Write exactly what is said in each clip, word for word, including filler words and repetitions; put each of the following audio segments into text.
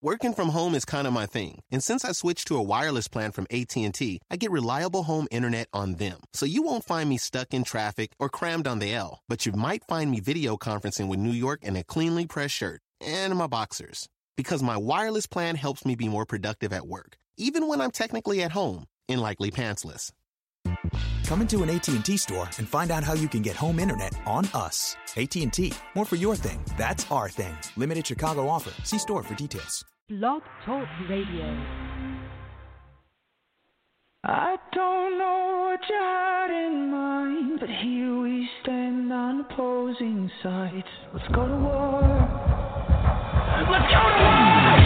Working from home is kind of my thing, and since I switched to a wireless plan from A T and T, I get reliable home internet on them, so you won't find me stuck in traffic or crammed on the L, but you might find me video conferencing with New York in a cleanly pressed shirt and my boxers, because my wireless plan helps me be more productive at work, even when I'm technically at home and likely pantsless. Come into an A T and T store and find out how you can get home internet on us. A T and T, more for your thing. That's our thing. Limited Chicago offer. See store for details. Blog Talk Radio. I don't know what you had in mind, but here we stand on opposing sides. Let's go to war. Let's go to war!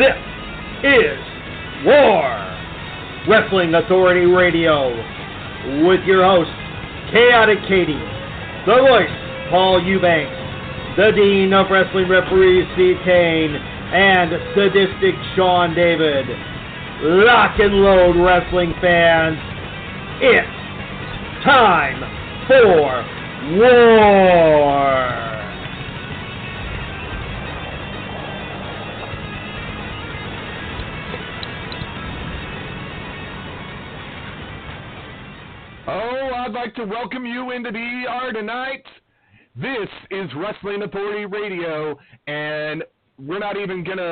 This is War Wrestling Authority Radio with your host, Chaotic Katie, the voice, Paul Eubanks, the Dean of Wrestling Referees, Steve Kane, and Sadistic Sean David. Lock and load, wrestling fans. It's time for War. Oh, I'd like to welcome you into the E R tonight. This is Wrestling Authority Radio, and we're not even going to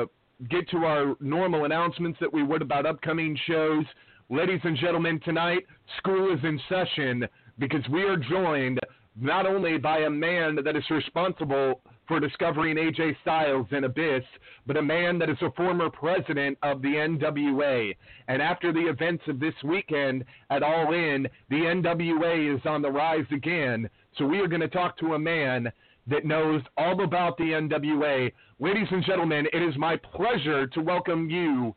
uh, get to our normal announcements that we would about upcoming shows. Ladies and gentlemen, tonight, school is in session because we are joined not only by a man that is responsible for discovering A J Styles in Abyss, but a man that is a former president of the N W A. And after the events of this weekend at All In, the N W A is on the rise again. So we are going to talk to a man that knows all about the N W A. Ladies and gentlemen, it is my pleasure to welcome you,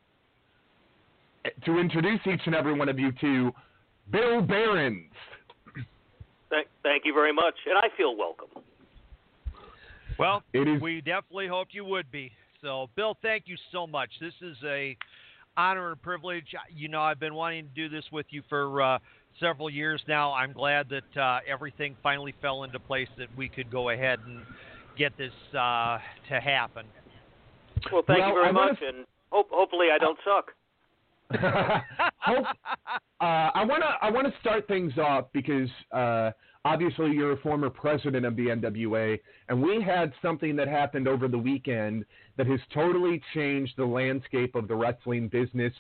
to introduce each and every one of you to Bill Behrens. Thank, thank you very much, and I feel welcome. Well, we definitely hoped you would be. So, Bill, thank you so much. This is a honor and privilege. You know, I've been wanting to do this with you for uh, several years now. I'm glad that uh, everything finally fell into place that we could go ahead and get this uh, to happen. Well, thank well, you very I'm much, gonna... and hope, hopefully I don't suck. Hope, uh, I want to I want to start things off because uh, obviously you're a former president of the N W A, and we had something that happened over the weekend that has totally changed the landscape of the wrestling business,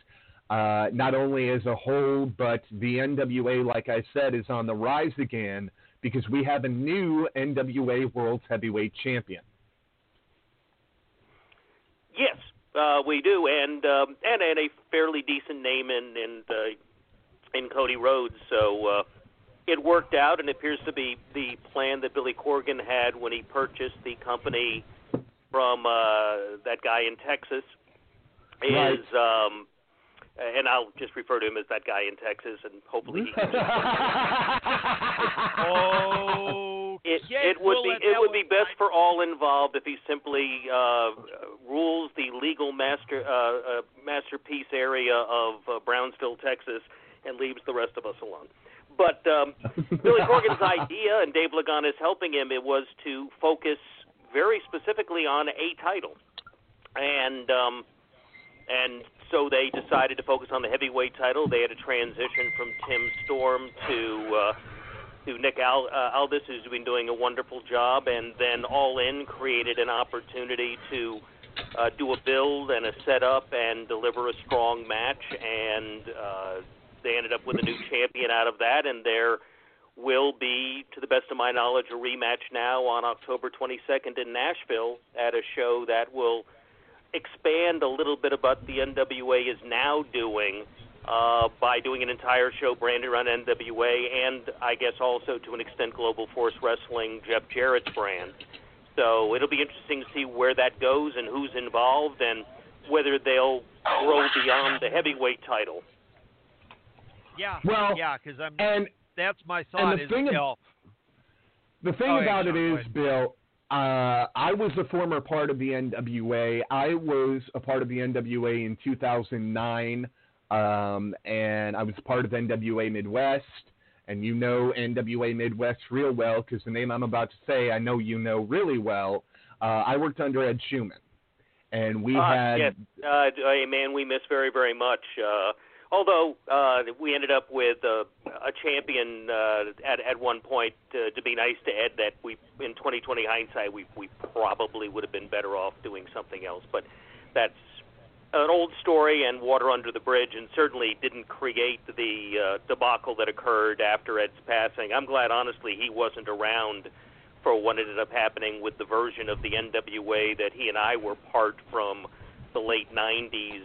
uh, not only as a whole, but the N W A, like I said, is on the rise again because we have a new N W A World Heavyweight Champion. Yes. Uh, we do, and um, and and a fairly decent name in in, uh, in Cody Rhodes. So uh, it worked out, and it appears to be the plan that Billy Corgan had when he purchased the company from uh, that guy in Texas. Is right. um, and I'll just refer to him as that guy in Texas, and hopefully he can. oh, it, yes, it would we'll be it would be best for all involved if he simply uh, rules the legal master uh, uh, masterpiece area of uh, Brownsville, Texas, and leaves the rest of us alone. But um, Billy Corgan's idea, and Dave Lagana is helping him, it was to focus very specifically on a title, and um, and. So they decided to focus on the heavyweight title. They had a transition from Tim Storm to uh, to Nick Al- uh, Aldis, who's been doing a wonderful job, and then All In created an opportunity to uh, do a build and a setup and deliver a strong match, and uh, they ended up with a new champion out of that, and there will be, to the best of my knowledge, a rematch now on October twenty-second in Nashville at a show that will expand a little bit about the N W A is now doing uh, by doing an entire show branded around N W A, and I guess also to an extent Global Force Wrestling, Jeff Jarrett's brand. So it'll be interesting to see where that goes and who's involved and whether they'll grow beyond the heavyweight title. Yeah. Well, yeah, because I'm. And that's my thought. And the is thing, ab- the thing oh, about yeah, it is, Bill. Uh, I was a former part of the N W A. I was a part of the N W A in two thousand nine, um, and I was part of N W A Midwest, and you know N W A Midwest real well because the name I'm about to say I know you know really well. Uh, I worked under Ed Schuman, and we uh, had yes. uh, a man we miss very, very much. Uh, although uh, we ended up with uh, a champion uh, at at one point. Uh, to be nice to Ed, that we in twenty twenty hindsight we we probably would have been better off doing something else. But that's an old story and water under the bridge, and certainly didn't create the uh, debacle that occurred after Ed's passing. I'm glad, honestly, he wasn't around for what ended up happening with the version of the N W A that he and I were part from the late nineties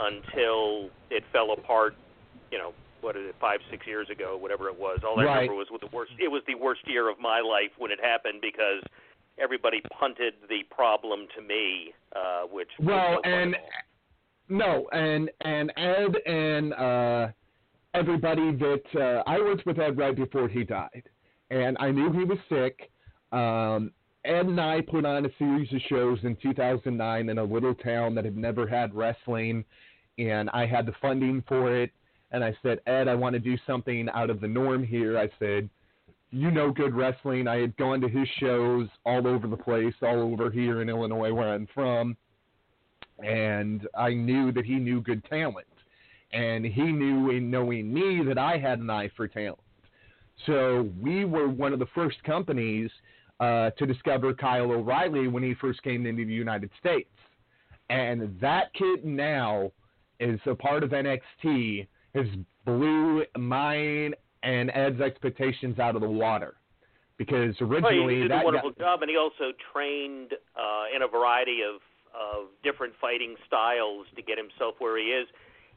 until it fell apart, you know, what is it, five, six years ago, whatever it was. All I right. remember was with the worst. It was the worst year of my life when it happened because everybody punted the problem to me, uh, which well, was no and no, and and Ed and uh, everybody that uh, I worked with Ed right before he died, and I knew he was sick. Um, Ed and I put on a series of shows in two thousand nine in a little town that had never had wrestling, and I had the funding for it. And I said, Ed, I want to do something out of the norm here. I said, you know good wrestling. I had gone to his shows all over the place, all over here in Illinois where I'm from. And I knew that he knew good talent. And he knew in knowing me that I had an eye for talent. So we were one of the first companies uh, to discover Kyle O'Reilly when he first came into the United States. And that kid now is a part of N X T, has blew mine and Ed's expectations out of the water. Because originally... Well, he did that a wonderful guy, job, and he also trained uh, in a variety of, of different fighting styles to get himself where he is.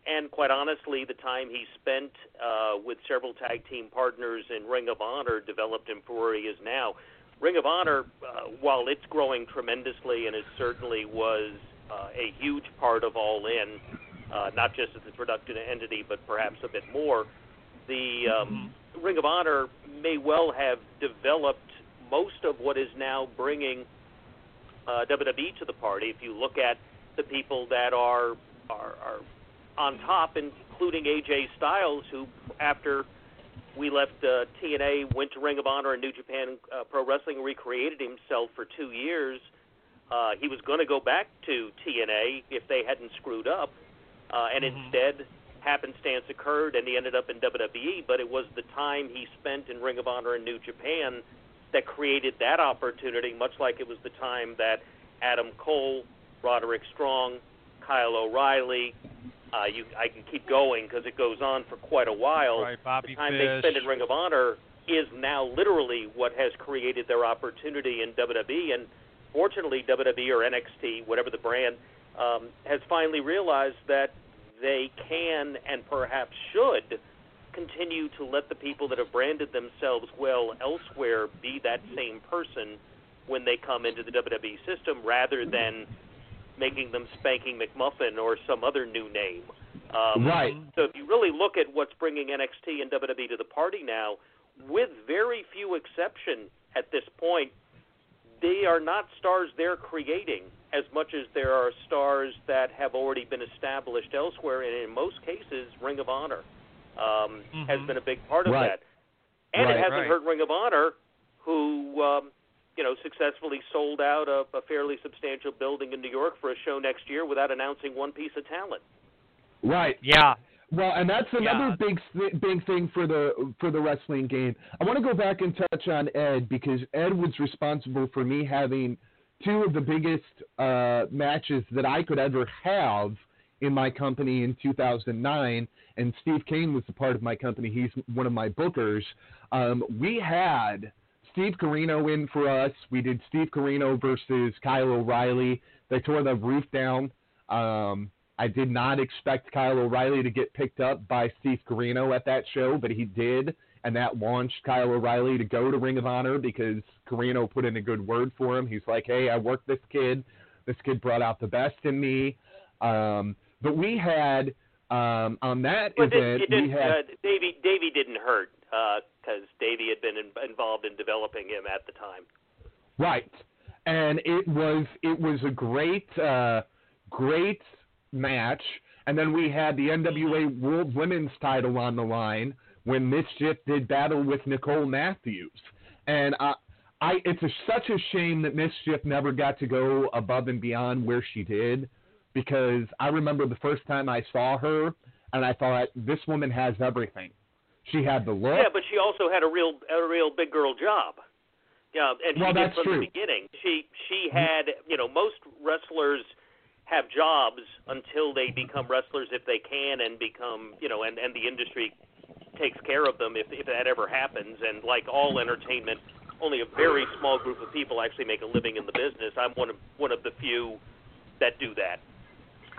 And quite honestly, the time he spent uh, with several tag team partners in Ring of Honor developed him for where he is now. Ring of Honor, uh, while it's growing tremendously, and it certainly was uh, a huge part of All In, uh, not just as a production entity, but perhaps a bit more, the um, Ring of Honor may well have developed most of what is now bringing uh, W W E to the party. If you look at the people that are are, are on top, including A J Styles, who after we left uh, T N A, went to Ring of Honor and New Japan uh, Pro Wrestling, recreated himself for two years. Uh, he was going to go back to T N A if they hadn't screwed up, uh, and mm-hmm. instead happenstance occurred and he ended up in W W E, but it was the time he spent in Ring of Honor and New Japan that created that opportunity, much like it was the time that Adam Cole, Roderick Strong, Kyle O'Reilly, Uh, you, I can keep going because it goes on for quite a while. Right, Bobby the time Fish. They spend in Ring of Honor is now literally what has created their opportunity in W W E. And fortunately, W W E or N X T, whatever the brand, um, has finally realized that they can and perhaps should continue to let the people that have branded themselves well elsewhere be that same person when they come into the W W E system rather than making them Spanking McMuffin or some other new name. Um, right. So if you really look at what's bringing N X T and W W E to the party now, with very few exception at this point, they are not stars they're creating as much as there are stars that have already been established elsewhere, and in most cases, Ring of Honor um, mm-hmm. has been a big part of right. that. And right, it hasn't right. hurt Ring of Honor, who... Um, you know, successfully sold out a, a fairly substantial building in New York for a show next year without announcing one piece of talent. Right. Yeah. Well, and that's another yeah. big big thing for the for the wrestling game. I want to go back and touch on Ed because Ed was responsible for me having two of the biggest uh, matches that I could ever have in my company in two thousand nine, and Steve Kane was a part of my company. He's one of my bookers. Um, we had... Steve Corino in for us. We did Steve Corino versus Kyle O'Reilly. They tore the roof down. Um, I did not expect Kyle O'Reilly to get picked up by Steve Corino at that show, but he did, and that launched Kyle O'Reilly to go to Ring of Honor because Corino put in a good word for him. He's like, hey, I worked this kid. This kid brought out the best in me. Um, but we had Um, on that well, is it, it we had... Uh, Davey, Davey didn't hurt because uh, Davey had been in, involved in developing him at the time. Right. And it was it was a great, uh, great match. And then we had the N W A World Women's title on the line when Mischief did battle with Nicole Matthews. And I, I it's a, such a shame that Mischief never got to go above and beyond where she did, because I remember the first time I saw her, and I thought, this woman has everything. She had the look. Yeah, but she also had a real a real big girl job. Yeah, and well, she did from true. the beginning. She she had, you know, most wrestlers have jobs until they become wrestlers if they can and become, you know, and, and the industry takes care of them if, if that ever happens. And like all entertainment, only a very small group of people actually make a living in the business. I'm one of, one of the few that do that.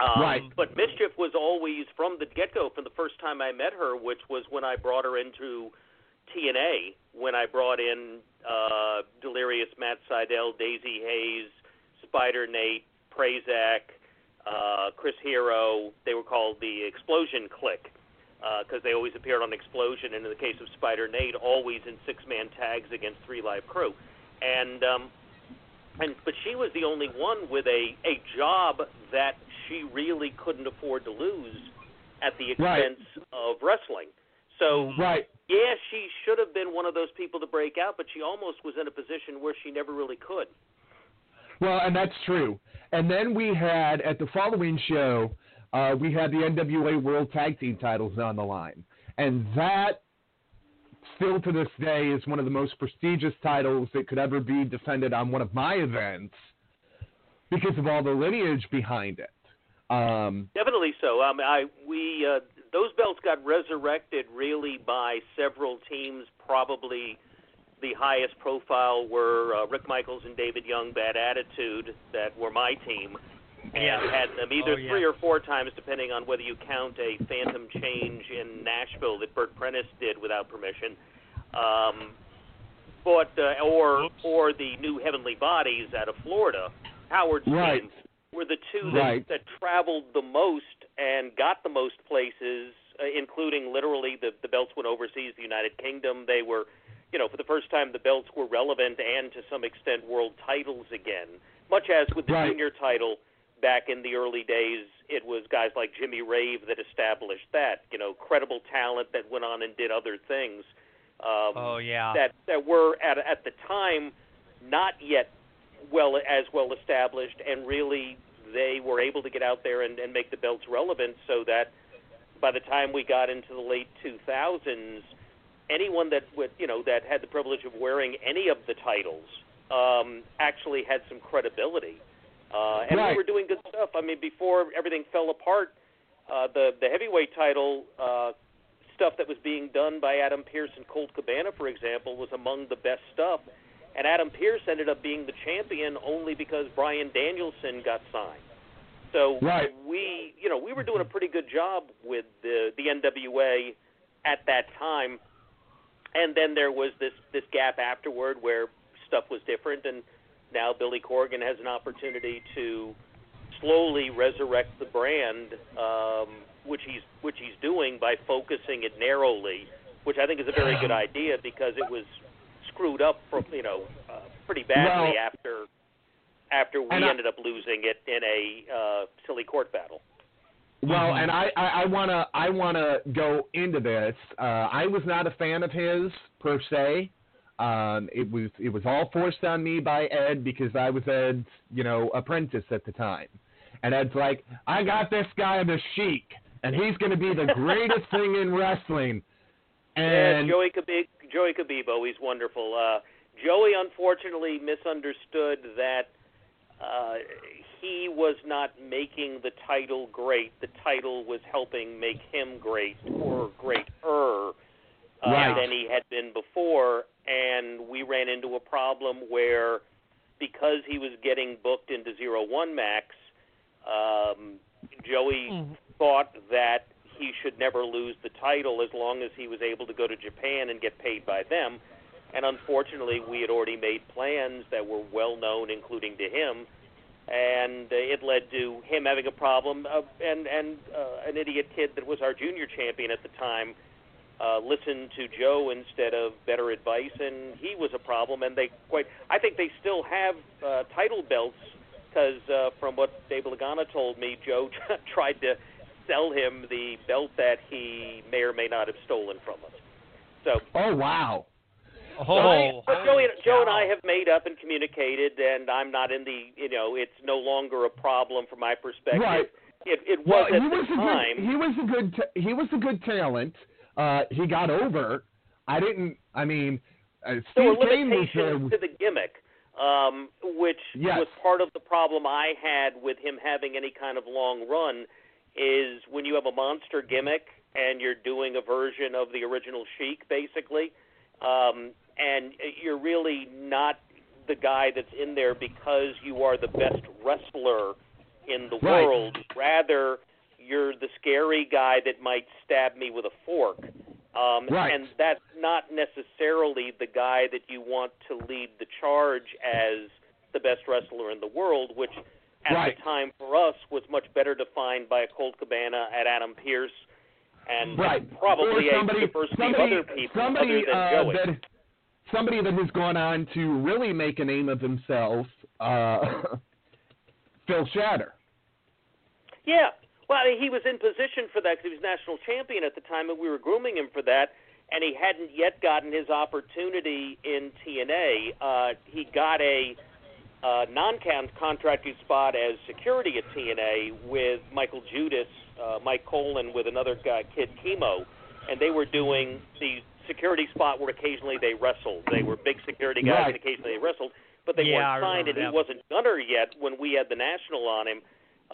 Um, right. But Mischief was always, from the get-go, from the first time I met her, which was when I brought her into T N A, when I brought in uh, Delirious, Matt Sydal, Daisy Hayes, Spyder Nate, Prazak, uh, Chris Hero. They were called the Explosion Clique because uh, they always appeared on Explosion, and in the case of Spyder Nate, always in six-man tags against Three Live Crew. And, um, and but she was the only one with a, a job that she really couldn't afford to lose at the expense right. of wrestling. So, right. yeah, she should have been one of those people to break out, but she almost was in a position where she never really could. Well, and that's true. And then we had, at the following show, uh, we had the N W A World Tag Team titles on the line. And that, still to this day, is one of the most prestigious titles that could ever be defended on one of my events because of all the lineage behind it. Um, Definitely so. Um, I we uh, those belts got resurrected really by several teams. Probably the highest profile were uh, Rick Michaels and David Young, Bad Attitude, that were my team, and yeah. had them either oh, yeah. three or four times, depending on whether you count a phantom change in Nashville that Bert Prentice did without permission, um, but uh, or Oops. or the New Heavenly Bodies out of Florida, Howard's right. team. Were the two that, right. that traveled the most and got the most places, uh, including literally the, the belts went overseas, the United Kingdom. They were, you know, for the first time the belts were relevant and to some extent world titles again. Much as with the right. junior title back in the early days, it was guys like Jimmy Rave that established that, you know, credible talent that went on and did other things. Um, oh, yeah. That, that were at, at the time not yet well as well established, and really they were able to get out there and, and make the belts relevant, so that by the time we got into the late two thousands, anyone that would, you know, that had the privilege of wearing any of the titles um, actually had some credibility, uh, and right. we were doing good stuff. I mean, before everything fell apart, uh, the the heavyweight title uh, stuff that was being done by Adam Pearce and Colt Cabana, for example, was among the best stuff. And Adam Pearce ended up being the champion only because Bryan Danielson got signed. So right. we, you know, we were doing a pretty good job with the, the N W A at that time. And then there was this, this gap afterward where stuff was different, and now Billy Corgan has an opportunity to slowly resurrect the brand, um, which he's which he's doing by focusing it narrowly, which I think is a very good idea because it was screwed up from, you know, uh, pretty badly well, after after we ended I, up losing it in a uh, silly court battle. Well, and I, I, I wanna I wanna go into this. Uh, I was not a fan of his per se. Um, it was it was all forced on me by Ed because I was Ed's, you know, apprentice at the time. And Ed's like, I got this guy the Sheik, and he's going to be the greatest thing in wrestling. And yeah, Joey Kabibe, Joey Kabibe, always wonderful. Uh, Joey, unfortunately, misunderstood that uh, he was not making the title great. The title was helping make him great or greater uh, right. than he had been before. And we ran into a problem where, because he was getting booked into zero one Max, um, Joey mm-hmm. thought that he should never lose the title as long as he was able to go to Japan and get paid by them. And unfortunately, we had already made plans that were well known, including to him, and uh, it led to him having a problem, uh, and, and uh, an idiot kid that was our junior champion at the time uh, listened to Joe instead of better advice, and he was a problem, and they quite, I think they still have uh, title belts, because uh, from what Dave Lagana told me, Joe tried to sell him the belt that he may or may not have stolen from us. So, oh, wow. Oh, so I, but Joey, Joe and I have made up and communicated, and I'm not in the, you know, it's no longer a problem from my perspective. Right. It, it was well, at he was the time. Good, he was a good, t- he was a good talent. Uh, he got over. I didn't, I mean, uh, Steve Kane was there. There were limitations to the gimmick, um, which yes. was part of the problem I had with him having any kind of long run, is when you have a monster gimmick and you're doing a version of the original Sheik, basically, um, and you're really not the guy that's in there because you are the best wrestler in the right. world. Rather, you're the scary guy that might stab me with a fork. Um, right. And that's not necessarily the guy that you want to lead the charge as the best wrestler in the world, which at right. the time for us was much better defined by a Colt Cabana at Adam Pearce, and right. probably somebody, a diversity of other people somebody, other than uh, Joey. That, somebody that has gone on to really make a name of himself, uh, Phil Shatter. Yeah. Well, he was in position for that because he was national champion at the time, and we were grooming him for that, and he hadn't yet gotten his opportunity in T N A. Uh, he got a uh, non-contracted spot as security at T N A with Michael Judas, Uh, Mike Colin with another guy, Kid Chemo, and they were doing the security spot where occasionally they wrestled. They were big security guys, right. and occasionally they wrestled, but they yeah, weren't signed, and that. He wasn't Gunner yet when we had the national on him,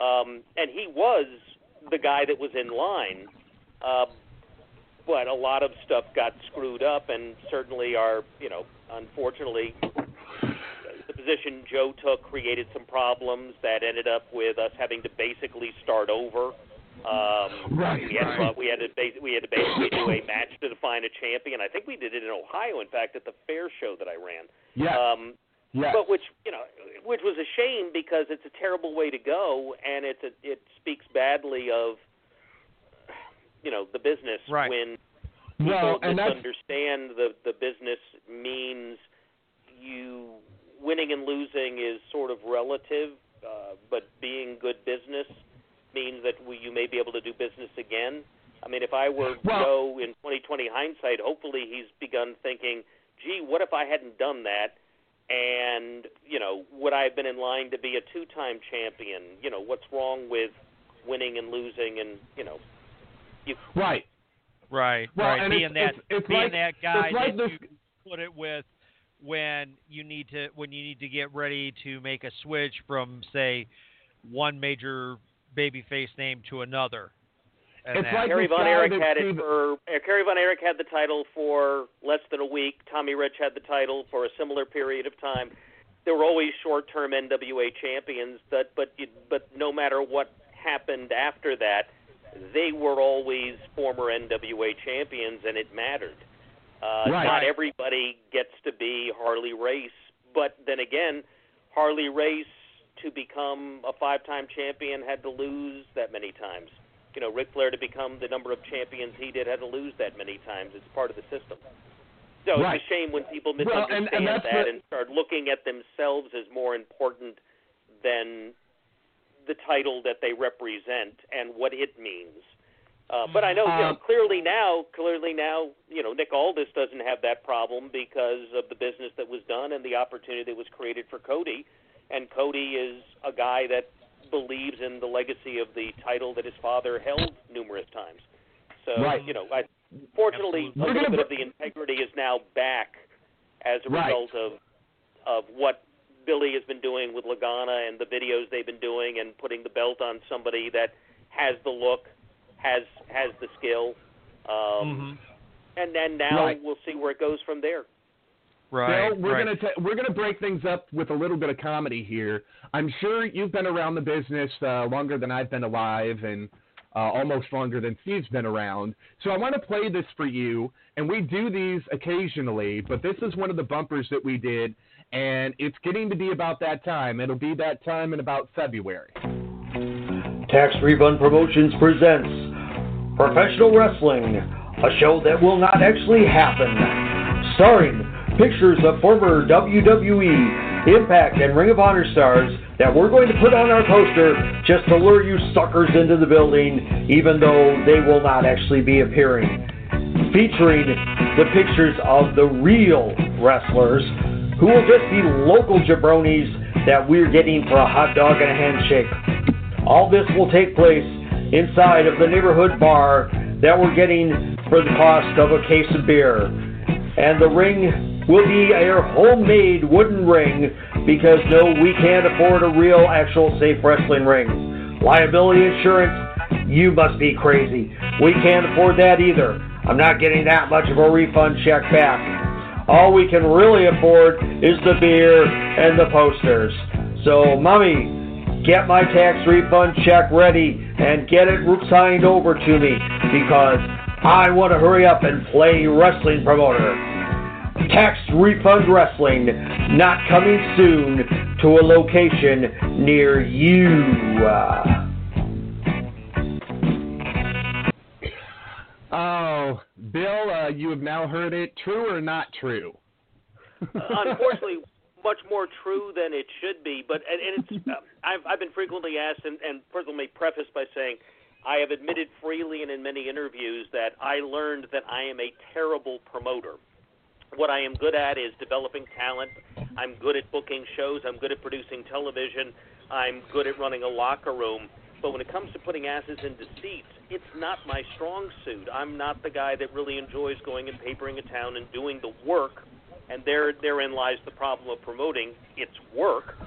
um, and he was the guy that was in line, uh, but a lot of stuff got screwed up, and certainly our, you know, unfortunately, the position Joe took created some problems that ended up with us having to basically start over. Um, right, we had, right. we had to bas- we had to basically do a match to define a champion. I think we did it in Ohio, in fact, at the fair show that I ran. Yeah. Um, yes. But which you know, which was a shame because it's a terrible way to go, and it's a, it speaks badly of you know the business right. when people well, misunderstand the the business means you winning and losing is sort of relative, uh, but being good business means that we, you may be able to do business again. I mean, if I were well, Joe in twenty twenty hindsight, hopefully he's begun thinking, gee, what if I hadn't done that? And, you know, would I have been in line to be a two-time champion? You know, what's wrong with winning and losing and, you know. You, right. Right. Well, right. Being, it's, that, it's, it's being like, that guy like that this, you put it with when you need to when you need to get ready to make a switch from, say, one major babyface name to another. It's like Kerry Von Erich had it for Kerry Von Erich had the title for less than a week. Tommy Rich had the title for a similar period of time. There were always short-term N W A champions, that, but you, but no matter what happened after that, they were always former N W A champions, and it mattered. Uh, right. Not everybody gets to be Harley Race, but then again, Harley Race to become a five-time champion had to lose that many times. You know, Ric Flair to become the number of champions he did had to lose that many times. It's part of the system. So right. it's a shame when people misunderstand well, and, and that what... and start looking at themselves as more important than the title that they represent and what it means. Uh, but I know, um, you know clearly now, clearly now, you know, Nick Aldis doesn't have that problem because of the business that was done and the opportunity that was created for Cody. And Cody is a guy that believes in the legacy of the title that his father held numerous times. So, right. you know, I, fortunately, Absolutely. a little bit of the integrity is now back as a right. result of of what Billy has been doing with Lagana and the videos they've been doing and putting the belt on somebody that has the look, has has the skill. Um, mm-hmm. And then now right. we'll see where it goes from there. Right, Bill, we're right. gonna t- we're gonna break things up with a little bit of comedy here. I'm sure you've been around the business uh, longer than I've been alive, and uh, almost longer than Steve's been around. So I want to play this for you, and we do these occasionally, but this is one of the bumpers that we did, and it's getting to be about that time. It'll be that time in about February. Tax Refund Promotions presents Professional Wrestling, a show that will not actually happen, starring pictures of former W W E, Impact, and Ring of Honor stars that we're going to put on our poster just to lure you suckers into the building, even though they will not actually be appearing. Featuring the pictures of the real wrestlers, who will just be local jabronis that we're getting for a hot dog and a handshake. All this will take place inside of the neighborhood bar that we're getting for the cost of a case of beer. And the ring will be a homemade wooden ring because, no, we can't afford a real, actual, safe wrestling ring. Liability insurance? You must be crazy. We can't afford that either. I'm not getting that much of a refund check back. All we can really afford is the beer and the posters. So, Mommy, get my tax refund check ready and get it signed over to me because I want to hurry up and play wrestling promoter. Tax Refund Wrestling, not coming soon to a location near you. Oh, Bill, uh, you have now heard it. True or not true? uh, unfortunately, much more true than it should be. But and, and it's uh, I've I've been frequently asked, and, and first let me preface by saying, I have admitted freely and in many interviews that I learned that I am a terrible promoter. What I am good at is developing talent. I'm good at booking shows. I'm good at producing television. I'm good at running a locker room. But when it comes to putting asses into seats, it's not my strong suit. I'm not the guy that really enjoys going and papering a town and doing the work, and there, therein lies the problem of promoting. It's work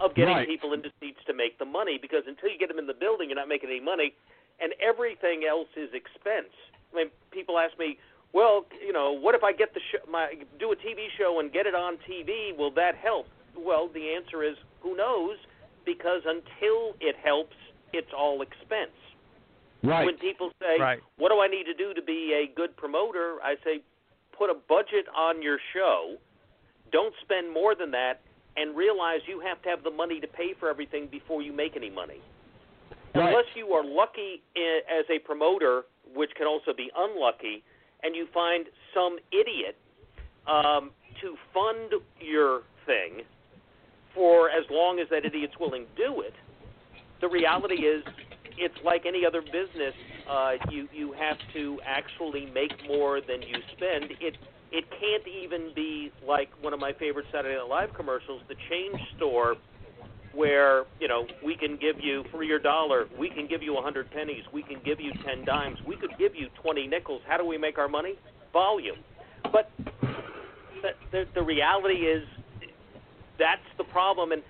of getting right. people into seats to make the money, because until you get them in the building, you're not making any money. And everything else is expense. I mean, people ask me, well, you know, what if I get the sh- my do a T V show and get it on T V? Will that help? Well, the answer is, who knows? Because until it helps, it's all expense. Right. When people say, right. what do I need to do to be a good promoter? I say, put a budget on your show. Don't spend more than that, and realize you have to have the money to pay for everything before you make any money. Right. Unless you are lucky as a promoter, which can also be unlucky, and you find some idiot um, to fund your thing for as long as that idiot's willing to do it, the reality is it's like any other business. Uh, you, you have to actually make more than you spend. It, it can't even be like one of my favorite Saturday Night Live commercials, the Change Store, where, you know, we can give you, for your dollar, we can give you one hundred pennies, we can give you ten dimes, we could give you twenty nickels. How do we make our money? Volume. But the, the reality is that's the problem. And,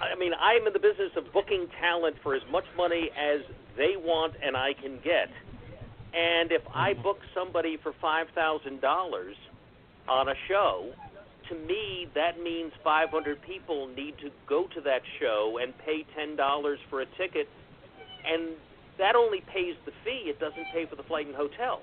I mean, I'm in the business of booking talent for as much money as they want and I can get. And if I book somebody for five thousand dollars on a show, to me, that means five hundred people need to go to that show and pay ten dollars for a ticket, and that only pays the fee. It doesn't pay for the flight and hotel.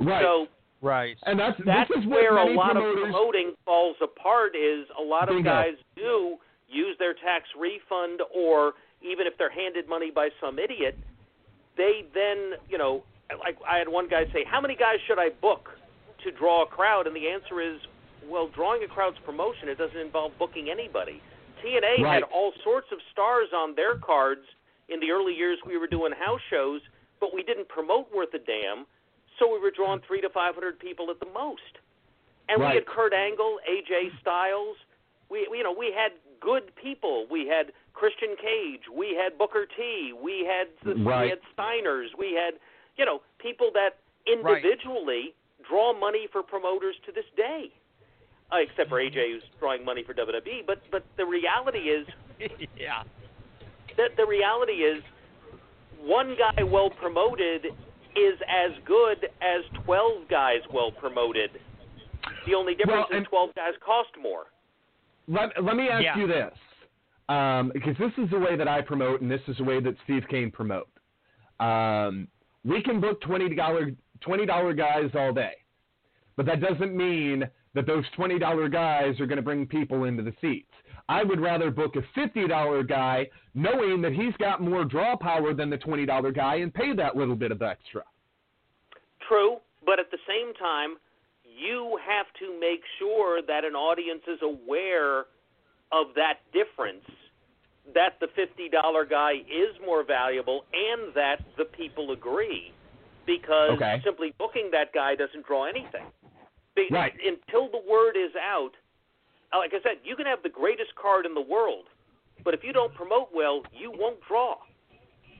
Right. So right. And that's, that's this is where a lot of promoting falls apart is a lot of guys do use their tax refund, or even if they're handed money by some idiot, they then, you know, like I had one guy say, how many guys should I book to draw a crowd? And the answer is, well, drawing a crowd's promotion, it doesn't involve booking anybody. T N A right. had all sorts of stars on their cards in the early years we were doing house shows, but we didn't promote worth a damn, so we were drawing three to five hundred people at the most. And right. we had Kurt Angle, A J Styles. We, you know, we had good people. We had Christian Cage. We had Booker T. We had right. we had Steiners. We had, you know, people that individually right. draw money for promoters to this day. Uh, except for A J, who's drawing money for W W E, but but the reality is, yeah, that the reality is, one guy well promoted is as good as twelve guys well promoted. The only difference well, is twelve guys cost more. Let Let me ask yeah. you this, um, because this is the way that I promote, and this is the way that Steve Kane promote. Um, we can book twenty dollar, twenty dollar guys all day, but that doesn't mean that those twenty dollar guys are going to bring people into the seats. I would rather book a fifty dollar guy knowing that he's got more draw power than the twenty dollar guy and pay that little bit of extra. True, but at the same time, you have to make sure that an audience is aware of that difference, that the fifty dollar guy is more valuable and that the people agree, because okay. simply booking that guy doesn't draw anything. Right. Until the word is out, like I said, you can have the greatest card in the world, but if you don't promote well, you won't draw.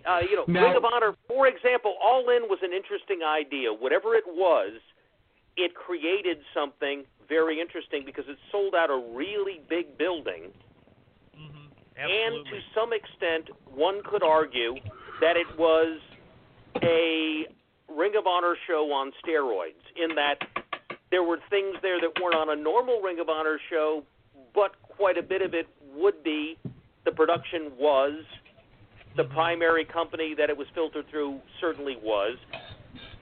Uh, you know, no. Ring of Honor, for example, All In was an interesting idea. Whatever it was, it created something very interesting because it sold out a really big building. Mm-hmm. And to some extent, one could argue that it was a Ring of Honor show on steroids, in that there were things there that weren't on a normal Ring of Honor show, but quite a bit of it would be. The production was. The primary company that it was filtered through certainly was.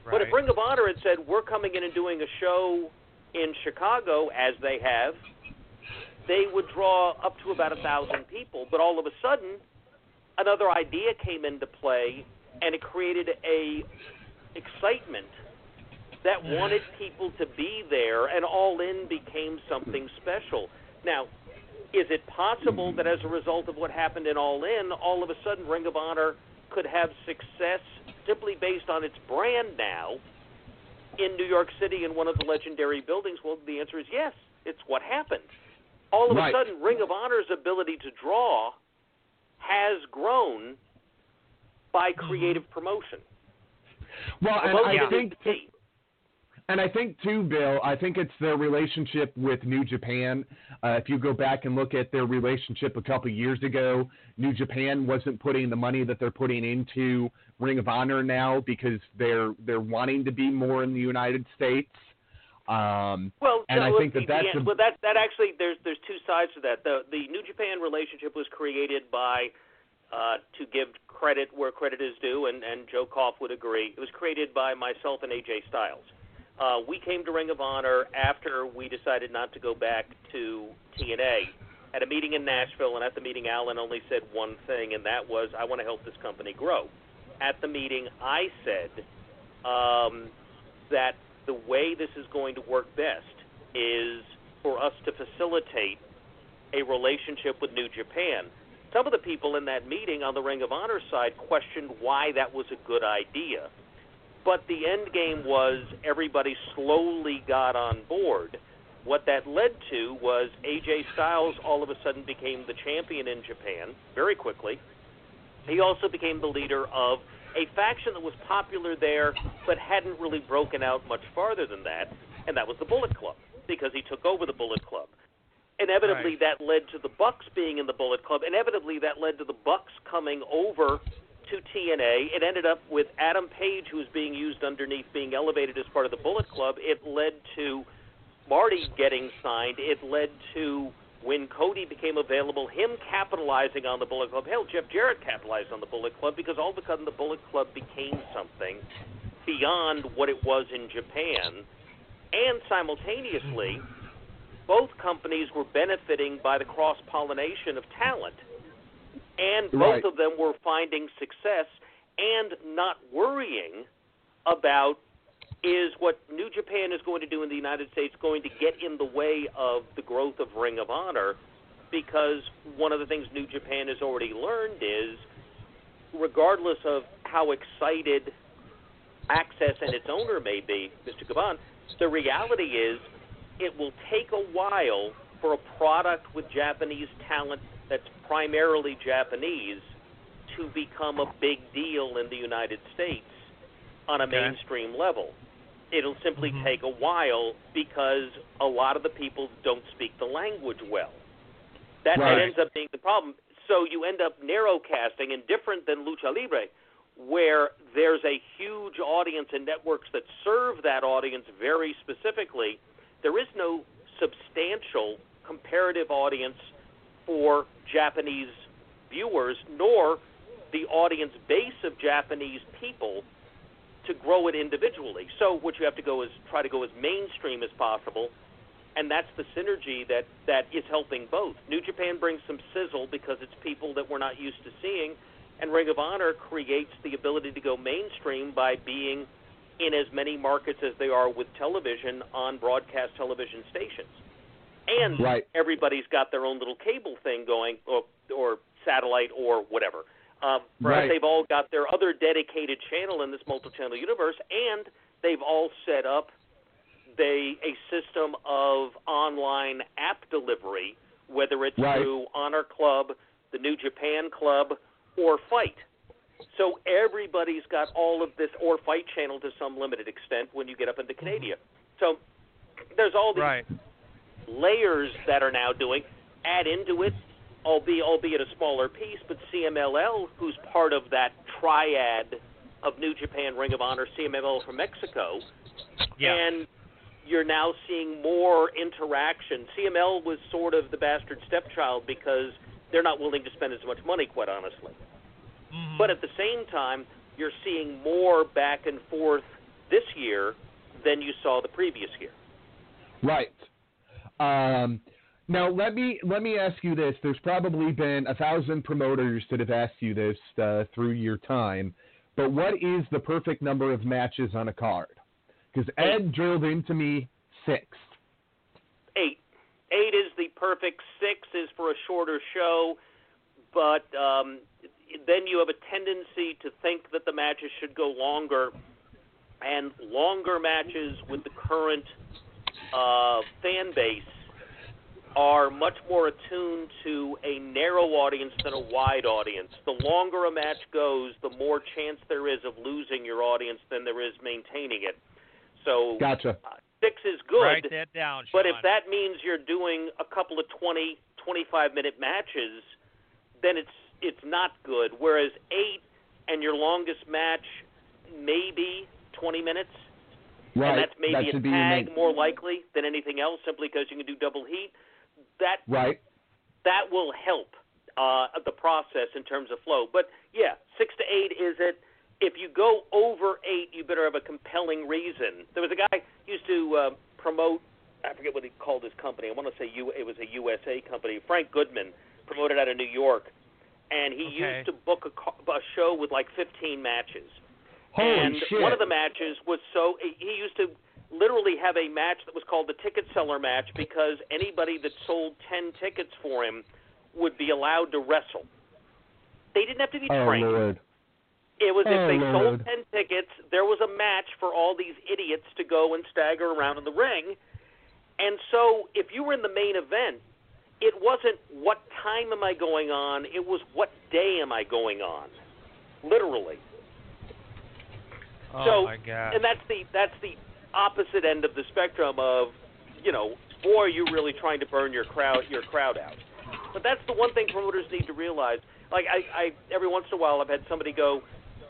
Right. But if Ring of Honor had said, we're coming in and doing a show in Chicago, as they have, they would draw up to about one thousand people. But all of a sudden, another idea came into play, and it created a excitement that wanted people to be there, and All In became something special. Now, is it possible that as a result of what happened in All In, all of a sudden Ring of Honor could have success simply based on its brand now in New York City in one of the legendary buildings? Well, the answer is yes. It's what happened. All of right. a sudden, Ring of Honor's ability to draw has grown by creative promotion. Well, and I think... And I think, too, Bill, I think it's their relationship with New Japan. Uh, if you go back and look at their relationship a couple of years ago, New Japan wasn't putting the money that they're putting into Ring of Honor now because they're they're wanting to be more in the United States. Um, well, and so I look, think that that's yeah, – Well, that, that actually – there's there's two sides to that. The, the New Japan relationship was created by uh, – to give credit where credit is due, and, and Joe Koff would agree. It was created by myself and A J Styles. Uh, we came to Ring of Honor after we decided not to go back to T N A. At a meeting in Nashville, and at the meeting, Alan only said one thing, and that was, I want to help this company grow. At the meeting, I said um, that the way this is going to work best is for us to facilitate a relationship with New Japan. Some of the people in that meeting on the Ring of Honor side questioned why that was a good idea. But the end game was everybody slowly got on board. What that led to was A J Styles all of a sudden became the champion in Japan very quickly. He also became the leader of a faction that was popular there but hadn't really broken out much farther than that, and that was the Bullet Club, because he took over the Bullet Club. Inevitably, right. that led to the Bucks being in the Bullet Club. Inevitably, that led to the Bucks coming over to T N A. It ended up with Adam Page, who was being used underneath, being elevated as part of the Bullet Club. It led to Marty getting signed. It led to, when Cody became available, him capitalizing on the Bullet Club. Hell, Jeff Jarrett capitalized on the Bullet Club, because all of a sudden the Bullet Club became something beyond what it was in Japan. And simultaneously, both companies were benefiting by the cross-pollination of talent. And both right. of them were finding success and not worrying about, is what New Japan is going to do in the United States going to get in the way of the growth of Ring of Honor? Because one of the things New Japan has already learned is, regardless of how excited Access and its owner may be, Mister Kaban, the reality is it will take a while for a product with Japanese talent that's primarily Japanese to become a big deal in the United States on a okay. mainstream level. It'll simply mm-hmm. take a while because a lot of the people don't speak the language well. That, right. that ends up being the problem. So you end up narrowcasting, and different than Lucha Libre, where there's a huge audience and networks that serve that audience very specifically. There is no substantial comparative audience for Japanese viewers, nor the audience base of Japanese people to grow it individually. So what you have to go is try to go as mainstream as possible, and that's the synergy that, that is helping both. New Japan brings some sizzle because it's people that we're not used to seeing, and Ring of Honor creates the ability to go mainstream by being in as many markets as they are with television on broadcast television stations. And right. everybody's got their own little cable thing going, or, or satellite or whatever. Um, right. They've all got their other dedicated channel in this multi-channel universe, and they've all set up they, a system of online app delivery, whether it's right. through Honor Club, the New Japan Club, or Fight. So everybody's got all of this, or Fight Channel to some limited extent when you get up into Canada. So there's all these right. layers that are now doing. Add into it, albeit, albeit a smaller piece, but C M L L, who's part of that triad of New Japan, Ring of Honor, C M L L from Mexico, yeah. and you're now seeing more interaction. C M L was sort of the bastard stepchild because they're not willing to spend as much money, quite honestly. Mm-hmm. But at the same time, you're seeing more back and forth this year than you saw the previous year. Right. Um, now let me let me ask you this. There's probably been a thousand promoters that have asked you this uh, through your time, but what is the perfect number of matches on a card? Because Ed drilled into me six. Eight. Eight is the perfect. Six is for a shorter show, but um, then you have a tendency to think that the matches should go longer, and longer matches with the current Uh, fan base are much more attuned to a narrow audience than a wide audience. The longer a match goes, the more chance there is of losing your audience than there is maintaining it. So gotcha. uh, six is good. Write that down, Sean. But if that means you're doing a couple of twenty, twenty-five-minute matches, then it's it's not good. Whereas eight and your longest match maybe twenty minutes. Right. And that's maybe that a tag amazing. More likely than anything else, simply because you can do double heat. That right. that will help uh, the process in terms of flow. But, yeah, six to eight is it. If you go over eight, you better have a compelling reason. There was a guy who used to uh, promote, I forget what he called his company. I want to say U, it was a U S A company. Frank Goodman promoted out of New York, and he okay. used to book a, a show with like fifteen matches. Holy and shit. One of the matches was so – he used to literally have a match that was called the ticket seller match because anybody that sold ten tickets for him would be allowed to wrestle. They didn't have to be oh, trained. Lord. It was oh, if they Lord. sold ten tickets, there was a match for all these idiots to go and stagger around in the ring. And so if you were in the main event, it wasn't what time am I going on. It was what day am I going on, literally. So, oh my God. And that's the that's the opposite end of the spectrum of, you know, or you're really trying to burn your crowd your crowd out. But that's the one thing promoters need to realize. Like I, I every once in a while I've had somebody go,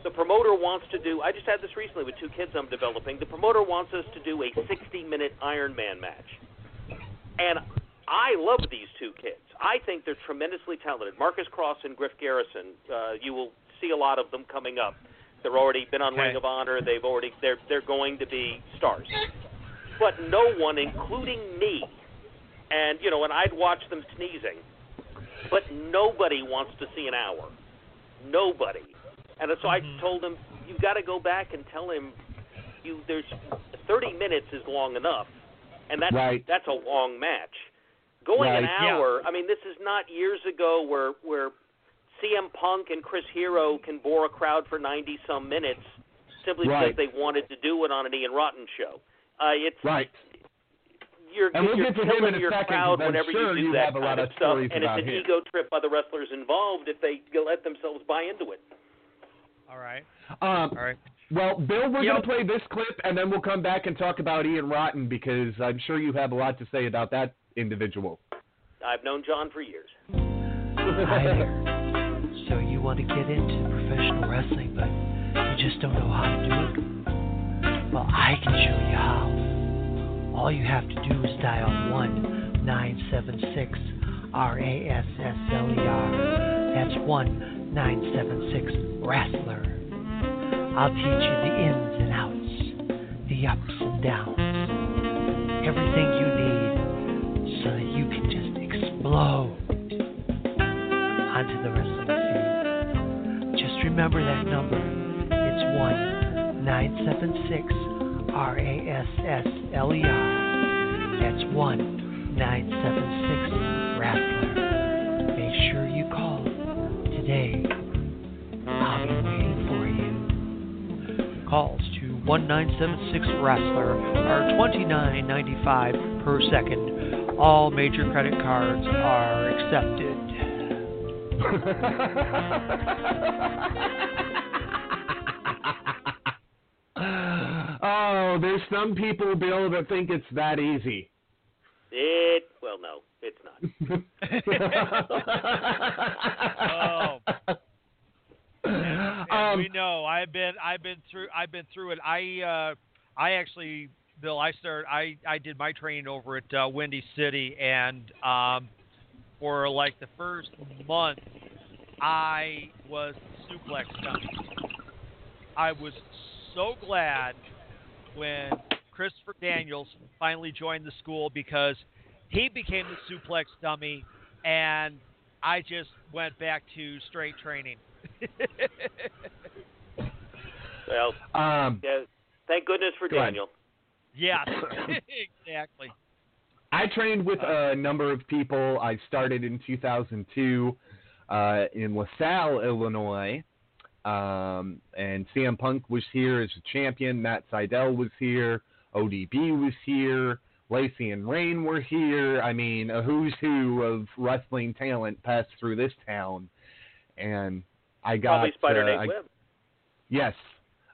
the promoter wants to do. I just had this recently with two kids I'm developing. The promoter wants us to do a sixty minute Iron Man match, and I love these two kids. I think they're tremendously talented. Marcus Cross and Griff Garrison. Uh, you will see a lot of them coming up. They've already been on okay. Ring of Honor. They've already they're they're going to be stars. But no one, including me, and you know, and I'd watch them sneezing. But nobody wants to see an hour. Nobody. And so I told him, you've got to go back and tell him, you there's thirty minutes is long enough, and that's right. that's a long match. Going right. an hour. Yeah. I mean, this is not years ago where where. C M Punk and Chris Hero can bore a crowd for ninety-some minutes simply right. because they wanted to do it on an Ian Rotten show. Uh, it's, right. You're, and we'll you're get to him in a second, whenever sure you do you that have a lot of stuff, and it's an him. ego trip by the wrestlers involved if they let themselves buy into it. All right. Um, All right. Well, Bill, we're yep. going to play this clip, and then we'll come back and talk about Ian Rotten because I'm sure you have a lot to say about that individual. I've known John for years. Hi. So you want to get into professional wrestling, but you just don't know how to do it? Well, I can show you how. All you have to do is dial one nine seven six R A S S L E R. That's one nine seven six Wrestler. I'll teach you the ins and outs, the ups and downs, everything you need so that you can just explode onto the wrestling scene. Just remember that number. It's one nine seven six R A S S L E R. That's one nine seven six Wrestler. Make sure you call today. I'll be waiting for you. Calls to one nine seven six Wrestler are twenty-nine ninety-five per second. All major credit cards are accepted. Oh, there's some people, Bill, that think it's that easy. It, well, no, it's not. Oh. And, and um, we know. I've been, I've been through, I've been through it. I, uh, I actually, Bill, I started, I, I did my training over at uh, Windy City, and um, for like the first month, I was suplexed up. I was so glad when Christopher Daniels finally joined the school, because he became the suplex dummy, and I just went back to straight training. Well, um, yeah, thank goodness for go Daniel. Yeah, exactly. I trained with a number of people. I started in two thousand two uh, in LaSalle, Illinois, um, and C M Punk was here as a champion. Matt Sydal was here. O D B was here, Lacey and Rain were here. I mean, a who's who of wrestling talent passed through this town, and I got probably Spyder Nate. Uh, yes,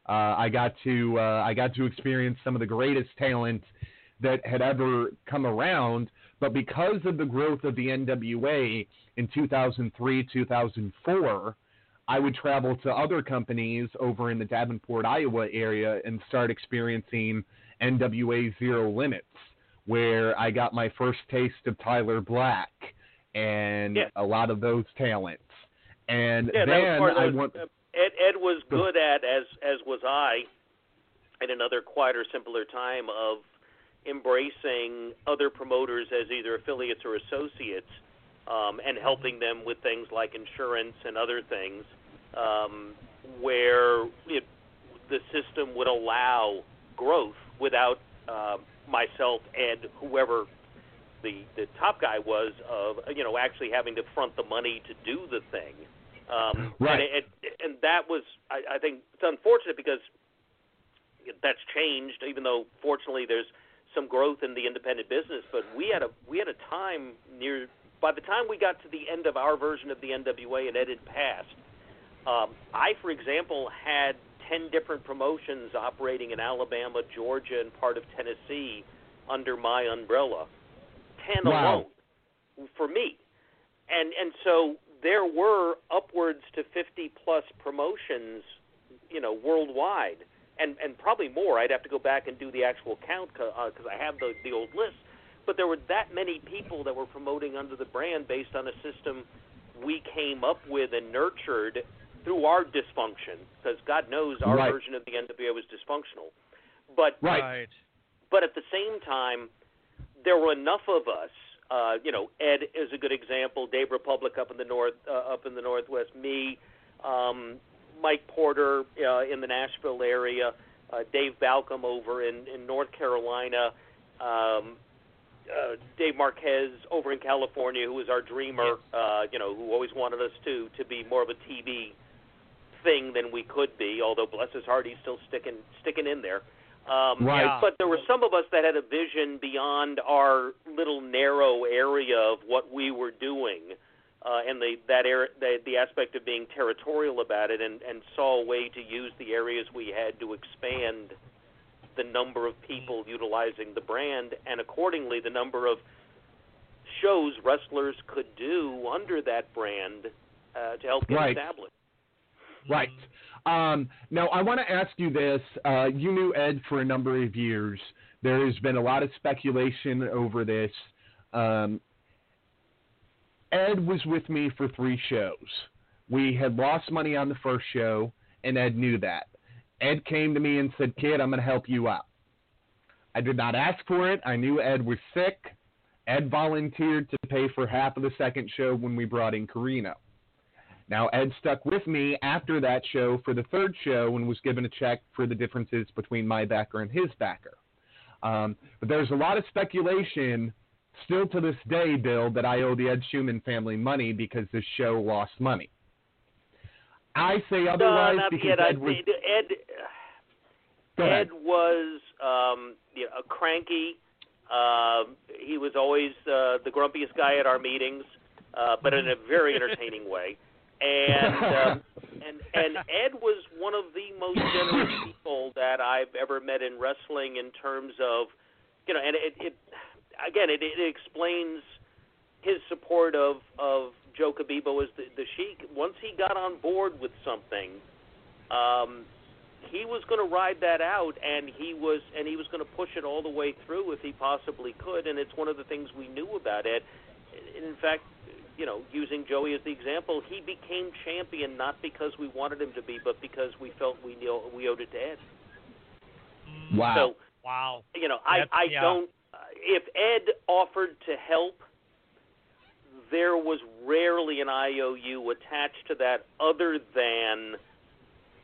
uh, I got to uh, I got to experience some of the greatest talent that had ever come around. But because of the growth of the N W A in two thousand three, two thousand four. I would travel to other companies over in the Davenport, Iowa area and start experiencing N W A Zero Limits, where I got my first taste of Tyler Black and yeah. a lot of those talents. And yeah, then those, I went. Uh, Ed, Ed was good at, as as was I, in another quieter, simpler time, of embracing other promoters as either affiliates or associates, um, and helping them with things like insurance and other things. Um, where it, the system would allow growth without uh, myself and whoever the the top guy was of you know actually having to front the money to do the thing, um, right? And, it, and that was I, I think it's unfortunate because that's changed. Even though fortunately there's some growth in the independent business, but we had a we had a time near by the time we got to the end of our version of the N W A and it had passed. Um, I, for example, had ten different promotions operating in Alabama, Georgia, and part of Tennessee under my umbrella. Ten wow. alone for me. And and so there were upwards to fifty-plus promotions, you know, worldwide, and, and probably more. I'd have to go back and do the actual count because uh, I have the, the old list. But there were that many people that were promoting under the brand based on a system we came up with and nurtured through our dysfunction, because God knows our right. version of the N W A was dysfunctional. But right. but at the same time, there were enough of us. Uh, you know, Ed is a good example. Dave Republic up in the north, uh, up in the northwest. Me, um, Mike Porter uh, in the Nashville area. Uh, Dave Balcom over in, in North Carolina. Um, Uh, Dave Marquez over in California, who was our dreamer, uh, you know, who always wanted us to to be more of a T V thing than we could be. Although bless his heart, he's still sticking sticking in there. Um, right. Yeah. But there were some of us that had a vision beyond our little narrow area of what we were doing, uh, and the that era, the, the aspect of being territorial about it, and, and saw a way to use the areas we had to expand the number of people utilizing the brand, and accordingly the number of shows wrestlers could do under that brand uh, to help get right. established. Right. Um, now, I want to ask you this. Uh, you knew Ed for a number of years. There has been a lot of speculation over this. Um, Ed was with me for three shows. We had lost money on the first show, and Ed knew that. Ed came to me and said, "Kid, I'm going to help you out." I did not ask for it. I knew Ed was sick. Ed volunteered to pay for half of the second show when we brought in Corino. Now, Ed stuck with me after that show for the third show and was given a check for the differences between my backer and his backer. Um, but there's a lot of speculation still to this day, Bill, that I owe the Ed Schuman family money because this show lost money. I say otherwise no, because yet. Ed was... Ed... Ed was um, you know, cranky. Uh, he was always uh, the grumpiest guy at our meetings, uh, but in a very entertaining way. And, uh, and and Ed was one of the most generous people that I've ever met in wrestling in terms of, you know, and it, it again, it, it explains his support of, of Joe Kabibe as the, the Sheik. Once he got on board with something, um, he was going to ride that out, and he was and he was going to push it all the way through if he possibly could. And it's one of the things we knew about Ed. In fact, you know, using Joey as the example, he became champion not because we wanted him to be, but because we felt we knew, we owed it to Ed. Wow! So, wow! You know, I That's, I yeah. don't. Uh, if Ed offered to help, there was rarely an I O U attached to that, other than,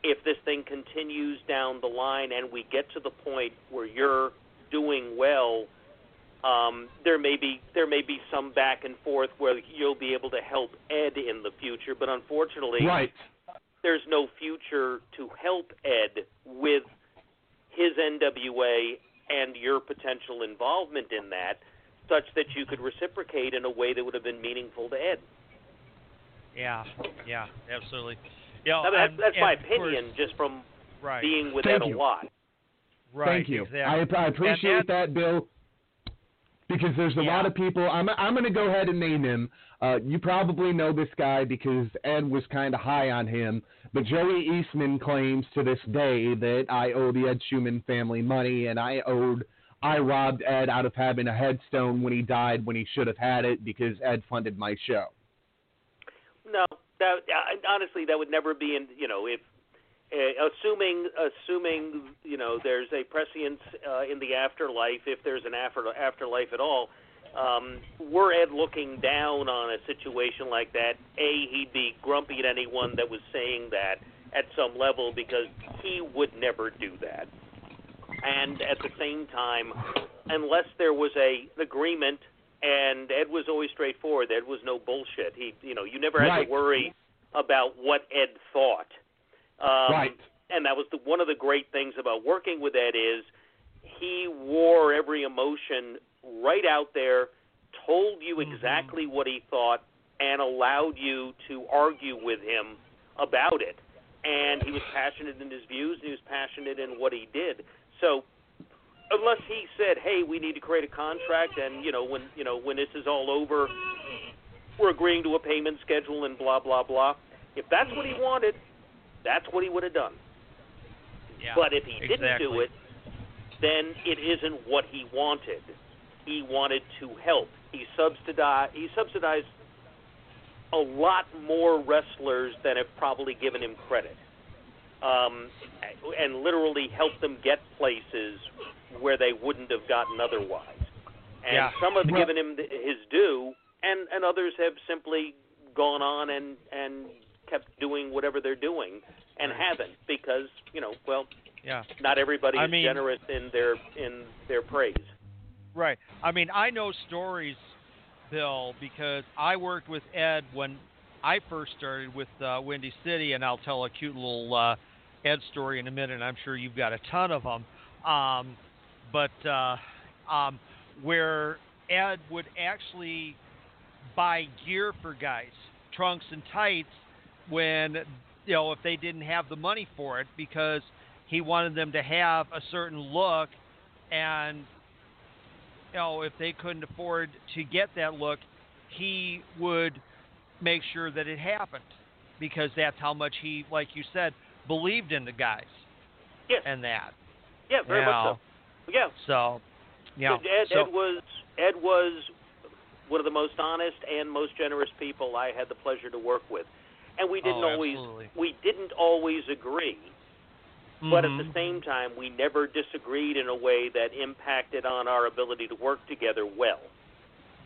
if this thing continues down the line and we get to the point where you're doing well, um, there may be there may be some back and forth where you'll be able to help Ed in the future. But unfortunately, right. there's no future to help Ed with his N W A and your potential involvement in that, such that you could reciprocate in a way that would have been meaningful to Ed. Yeah, yeah, absolutely. Yeah, I mean, that's, that's my opinion, course, just from right. being with Thank Ed you. a lot. Right. Thank you. Exactly. I, I appreciate and, and, that, Bill, because there's a yeah. lot of people. I'm I'm going to go ahead and name him. Uh, you probably know this guy because Ed was kind of high on him. But Joey Eastman claims to this day that I owe the Ed Schuman family money, and I owed I robbed Ed out of having a headstone when he died when he should have had it because Ed funded my show. No. That, honestly, that would never be in, you know, if uh, assuming, assuming, you know, there's a prescience uh, in the afterlife, if there's an after, afterlife at all, um, were Ed looking down on a situation like that, A, he'd be grumpy at anyone that was saying that at some level because he would never do that. And at the same time, unless there was a, an agreement. And Ed was always straightforward. Ed was no bullshit. He, you know, you never had right. to worry about what Ed thought. Um, right. And that was the, one of the great things about working with Ed is he wore every emotion right out there, told you exactly mm-hmm. what he thought, and allowed you to argue with him about it. And he was passionate in his views, and he was passionate in what he did. So, unless he said, "Hey, we need to create a contract, and you know, when you know when this is all over, we're agreeing to a payment schedule and blah blah blah." If that's what he wanted, that's what he would have done. Yeah, but if he exactly. didn't do it, then it isn't what he wanted. He wanted to help. He subsidized. He subsidized a lot more wrestlers than have probably given him credit, um, and literally helped them get places where they wouldn't have gotten otherwise. And yeah. some have well, given him his due, and, and others have simply gone on and, and kept doing whatever they're doing and haven't because, you know, well, yeah. not everybody I is mean, generous in their in their praise. Right. I mean, I know stories, Bill, because I worked with Ed when I first started with uh, Windy City, and I'll tell a cute little uh, Ed story in a minute, and I'm sure you've got a ton of them. Um, But uh, um, where Ed would actually buy gear for guys, trunks and tights, when, you know, if they didn't have the money for it, because he wanted them to have a certain look, and, you know, if they couldn't afford to get that look, he would make sure that it happened, because that's how much he, like you said, believed in the guys. Yes. And that. Yeah, very you much know. so. Yeah. So, yeah. Ed, so. Ed was Ed was one of the most honest and most generous people I had the pleasure to work with, and we didn't oh, always absolutely. we didn't always agree. Mm-hmm. But at the same time, we never disagreed in a way that impacted on our ability to work together well.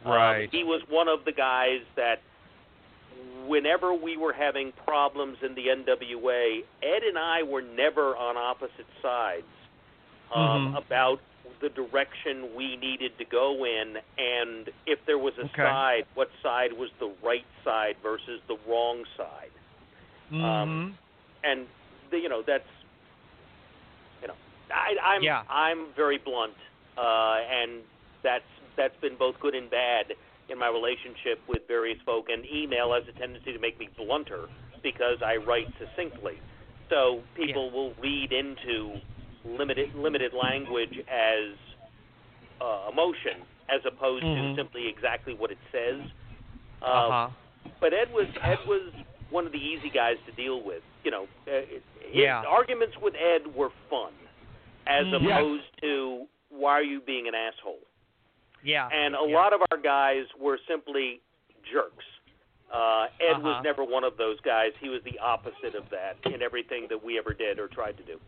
Right. Um, he was one of the guys that whenever we were having problems in the N W A, Ed and I were never on opposite sides um, mm-hmm. about the direction we needed to go in, and if there was a okay. side, what side was the right side versus the wrong side. Mm-hmm. Um, and, the, you know, that's, you know, I, I'm yeah. I'm very blunt, uh, and that's that's been both good and bad in my relationship with various folk, and email has a tendency to make me blunter because I write succinctly. So people yeah. will read into limited limited language as uh, emotion as opposed mm-hmm. to simply exactly what it says. Uh, uh-huh. But Ed was Ed was one of the easy guys to deal with. You know, it, yeah. it, arguments with Ed were fun as mm-hmm. opposed yes. to why are you being an asshole? Yeah. And a yeah. lot of our guys were simply jerks. Uh, Ed uh-huh. was never one of those guys. He was the opposite of that in everything that we ever did or tried to do.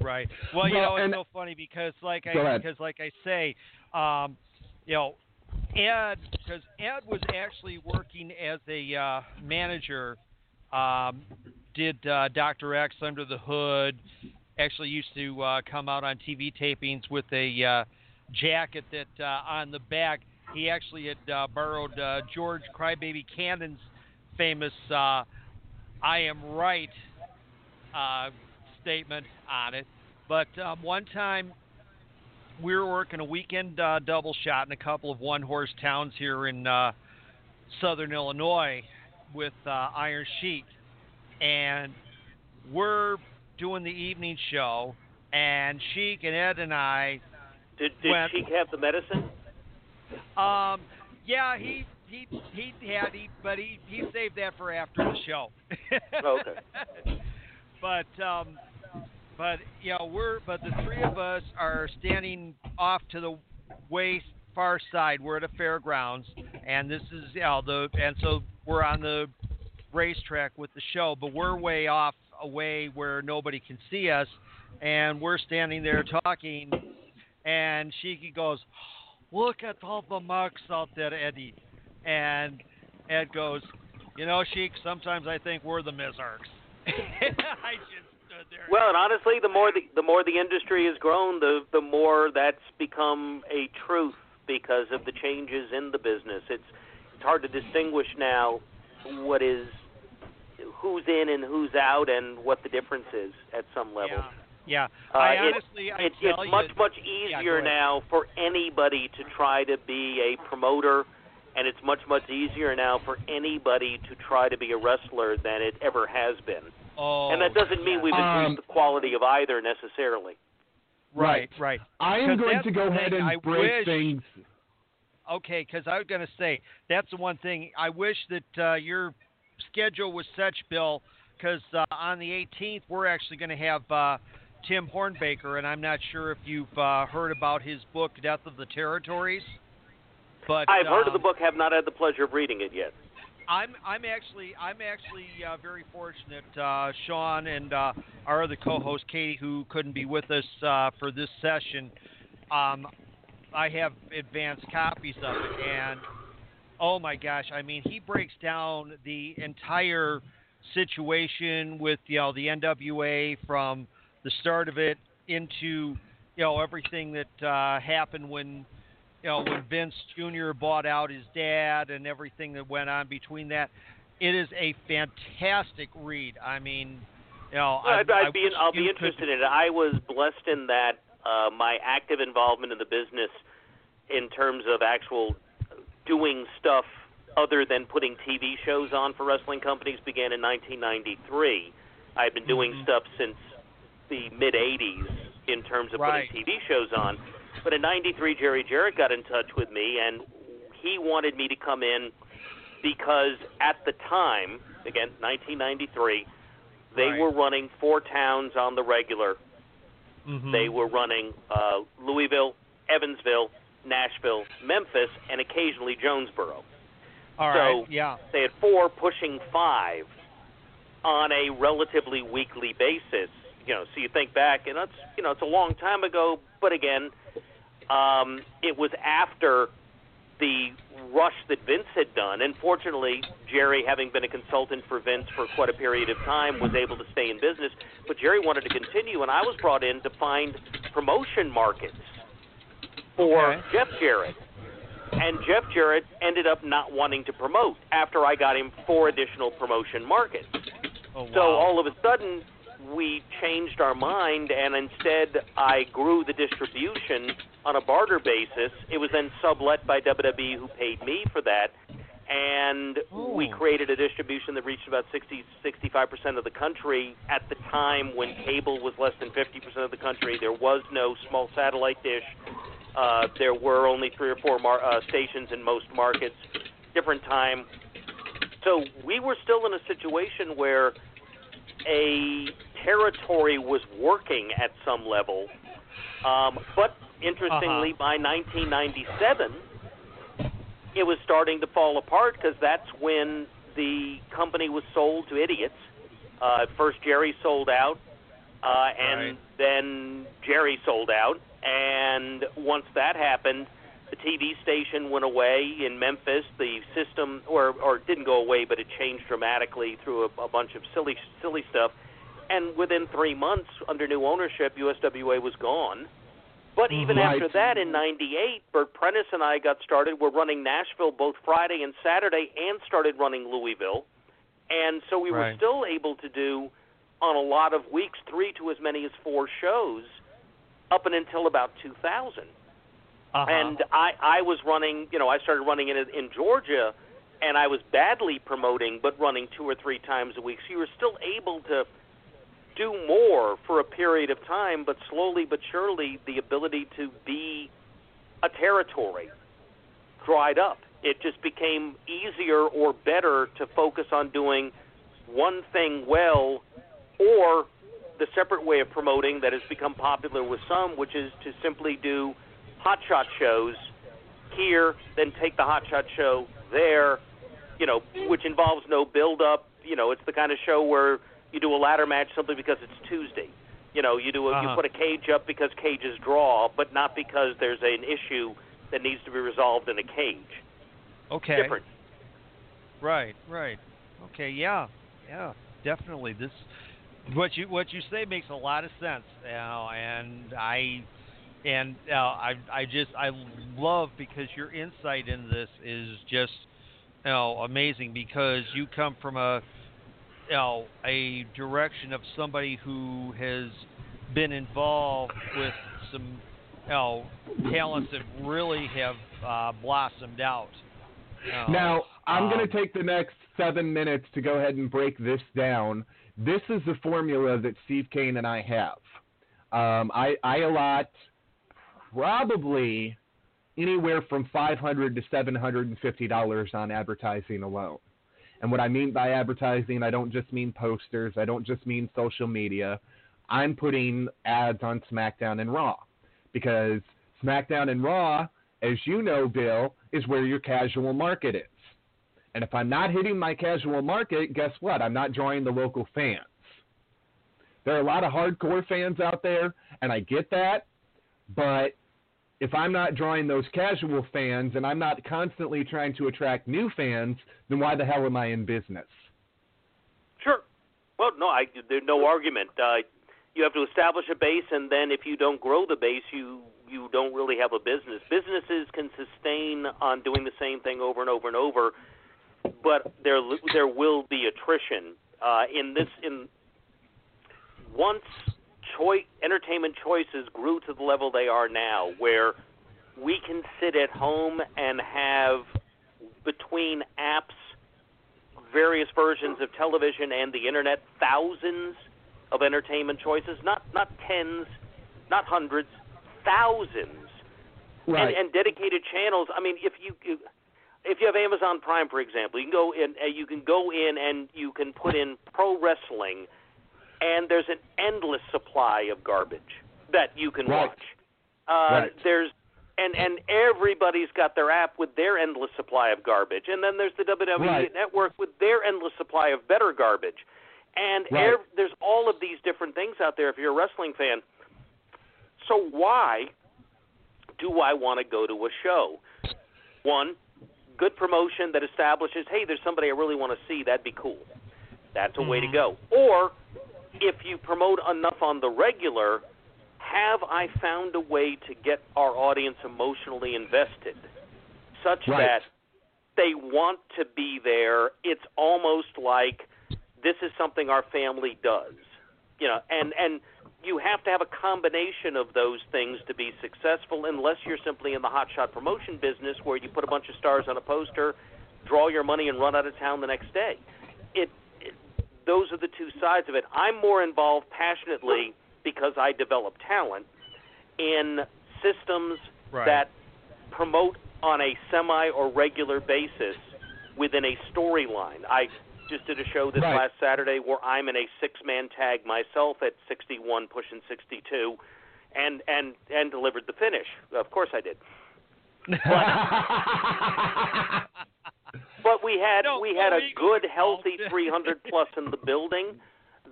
Right. Well, you well, know, it's so funny because, like I because like I say, um, you know, Ed because Ed was actually working as a uh, manager. Um, did uh, Doctor X Under the Hood? Actually, used to uh, come out on T V tapings with a uh, jacket that uh, on the back he actually had uh, borrowed uh, George Crybaby Cannon's famous uh, "I am right." Uh, statement on it, but um, one time we were working a weekend uh, double shot in a couple of one-horse towns here in uh, southern Illinois with uh, Iron Sheik, and we're doing the evening show, and Sheik and Ed and I did, did went, Sheik have the medicine? Um, yeah, he he he had he, but he he saved that for after the show. Okay. But um, but you know we're but the three of us are standing off to the way far side. We're at a fairgrounds, and this is you know, the and so we're on the racetrack with the show, but we're way off away where nobody can see us, and we're standing there talking, and Shiki goes, "Look at all the marks out there, Eddie," and Ed goes, "You know, Sheik, sometimes I think we're the Mizarks." I just stood there. Well, and honestly, the more the, the more the industry has grown, the the more that's become a truth because of the changes in the business. It's it's hard to distinguish now what is who's in and who's out and what the difference is at some level. Yeah, yeah. Uh, I honestly, it, I it, tell it's you, much much easier yeah, now for anybody to try to be a promoter. And it's much, much easier now for anybody to try to be a wrestler than it ever has been. Oh, and that doesn't mean we've increased um, the quality of either necessarily. Right, right. I am going to go ahead and I break wish, things. Okay, because I was going to say, that's the one thing. I wish that uh, your schedule was such, Bill, because uh, on the eighteenth, we're actually going to have uh, Tim Hornbaker, and I'm not sure if you've uh, heard about his book, Death of the Territories. But, I've um, heard of the book, have not had the pleasure of reading it yet. I'm I'm actually I'm actually uh, very fortunate. Uh, Sean and uh, our other co-host Katie, who couldn't be with us uh, for this session, um, I have advanced copies of it, and oh my gosh, I mean he breaks down the entire situation with you know the N W A from the start of it into you know everything that uh, happened when. You know, when Vince Junior bought out his dad and everything that went on between that. It is a fantastic read. I mean, you know. Well, I, I'd, I'd I be, I'll be interested could... in it. I was blessed in that uh, my active involvement in the business in terms of actual doing stuff other than putting T V shows on for wrestling companies began in nineteen ninety-three. I've been doing mm-hmm. stuff since the mid-eighties in terms of right. putting T V shows on. But in ninety-three, Jerry Jarrett got in touch with me, and he wanted me to come in because at the time, again, nineteen ninety-three, they right. were running four towns on the regular. Mm-hmm. They were running uh, Louisville, Evansville, Nashville, Memphis, and occasionally Jonesboro. All so right. yeah. they had four pushing five. on a relatively weekly basis. You know, so you think back, and that's, you know, it's a long time ago, but again, um, it was after the rush that Vince had done, and fortunately, Jerry, having been a consultant for Vince for quite a period of time, was able to stay in business, but Jerry wanted to continue, and I was brought in to find promotion markets for okay. Jeff Jarrett. And Jeff Jarrett ended up not wanting to promote after I got him four additional promotion markets. Oh, wow. So all of a sudden, we changed our mind, and instead I grew the distribution on a barter basis. It was then sublet by W W E, who paid me for that. And Ooh. we created a distribution that reached about sixty, sixty-five percent of the country at the time when cable was less than fifty percent of the country. There was no small satellite dish. Uh, there were only three or four mar- uh, stations in most markets, different time. So we were still in a situation where a territory was working at some level. Um, but interestingly, uh-huh. by nineteen ninety-seven, it was starting to fall apart because that's when the company was sold to idiots. Uh, first Jerry sold out, uh, and right. then Jerry sold out. And once that happened, the T V station went away in Memphis. The system, or or it didn't go away, but it changed dramatically through a, a bunch of silly, silly stuff. And within three months, under new ownership, U S W A was gone. But even right. after that, in ninety-eight, Bert Prentice and I got started. We're running Nashville both Friday and Saturday, and started running Louisville. And so we right. were still able to do, on a lot of weeks, three to as many as four shows, up and until about two thousand. Uh-huh. And I, I was running, you know, I started running in in Georgia, and I was badly promoting, but running two or three times a week. So you were still able to do more for a period of time, but slowly but surely the ability to be a territory dried up. It just became easier or better to focus on doing one thing well, or the separate way of promoting that has become popular with some, which is to simply do hotshot shows here, then take the hotshot show there, you know, which involves no build-up. You know, it's the kind of show where you do a ladder match simply because it's Tuesday. You know, you do a, uh-huh. you put a cage up because cages draw, but not because there's an issue that needs to be resolved in a cage. Okay. Different. Right, right. Okay, yeah, yeah, definitely. This... What you what you say makes a lot of sense, you know, and I and uh, I I just I love, because your insight in this is just, you know, amazing, because you come from a, you know, a direction of somebody who has been involved with some, you know, talents that really have uh, blossomed out. You know, now I'm um, going to take the next seven minutes to go ahead and break this down. This is the formula that Steve Kane and I have. Um, I, I allot probably anywhere from five hundred dollars to seven hundred fifty dollars on advertising alone. And what I mean by advertising, I don't just mean posters. I don't just mean social media. I'm putting ads on SmackDown and Raw, because SmackDown and Raw, as you know, Bill, is where your casual market is. And if I'm not hitting my casual market, guess what? I'm not drawing the local fans. There are a lot of hardcore fans out there, and I get that. But if I'm not drawing those casual fans and I'm not constantly trying to attract new fans, then why the hell am I in business? Sure. Well, no, I, there's no argument. Uh, you have to establish a base, and then if you don't grow the base, you you don't really have a business. Businesses can sustain on doing the same thing over and over and over, but there there will be attrition. Uh, in this, in once choice, entertainment choices grew to the level they are now, where we can sit at home and have, between apps, various versions of television and the internet, thousands of entertainment choices, not not tens, not hundreds, thousands, right. and, and dedicated channels. I mean, if you... you If you have Amazon Prime, for example, you can go in. Uh, you can go in and you can put in pro wrestling, and there's an endless supply of garbage that you can right. watch. Uh, right. There's and and everybody's got their app with their endless supply of garbage, and then there's the W W E right. Network with their endless supply of better garbage, And right. air, there's all of these different things out there if you're a wrestling fan. So why do I want to go to a show? One, good promotion that establishes, hey, there's somebody I really want to see. That'd be cool. That's a mm-hmm. way to go. Or if you promote enough on the regular, have I found a way to get our audience emotionally invested such right. that they want to be there? It's almost like this is something our family does. You know, and, and you have to have a combination of those things to be successful unless you're simply in the hotshot promotion business where you put a bunch of stars on a poster, draw your money, and run out of town the next day. It, it those are the two sides of it. I'm more involved passionately because I develop talent in systems right. that promote on a semi or regular basis within a storyline. I just did a show this right. last Saturday where I'm in a six-man tag myself at sixty-one, pushing sixty-two, and and, and delivered the finish. Of course I did. But, but we had no, we had a good, healthy three hundred plus in the building.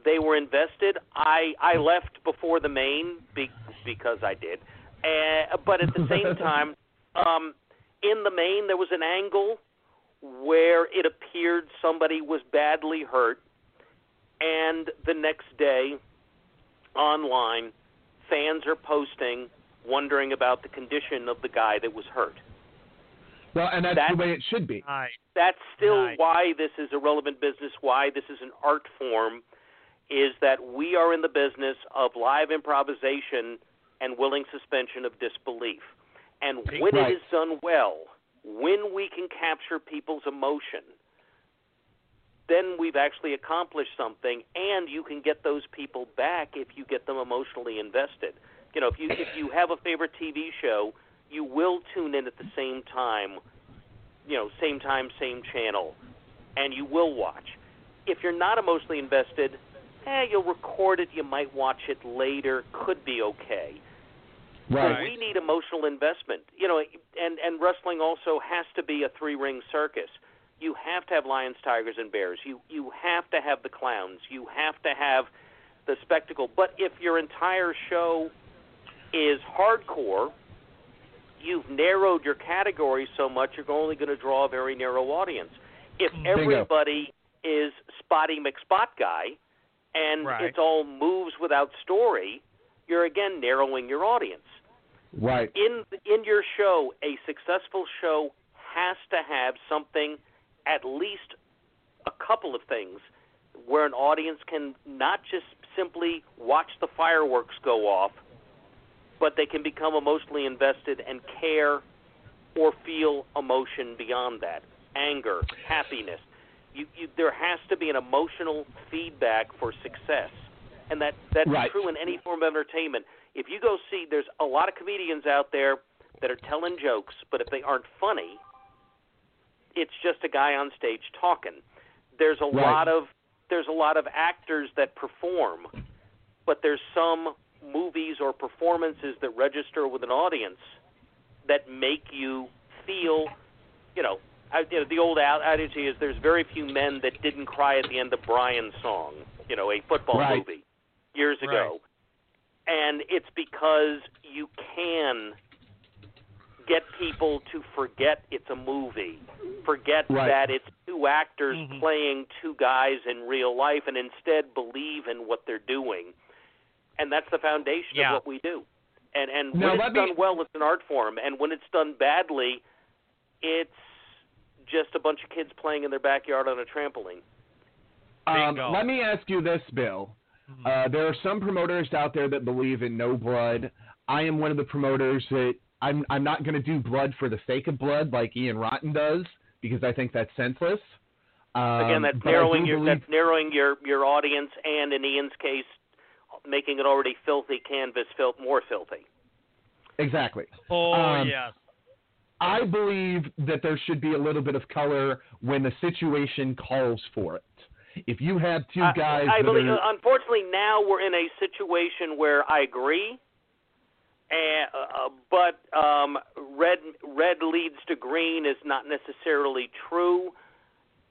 They were invested. I, I left before the main be, because I did. Uh, but at the same time, um, in the main, there was an angle where it appeared somebody was badly hurt, and the next day online fans are posting wondering about the condition of the guy that was hurt. Well, and that's, that's the way it should be. Nice. That's still nice. Why this is a relevant business, why this is an art form, is that we are in the business of live improvisation and willing suspension of disbelief. And when right. it is done well, when we can capture people's emotion, then we've actually accomplished something, and you can get those people back if you get them emotionally invested. You know, if you if you have a favorite T V show, you will tune in at the same time, you know, same time, same channel, and you will watch. If you're not emotionally invested, eh, you'll record it, you might watch it later, could be okay. Right. We need emotional investment, you know, and, and wrestling also has to be a three-ring circus. You have to have lions, tigers, and bears. You you have to have the clowns. You have to have the spectacle. But if your entire show is hardcore, you've narrowed your category so much you're only going to draw a very narrow audience. If everybody Bingo. Is Spotty McSpot Guy and right. it's all moves without story, you're again narrowing your audience. Right. In in your show, a successful show has to have something, at least a couple of things, where an audience can not just simply watch the fireworks go off, but they can become emotionally invested and care or feel emotion beyond that. Anger, happiness. You, you, there has to be an emotional feedback for success. And that, that's right. true in any form of entertainment. If you go see, there's a lot of comedians out there that are telling jokes, but if they aren't funny, it's just a guy on stage talking. There's a right. lot of there's a lot of actors that perform, but there's some movies or performances that register with an audience that make you feel, you know, I, you know the old adage is there's very few men that didn't cry at the end of Brian's song, you know, a football right. movie. Years ago, right. and it's because you can get people to forget it's a movie, forget right. that it's two actors mm-hmm. playing two guys in real life, and instead believe in what they're doing, and that's the foundation yeah. of what we do. And and now, when it's done me... well, it's an art form, and when it's done badly, it's just a bunch of kids playing in their backyard on a trampoline. Um, let me ask you this, Bill. Uh, there are some promoters out there that believe in no blood. I am one of the promoters that I'm I'm not going to do blood for the sake of blood like Ian Rotten does, because I think that's senseless. Um, Again, that's narrowing your believe... that's narrowing your, your audience, and in Ian's case, making an already filthy canvas fil- more filthy. Exactly. Oh, um, yeah. I believe that there should be a little bit of color when the situation calls for it. If you have two guys, I, I believe. Are... Unfortunately, now we're in a situation where I agree, and, uh, but um, red red leads to green is not necessarily true,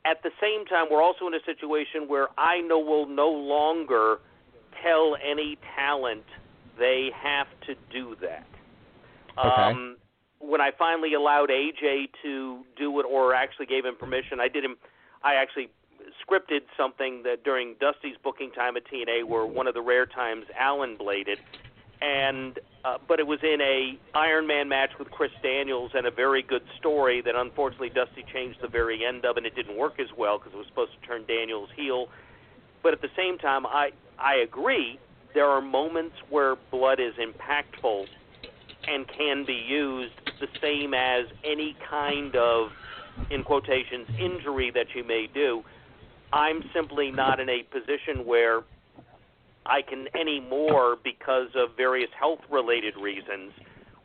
at the same time, we're also in a situation where I know we'll no longer tell any talent they have to do that. Okay. Um, when I finally allowed A J to do it, or actually gave him permission, I did him. I actually scripted something that during Dusty's booking time at T N A, were one of the rare times Alan bladed, and uh, but it was in a Iron Man match with Chris Daniels and a very good story that unfortunately Dusty changed the very end of, and it didn't work as well because it was supposed to turn Daniels heel. But at the same time, I I agree. There are moments where blood is impactful and can be used the same as any kind of, in quotations, injury that you may do. I'm simply not in a position where I can anymore, because of various health-related reasons,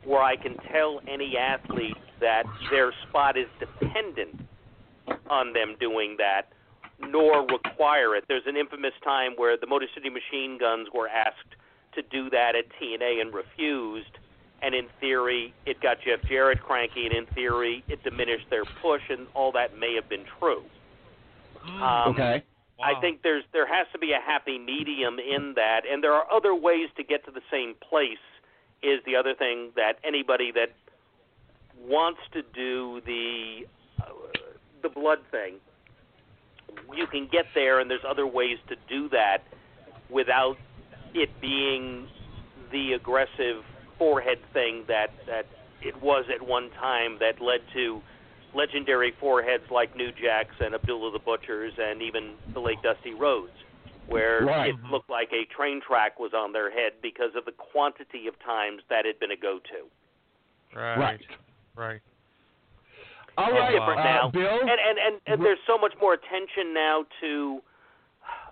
where I can tell any athlete that their spot is dependent on them doing that, nor require it. There's an infamous time where the Motor City Machine Guns were asked to do that at T N A and refused. And in theory, it got Jeff Jarrett cranky, and in theory, it diminished their push, and all that may have been true. Um, okay. Wow. I think there's there has to be a happy medium in that, and there are other ways to get to the same place, is the other thing that anybody that wants to do the uh, the blood thing, you can get there, and there's other ways to do that without it being the aggressive forehead thing that, that it was at one time that led to legendary foreheads like New Jack's and Abdullah the Butcher's and even the late Dusty Rhodes, where right. it looked like a train track was on their head because of the quantity of times that had been a go-to. Right. Right. right. All it's right, different uh, now. Uh, Bill? And, and, and, and there's so much more attention now to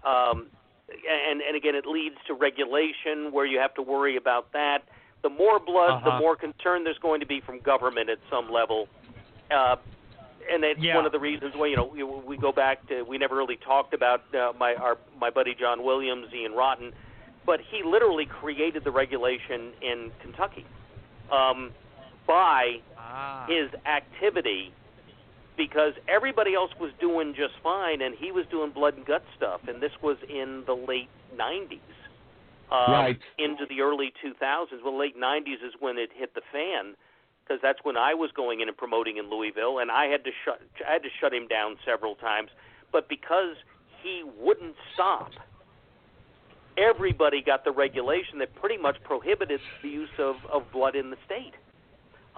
um, and, and again, it leads to regulation where you have to worry about that. The more blood, uh-huh. the more concern there's going to be from government at some level. Uh, and it's yeah. one of the reasons why, you know, we go back to, we never really talked about uh, my our, my buddy John Williams, Ian Rotten, but he literally created the regulation in Kentucky um, by ah. his activity, because everybody else was doing just fine, and he was doing blood and gut stuff, and this was in the late nineties. Um, right. Into the early two thousands. Well, late nineties is when it hit the fan, because that's when I was going in and promoting in Louisville, and I had to shut I had to shut him down several times. But because he wouldn't stop, everybody got the regulation that pretty much prohibited the use of, of blood in the state.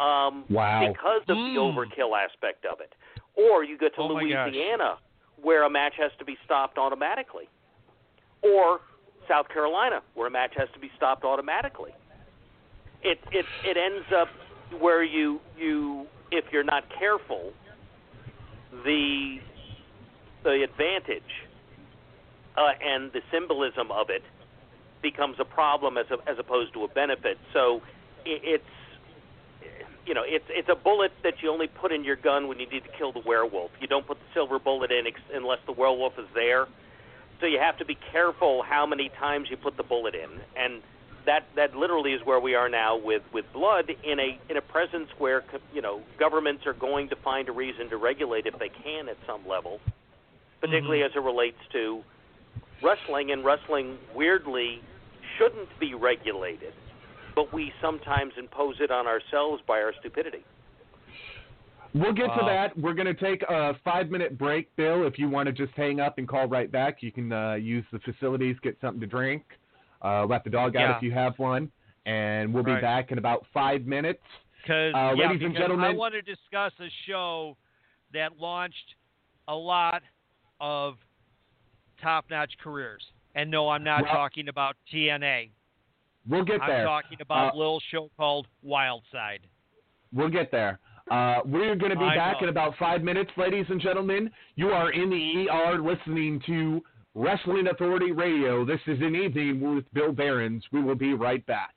Um, wow. Because of mm. the overkill aspect of it. Or you get to oh Louisiana, where a match has to be stopped automatically. Or South Carolina, where a match has to be stopped automatically. It it it ends up where you you if you're not careful, the the advantage uh, and the symbolism of it becomes a problem as a, as opposed to a benefit. So it, it's you know it's it's a bullet that you only put in your gun when you need to kill the werewolf. You don't put the silver bullet in ex- unless the werewolf is there. So you have to be careful how many times you put the bullet in, and that, that literally is where we are now with, with blood in a in a presence where, you know, governments are going to find a reason to regulate if they can at some level, particularly mm-hmm. as it relates to wrestling. And wrestling weirdly shouldn't be regulated, but we sometimes impose it on ourselves by our stupidity. We'll get wow. to that. We're going to take a five-minute break, Bill. If you want to just hang up and call right back, you can uh, use the facilities, get something to drink, uh, let the dog yeah. out if you have one, and we'll right. be back in about five minutes. Cause, uh, yeah, ladies and gentlemen, I want to discuss a show that launched a lot of top-notch careers. And no, I'm not well, talking about T N A. We'll get I'm there. I'm talking about uh, a little show called Wildside. We'll get there. Uh, we're going to be I back know. in about five minutes, ladies and gentlemen. You are in the E R listening to Wrestling Authority Radio. This is An Evening with Bill Behrens. We will be right back.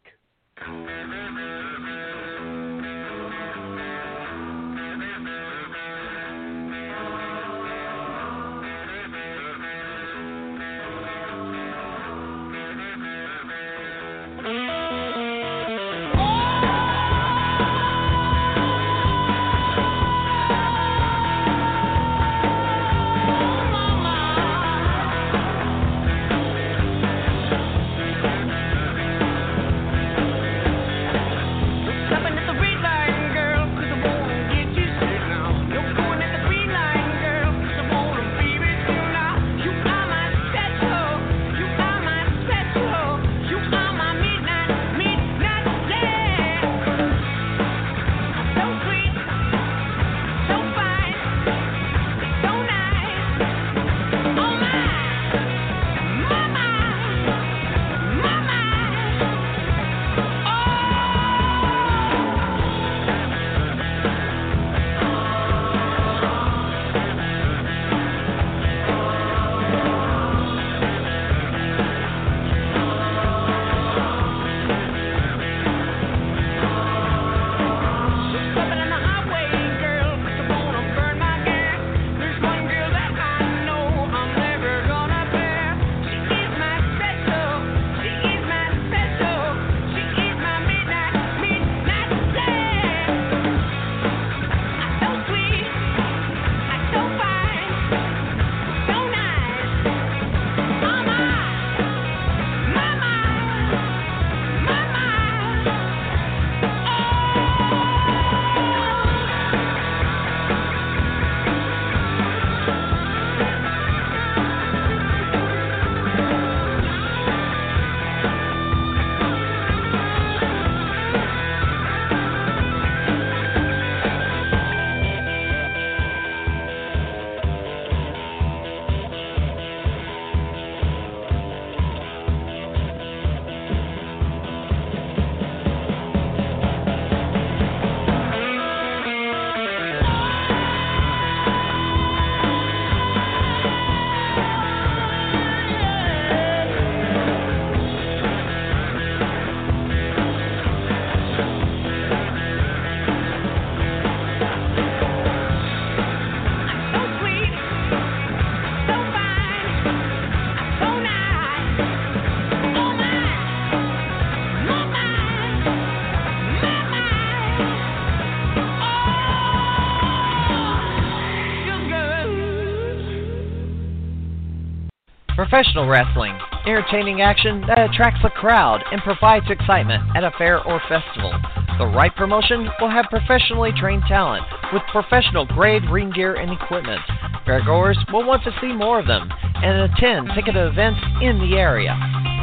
Professional wrestling, entertaining action that attracts a crowd and provides excitement at a fair or festival. The right promotion will have professionally trained talent with professional grade ring gear and equipment. Fairgoers will want to see more of them and attend ticketed events in the area.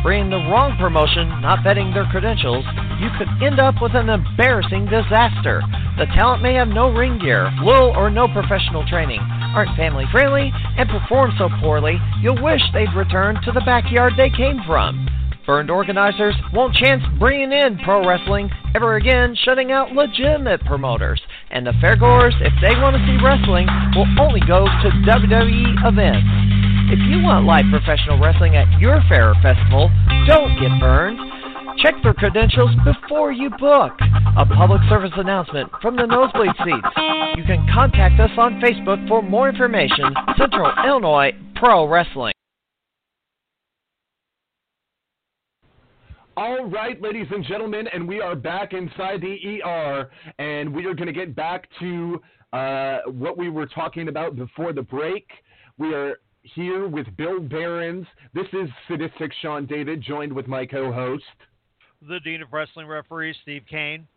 Bringing the wrong promotion, not vetting their credentials, you could end up with an embarrassing disaster. The talent may have no ring gear, little or no professional training, aren't family friendly, and perform so poorly you'll wish they'd return to the backyard they came from. Burned organizers won't chance bringing in pro wrestling ever again, shutting out legitimate promoters. And the fairgoers, if they want to see wrestling, will only go to W W E events. If you want live professional wrestling at your fair or festival, don't get burned. Check their credentials before you book. A public service announcement from the Nosebleed Seats. You can contact us on Facebook for more information. Central Illinois Pro Wrestling. All right, ladies and gentlemen, and we are back inside the E R, and we are going to get back to uh, what we were talking about before the break. We are here with Bill Behrens. This is Sadistic Sean David, joined with my co-host, the Dean of Wrestling Referees, Steve Kane.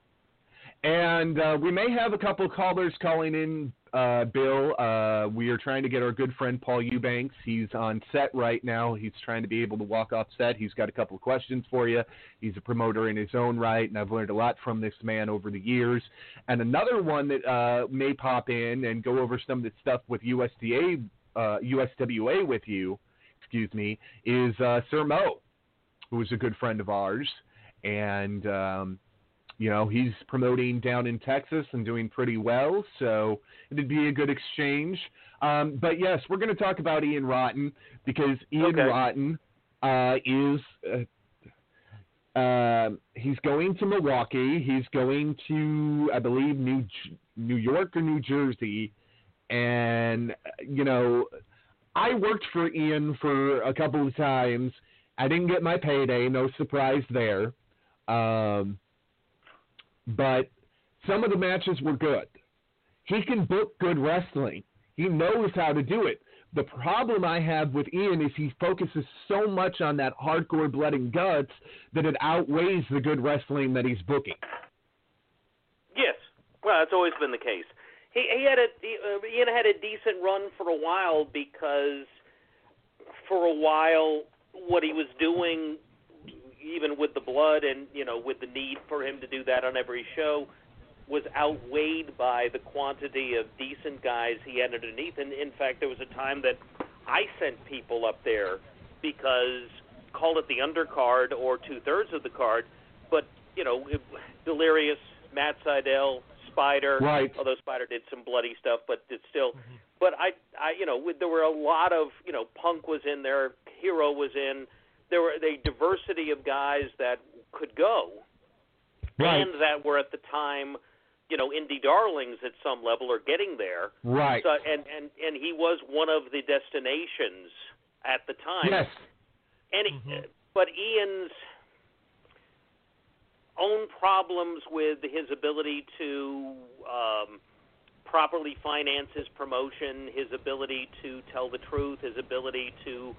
And uh, we may have a couple callers calling in, uh, Bill. Uh, we are trying to get our good friend Paul Eubanks. He's on set right now. He's trying to be able to walk off set. He's got a couple of questions for you. He's a promoter in his own right, and I've learned a lot from this man over the years. And another one that uh, may pop in and go over some of the stuff with U S D A, uh, U S W A with you, excuse me, is uh, Sir Mo, who is a good friend of ours. And, um, you know, he's promoting down in Texas and doing pretty well, so it'd be a good exchange. Um, but, yes, we're going to talk about Ian Rotten because Ian okay. Rotten uh, is uh, – uh, he's going to Milwaukee. He's going to, I believe, New New York or New Jersey. And, you know, I worked for Ian for a couple of times. I didn't get my payday, no surprise there. Um, but some of the matches were good. He can book good wrestling. He knows how to do it. The problem I have with Ian is he focuses so much on that hardcore blood and guts that it outweighs the good wrestling that he's booking. Yes. Well, that's always been the case. He, he had a, he, uh, Ian had a decent run for a while because for a while what he was doing, even with the blood and, you know, with the need for him to do that on every show, was outweighed by the quantity of decent guys he had underneath. And, in fact, there was a time that I sent people up there because, call it the undercard or two-thirds of the card, but, you know, Delirious, Matt Sydal, Spyder, right. although Spyder did some bloody stuff, but it's still mm-hmm. – but, I, I, you know, there were a lot of – you know, Punk was in there, Hero was in. There were a diversity of guys that could go right. and that were at the time, you know, indie darlings at some level or getting there. Right. So, and, and, and he was one of the destinations at the time. Yes. And mm-hmm. he, but Ian's own problems with his ability to um, properly finance his promotion, his ability to tell the truth, his ability to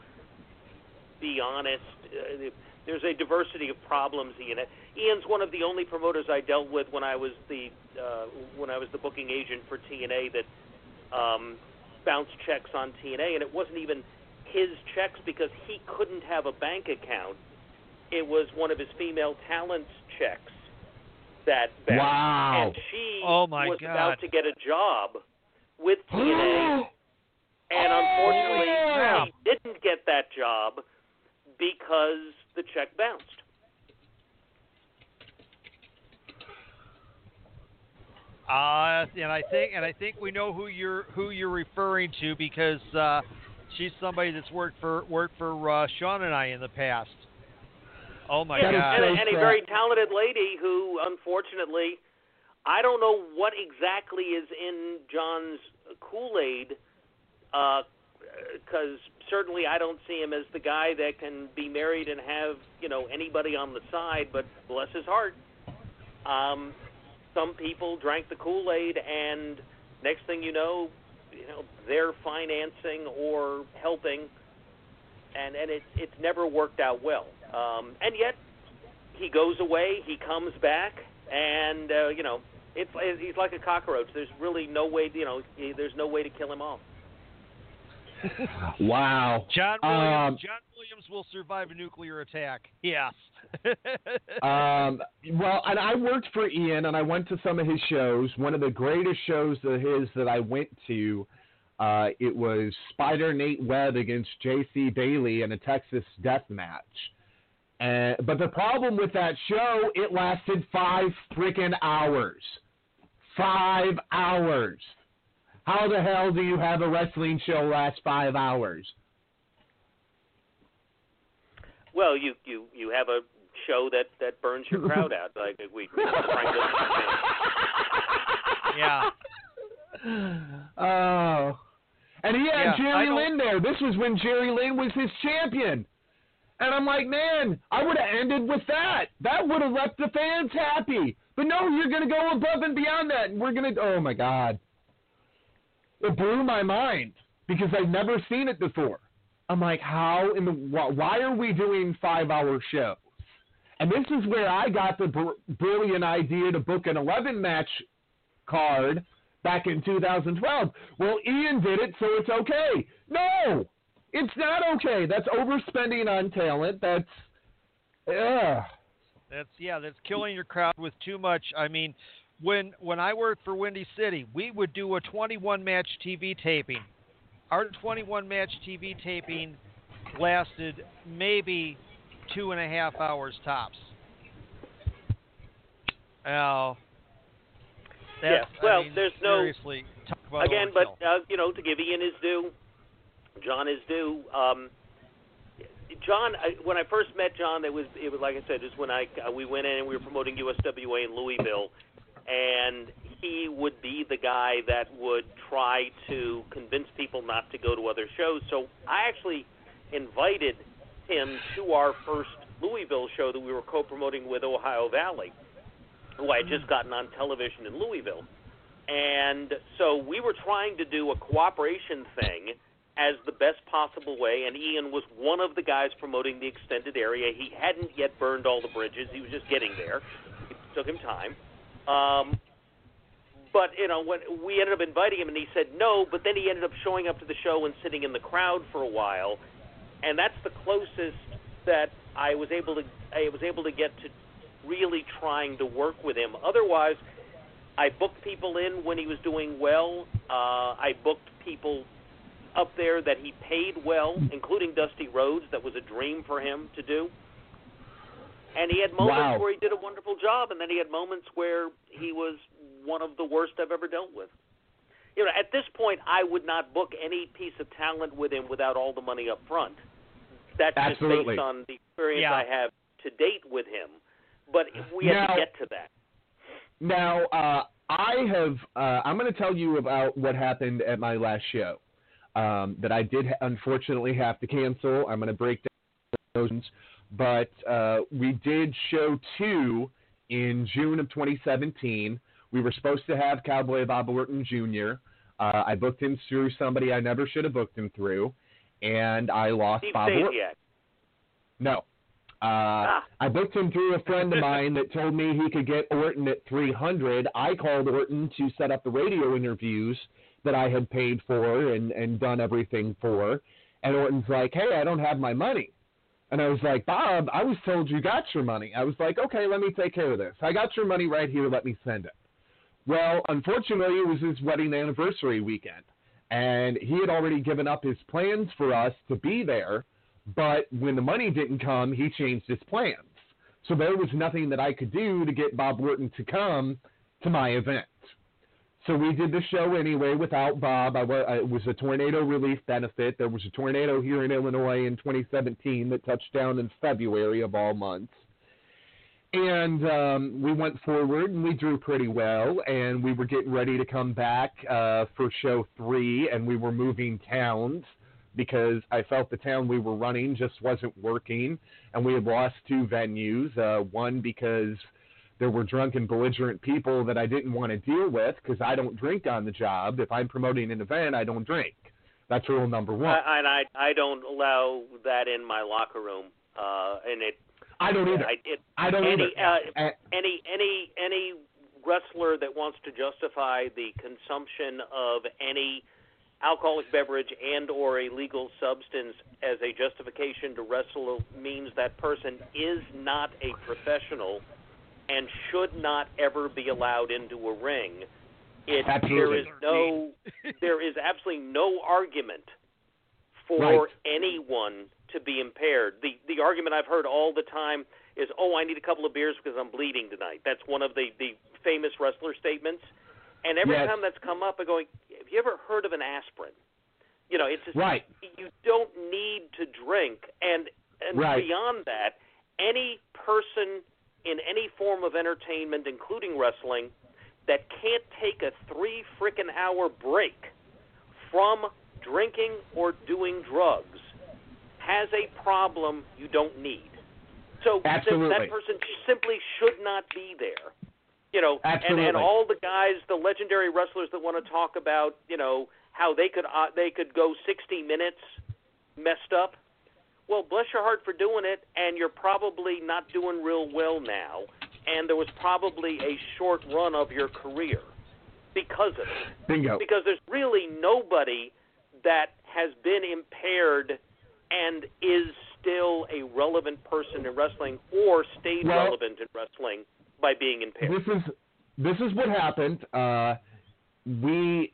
be honest. Uh, there's a diversity of problems, Ian. Ian's one of the only promoters I dealt with when I was the uh, when I was the booking agent for T N A that um, bounced checks on T N A, and it wasn't even his checks because he couldn't have a bank account. It was one of his female talent's checks that bounced. Wow. And she oh my was God. about to get a job with T N A, and unfortunately yeah. she didn't get that job because the check bounced. Uh, and I think, and I think we know who you're who you're referring to because uh, she's somebody that's worked for worked for uh, Sean and I in the past. Oh my yeah, God! And, and a very talented lady who, unfortunately, I don't know what exactly is in John's Kool-Aid, because. Uh, Certainly, I don't see him as the guy that can be married and have, you know, anybody on the side, but bless his heart. Um, some people drank the Kool-Aid, and next thing you know, you know, they're financing or helping and and it it's never worked out well. Um, and yet he goes away, he comes back, and uh, you know, it's he's like a cockroach. There's really no way, you know, there's no way to kill him off. Wow. John Williams, um, John Williams will survive a nuclear attack. Yes. um, well, and I worked for Ian, and I went to some of his shows. One of the greatest shows of his that I went to, uh, it was Spyder Nate Webb against J C Bailey in a Texas death match. Uh, but the problem with that show, it lasted five freaking hours. Five hours. How the hell do you have a wrestling show last five hours? Well, you, you, you have a show that, that burns your crowd out. Like we, we yeah. Oh. And he had yeah, Jerry Lynn there. This was when Jerry Lynn was his champion. And I'm like, man, I would have ended with that. That would have left the fans happy. But no, you're going to go above and beyond that. And we're going to – oh, my God. It blew my mind because I've never seen it before. I'm like, how in the why are we doing five-hour shows? And this is where I got the br- brilliant idea to book an eleven-match card back in two thousand twelve. Well, Ian did it, so it's okay. No, it's not okay. That's overspending on talent. That's yeah. That's yeah. That's killing your crowd with too much. I mean. When when I worked for Windy City, we would do a twenty-one match T V taping. Our twenty-one match T V taping lasted maybe two and a half hours tops. Oh, yeah. Well, I mean, there's no seriously, talk about again, but uh, you know, to give Ian his due, John his due. Um, John, I, when I first met John, it was it was like I said, just when I uh, we went in and we were promoting U S W A in Louisville. And he would be the guy that would try to convince people not to go to other shows. So I actually invited him to our first Louisville show that we were co-promoting with Ohio Valley, who I had just gotten on television in Louisville. And so we were trying to do a cooperation thing as the best possible way, and Ian was one of the guys promoting the extended area. He hadn't yet burned all the bridges. He was just getting there. It took him time. Um, but, you know, when we ended up inviting him, and he said no, but then he ended up showing up to the show and sitting in the crowd for a while, and that's the closest that I was able to I was able to get to really trying to work with him. Otherwise, I booked people in when he was doing well. Uh, I booked people up there that he paid well, including Dusty Rhodes. That was a dream for him to do. And he had moments wow. where he did a wonderful job, and then he had moments where he was one of the worst I've ever dealt with. You know, at this point, I would not book any piece of talent with him without all the money up front. That's Absolutely. just based on the experience yeah. I have to date with him. But we had now, to get to that. Now, uh, I have uh, – I'm going to tell you about what happened at my last show um, that I did unfortunately have to cancel. I'm going to break down those. But uh, we did show two in June of twenty seventeen. We were supposed to have Cowboy Bob Orton Junior Uh, I booked him through somebody I never should have booked him through, and I lost Steve Bob Stasiak. Orton. No. Uh, ah. I booked him through a friend of mine that told me he could get Orton at three hundred. I called Orton to set up the radio interviews that I had paid for and, and done everything for, and Orton's like, hey, I don't have my money. And I was like, Bob, I was told you got your money. I was like, okay, let me take care of this. I got your money right here. Let me send it. Well, unfortunately, it was his wedding anniversary weekend, and he had already given up his plans for us to be there. But when the money didn't come, he changed his plans. So there was nothing that I could do to get Bob Orton to come to my event. So we did the show anyway without Bob. I was, it was a tornado relief benefit. There was a tornado here in Illinois in twenty seventeen that touched down in February of all months. And um, we went forward, and we drew pretty well, and we were getting ready to come back uh, for show three, and we were moving towns because I felt the town we were running just wasn't working, and we had lost two venues, uh, one because there were drunken, belligerent people that I didn't want to deal with because I don't drink on the job. If I'm promoting an event, I don't drink. That's rule number one. I, and I I don't allow that in my locker room. Uh, and it. I don't either. I, it, I don't any, either. Uh, uh, any any any wrestler that wants to justify the consumption of any alcoholic beverage and or illegal substance as a justification to wrestle means that person is not a professional and should not ever be allowed into a ring. It, there is no, there is absolutely no argument for right. anyone to be impaired. The the argument I've heard all the time is, oh, I need a couple of beers because I'm bleeding tonight. That's one of the, the famous wrestler statements. And every yes. time that's come up, I'm going, have you ever heard of an aspirin? You know, it's just, right. you don't need to drink. And, and right. beyond that, any person in any form of entertainment, including wrestling, that can't take a three frickin' hour break from drinking or doing drugs has a problem you don't need. So that, that person simply should not be there. You know, and, and all the guys, the legendary wrestlers that want to talk about, you know, how they could uh, they could go sixty minutes messed up. Well, bless your heart for doing it, and you're probably not doing real well now. And there was probably a short run of your career because of it. Bingo. Because there's really nobody that has been impaired and is still a relevant person in wrestling or stayed well, relevant in wrestling by being impaired. This is this is what happened. Uh, we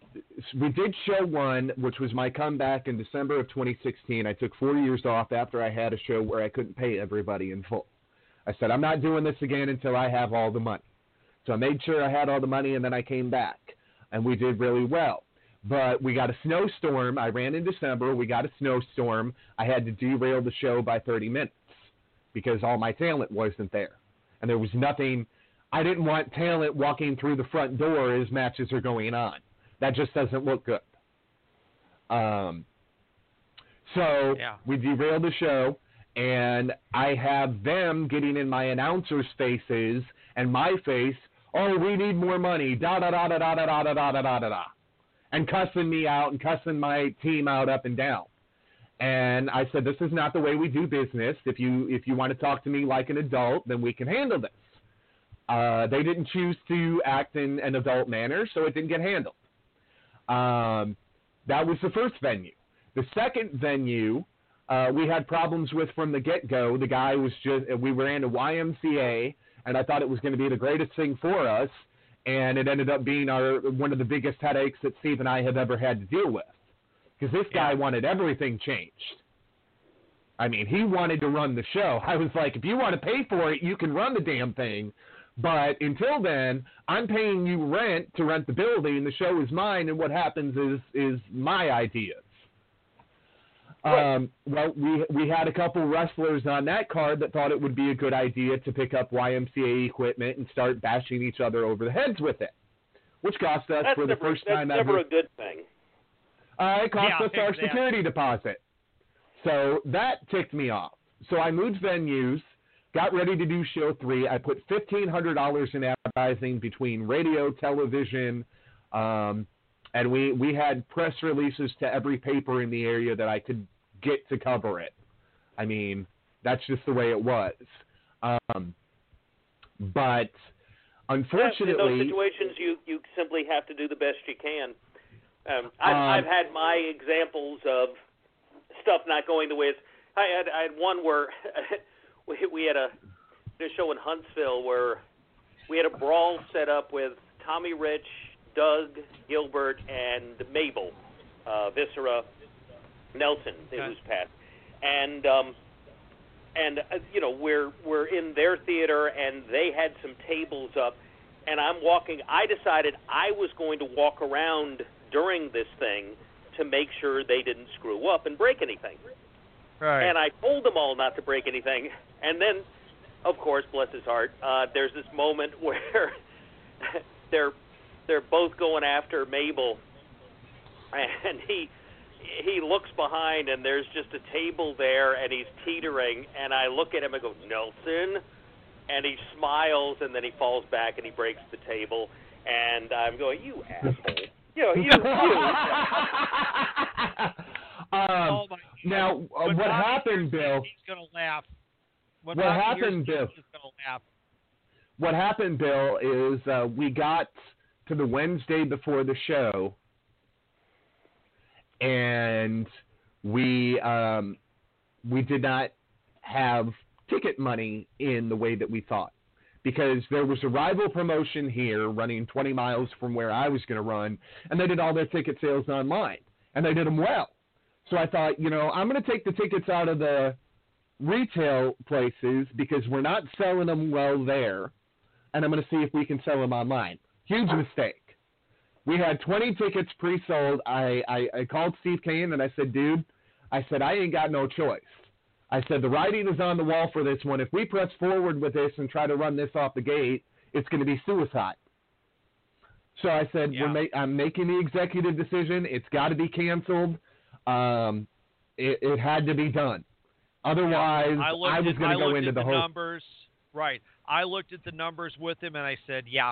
we did show one, which was my comeback in December of twenty sixteen. I took four years off after I had a show where I couldn't pay everybody in full. I said, I'm not doing this again until I have all the money. So I made sure I had all the money, and then I came back, and we did really well. But we got a snowstorm. I ran in December. We got a snowstorm. I had to derail the show by thirty minutes because all my talent wasn't there. And there was nothing. I didn't want talent walking through the front door as matches are going on. That just doesn't look good. Um, so yeah. we derailed the show. And I have them getting in my announcer's faces and my face, oh, we need more money, da-da-da-da-da-da-da-da-da-da-da-da, and cussing me out and cussing my team out up and down. And I said, this is not the way we do business. If you if you want to talk to me like an adult, then we can handle this. Uh, they didn't choose to act in an adult manner, so it didn't get handled. Um, that was the first venue. The second venue... Uh, we had problems with from the get-go. The guy was just – we ran a Y M C A, and I thought it was going to be the greatest thing for us, and it ended up being our one of the biggest headaches that Steve and I have ever had to deal with because this guy yeah. wanted everything changed. I mean, he wanted to run the show. I was like, if you want to pay for it, you can run the damn thing, but until then, I'm paying you rent to rent the building. The show is mine, and what happens is is my idea. Um, well, we we had a couple wrestlers on that card that thought it would be a good idea to pick up Y M C A equipment and start bashing each other over the heads with it, which cost us that's for the never, first time that's ever. That's never a good thing. Uh, it cost yeah, us our security out. deposit. So that ticked me off. So I moved venues, got ready to do show three. I put fifteen hundred dollars in advertising between radio, television, um, and we, we had press releases to every paper in the area that I could get to cover it. I mean, that's just the way it was. Um, but unfortunately, in those situations, you, you simply have to do the best you can. Um, I've, um, I've had my examples of stuff not going the way it's. I had I had one where we we had a, a show in Huntsville where we had a brawl set up with Tommy Rich, Doug Gilbert, and Mabel, uh, Viscera. Nelson, it was Pat, and um, and uh, you know we're we're in their theater, and they had some tables up, and I'm walking. I decided I was going to walk around during this thing to make sure they didn't screw up and break anything. Right. And I told them all not to break anything, and then, of course, bless his heart, uh, there's this moment where they're they're both going after Mabel, and he. He looks behind, and there's just a table there, and he's teetering. And I look at him and go, Nelson? And he smiles, and then he falls back, and he breaks the table. And I'm going, you asshole. You know, you. you. Now, uh, what happened, Bill? He's going to laugh. What happened, Bill? He's going to laugh. What happened, Bill, is uh, we got to the Wednesday before the show, and we um, we did not have ticket money in the way that we thought, because there was a rival promotion here running twenty miles from where I was going to run, and they did all their ticket sales online, and they did them well. So I thought, you know, I'm going to take the tickets out of the retail places because we're not selling them well there, and I'm going to see if we can sell them online. Huge mistake. We had twenty tickets pre-sold. I, I, I called Steve Kane, and I said, dude, I said, I ain't got no choice. I said, the writing is on the wall for this one. If we press forward with this and try to run this off the gate, it's going to be suicide. So I said, yeah. we're ma- I'm making the executive decision. It's got to be canceled. Um, it, it had to be done. Otherwise, yeah. I, I was going to go into the, the whole. Numbers. Right. I looked at the numbers with him, and I said, yeah,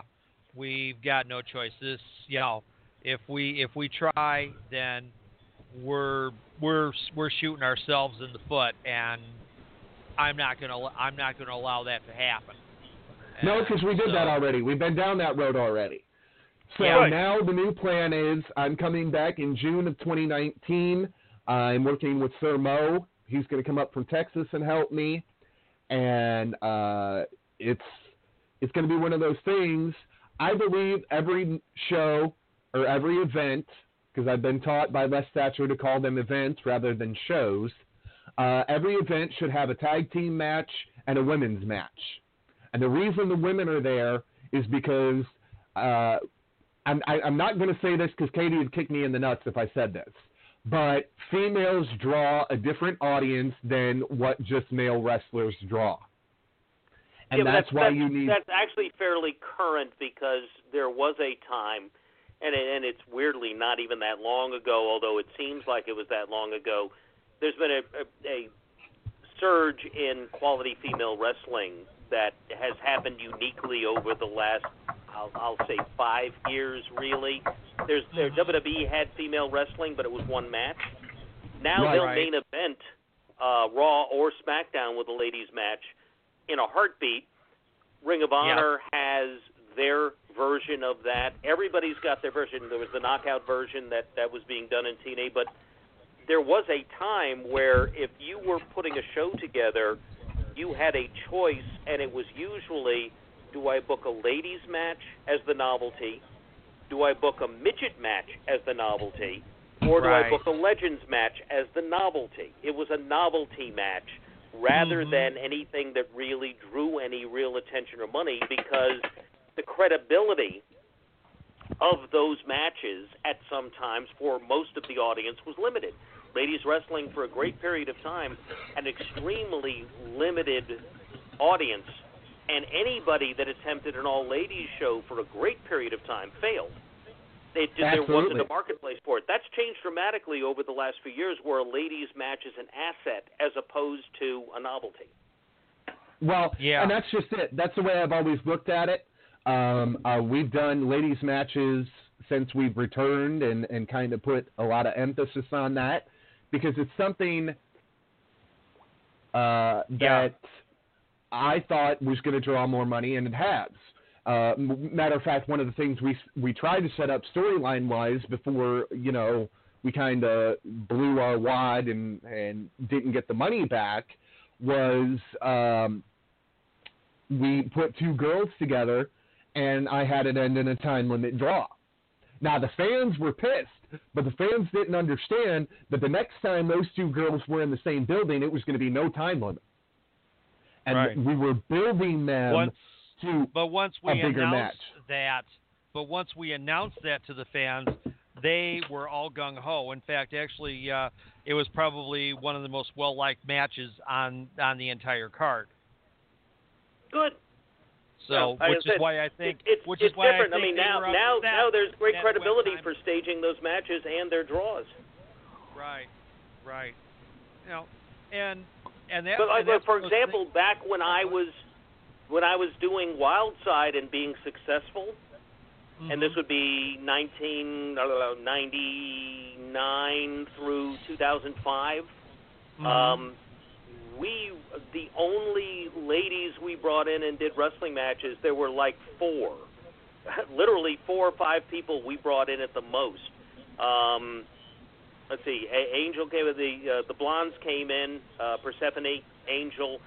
we've got no choice. This, you know, if we if we try, then we're we're we're shooting ourselves in the foot, and I'm not gonna I'm not gonna allow that to happen. And no, because we did so, that already. We've been down that road already. So yeah, right. Now the new plan is I'm coming back in June of twenty nineteen. I'm working with Sir Mo. He's gonna come up from Texas and help me, and uh, it's it's gonna be one of those things. I believe every show or every event, because I've been taught by Les Thatcher to call them events rather than shows, uh, every event should have a tag team match and a women's match. And the reason the women are there is because, uh, I'm, I, I'm not going to say this because Katie would kick me in the nuts if I said this, but females draw a different audience than what just male wrestlers draw. And yeah, that's, that's why that's, you need... That's actually fairly current, because there was a time... And, it, and it's weirdly not even that long ago, although it seems like it was that long ago. There's been a, a, a surge in quality female wrestling that has happened uniquely over the last, I'll, I'll say, five years, really. There's there, W W E had female wrestling, but it was one match. Now right, they'll right. main event uh, Raw or SmackDown with a ladies match in a heartbeat. Ring of Honor yep. has their version of that. Everybody's got their version. There was the knockout version that, that was being done in T N A, but there was a time where if you were putting a show together, you had a choice, and it was usually, do I book a ladies match as the novelty? Do I book a midget match as the novelty? Or do right. I book a legends match as the novelty? It was a novelty match rather mm-hmm. than anything that really drew any real attention or money, because the credibility of those matches at some times for most of the audience was limited. Ladies wrestling for a great period of time, an extremely limited audience, and anybody that attempted an all-ladies show for a great period of time failed. They, there wasn't a marketplace for it. That's changed dramatically over the last few years, where a ladies match is an asset as opposed to a novelty. Well, yeah. And that's just it. That's the way I've always looked at it. Um, uh, we've done ladies matches since we've returned, and, and kind of put a lot of emphasis on that, because it's something uh, that yeah. I thought was going to draw more money, and it has. Uh, matter of fact, one of the things we we tried to set up storyline-wise before, you know, we kind of blew our wad and, and didn't get the money back was um, we put two girls together, and I had it end in a time limit draw. Now, the fans were pissed, but the fans didn't understand that the next time those two girls were in the same building, it was going to be no time limit. And right. we were building them once, to but once we a bigger match. That, but once we announced that to the fans, they were all gung-ho. In fact, actually, uh, it was probably one of the most well-liked matches on, on the entire card. Good. So, yeah, which said, is why I think it, it, which it's is why different. I, think I mean, now now, now there's great credibility for staging those matches and their draws. Right, right. You know, and and that. But and like, for example, things. back when I was when I was doing Wildside and being successful, mm-hmm. and this would be nineteen ninety-nine through two thousand five. Mm-hmm. Um, we, the only ladies we brought in and did wrestling matches, there were like four. Literally four or five people we brought in at the most. Um, let's see, Angel came in, the, uh, the blondes came in, uh, Persephone, Angel,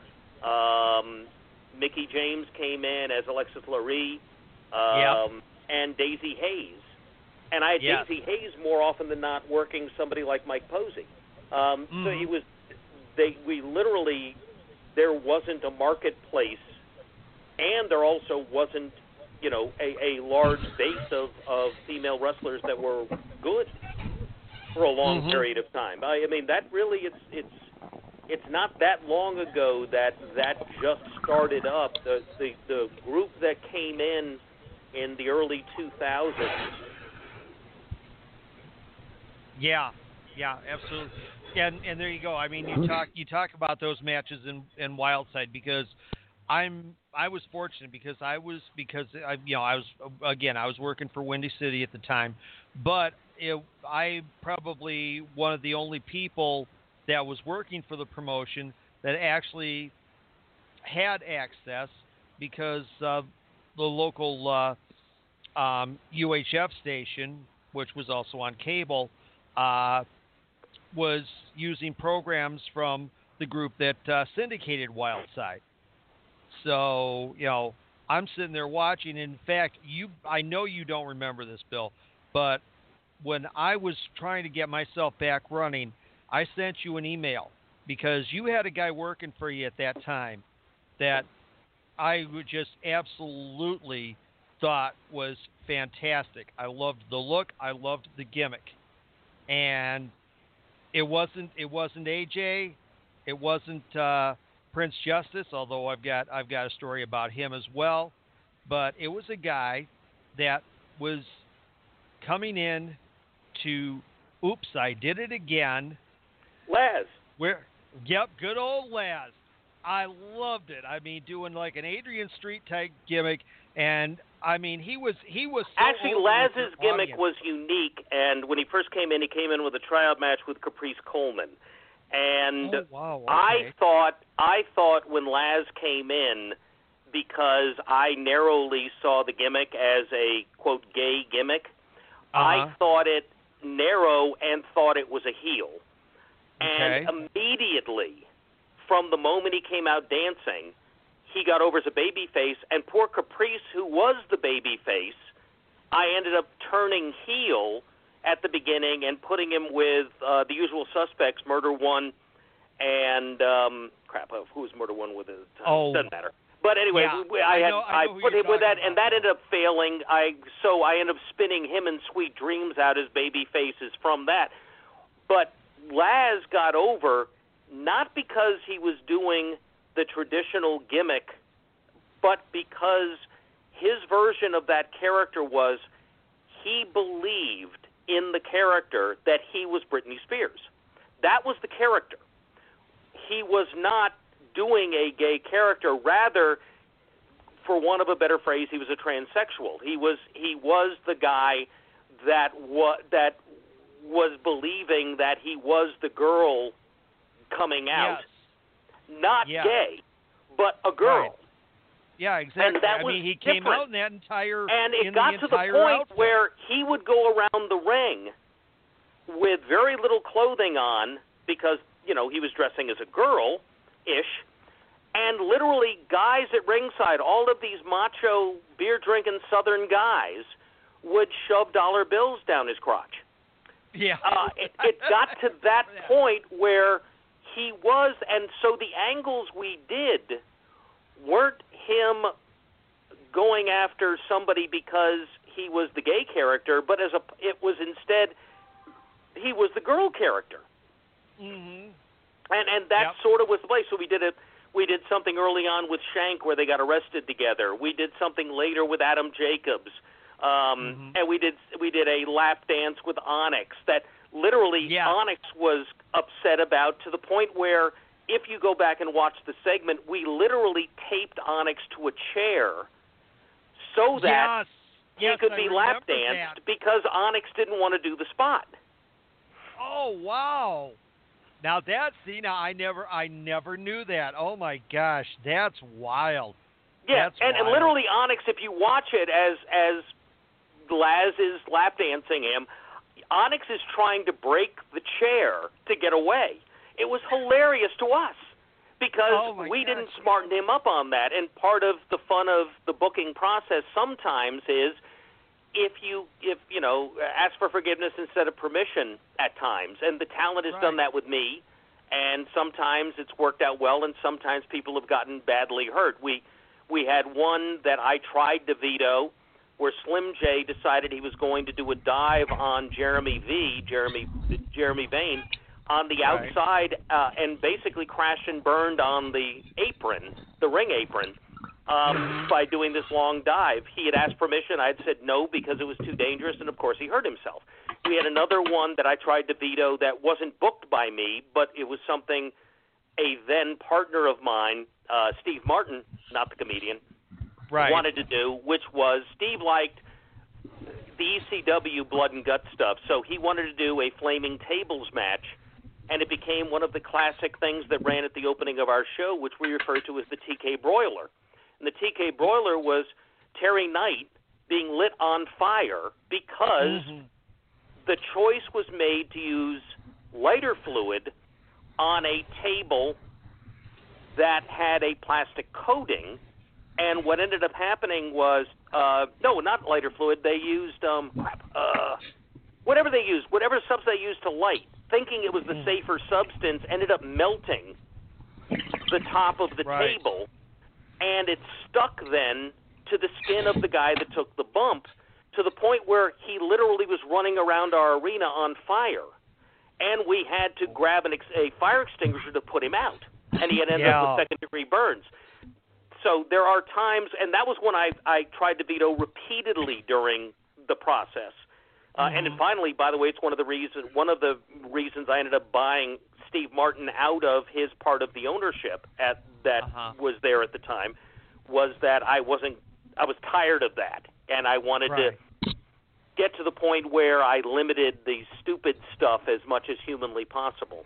um, Mickey James came in as Alexis Lurie, um, yep. and Daisy Hayes. And I had yeah. Daisy Hayes more often than not working somebody like Mike Posey. Um, mm. So he was, they, we literally, there wasn't a marketplace, and there also wasn't, you know, a, a large base of, of female wrestlers that were good for a long mm-hmm. period of time. I, I mean, that really, it's it's it's not that long ago that that just started up. The the, the group that came in in the early two thousands. Yeah, yeah, absolutely. And and there you go. I mean, you talk you talk about those matches in, in Wildside, because I'm I was fortunate because I was because I, you know I was again I was working for Windy City at the time, but it, I probably one of the only people that was working for the promotion that actually had access, because uh, the local uh, um, U H F station, which was also on cable, uh, was using programs from the group that uh, syndicated Wildside. So, you know, I'm sitting there watching. In fact, you I know you don't remember this, Bill, but when I was trying to get myself back running, I sent you an email, because you had a guy working for you at that time that I would just absolutely thought was fantastic. I loved the look. I loved the gimmick. And it wasn't it wasn't A J. It wasn't uh, Prince Justice, although I've got I've got a story about him as well, but it was a guy that was coming in to oops, I did it again. Laz. Where? Yep, good old Laz. I loved it. I mean, doing like an Adrian Street type gimmick, and I mean he was he was so actually Laz's gimmick audience. Was unique, and when he first came in, he came in with a tryout match with Caprice Coleman. And oh, wow, okay. I thought I thought when Laz came in, because I narrowly saw the gimmick as a, quote, gay gimmick, uh-huh. I thought it narrow and thought it was a heel. Okay. And immediately, from the moment he came out dancing, he got over as a babyface, and poor Caprice, who was the babyface, I ended up turning heel at the beginning and putting him with uh, the usual suspects, Murder One, and um, crap, who was Murder One with? It? Oh, doesn't matter. But anyway, yeah, we, I, I had know, I, I put him with that, about. And that ended up failing. I so I ended up spinning him and Sweet Dreams out as baby faces from that. But Laz got over not because he was doing the traditional gimmick, but because his version of that character was he believed in the character that he was Britney Spears. That was the character. He was not doing a gay character. Rather, for want of a better phrase, he was a transsexual. He was he was the guy that wa- that was believing that he was the girl coming out, yes. not yeah. gay, but a girl. Right. Yeah, exactly. And that I was mean, he different. Came out in that entire And it got the to the point outfit. Where he would go around the ring with very little clothing on, because, you know, he was dressing as a girl-ish, and literally guys at ringside, all of these macho, beer-drinking Southern guys, would shove dollar bills down his crotch. Yeah. Uh, it, it got to that point where he was, and so the angles we did weren't him going after somebody because he was the gay character, but as a it was instead he was the girl character. Mm-hmm. And and that yep. sort of was the place. So we did a we did something early on with Shank where they got arrested together. We did something later with Adam Jacobs, um, mm-hmm. and we did we did a lap dance with Onyx that literally yeah. Onyx was upset about, to the point where, if you go back and watch the segment, we literally taped Onyx to a chair so that yes. he yes, could I be lap danced that. Because Onyx didn't want to do the spot. Oh, wow. Now that's, see, now I never, I never knew that. Oh my gosh, that's wild. Yeah, that's and, wild. And literally, Onyx, if you watch it as as Laz is lap dancing him, Onyx is trying to break the chair to get away. It was hilarious to us because oh my we gosh. didn't smarten him up on that. And part of the fun of the booking process sometimes is if you if you know ask for forgiveness instead of permission at times. And the talent has right. done that with me. And sometimes it's worked out well, and sometimes people have gotten badly hurt. We we had one that I tried to veto, where Slim J decided he was going to do a dive on Jeremy V, Jeremy Jeremy Vane, on the outside uh, and basically crashed and burned on the apron, the ring apron, um, by doing this long dive. He had asked permission. I had said no because it was too dangerous, and, of course, he hurt himself. We had another one that I tried to veto that wasn't booked by me, but it was something a then partner of mine, uh, Steve Martin, not the comedian, Right. wanted to do, which was Steve liked the E C W blood and gut stuff, so he wanted to do a flaming tables match, and it became one of the classic things that ran at the opening of our show, which we refer to as the T K Broiler. And the T K Broiler was Terry Knight being lit on fire because mm-hmm. the choice was made to use lighter fluid on a table that had a plastic coating. And what ended up happening was, uh, no, not lighter fluid. They used um, uh, whatever they used, whatever substance they used to light, thinking it was the safer substance, ended up melting the top of the right. table. And it stuck then to the skin of the guy that took the bump, to the point where he literally was running around our arena on fire. And we had to grab an ex- a fire extinguisher to put him out. And he had ended yeah. up with second-degree burns. So there are times, and that was when I, I tried to veto repeatedly during the process. Uh, mm-hmm. And then finally, by the way, it's one of the reasons one of the reasons I ended up buying Steve Martin out of his part of the ownership at that uh-huh. was there at the time, was that I wasn't I was tired of that, and I wanted right. to get to the point where I limited the stupid stuff as much as humanly possible.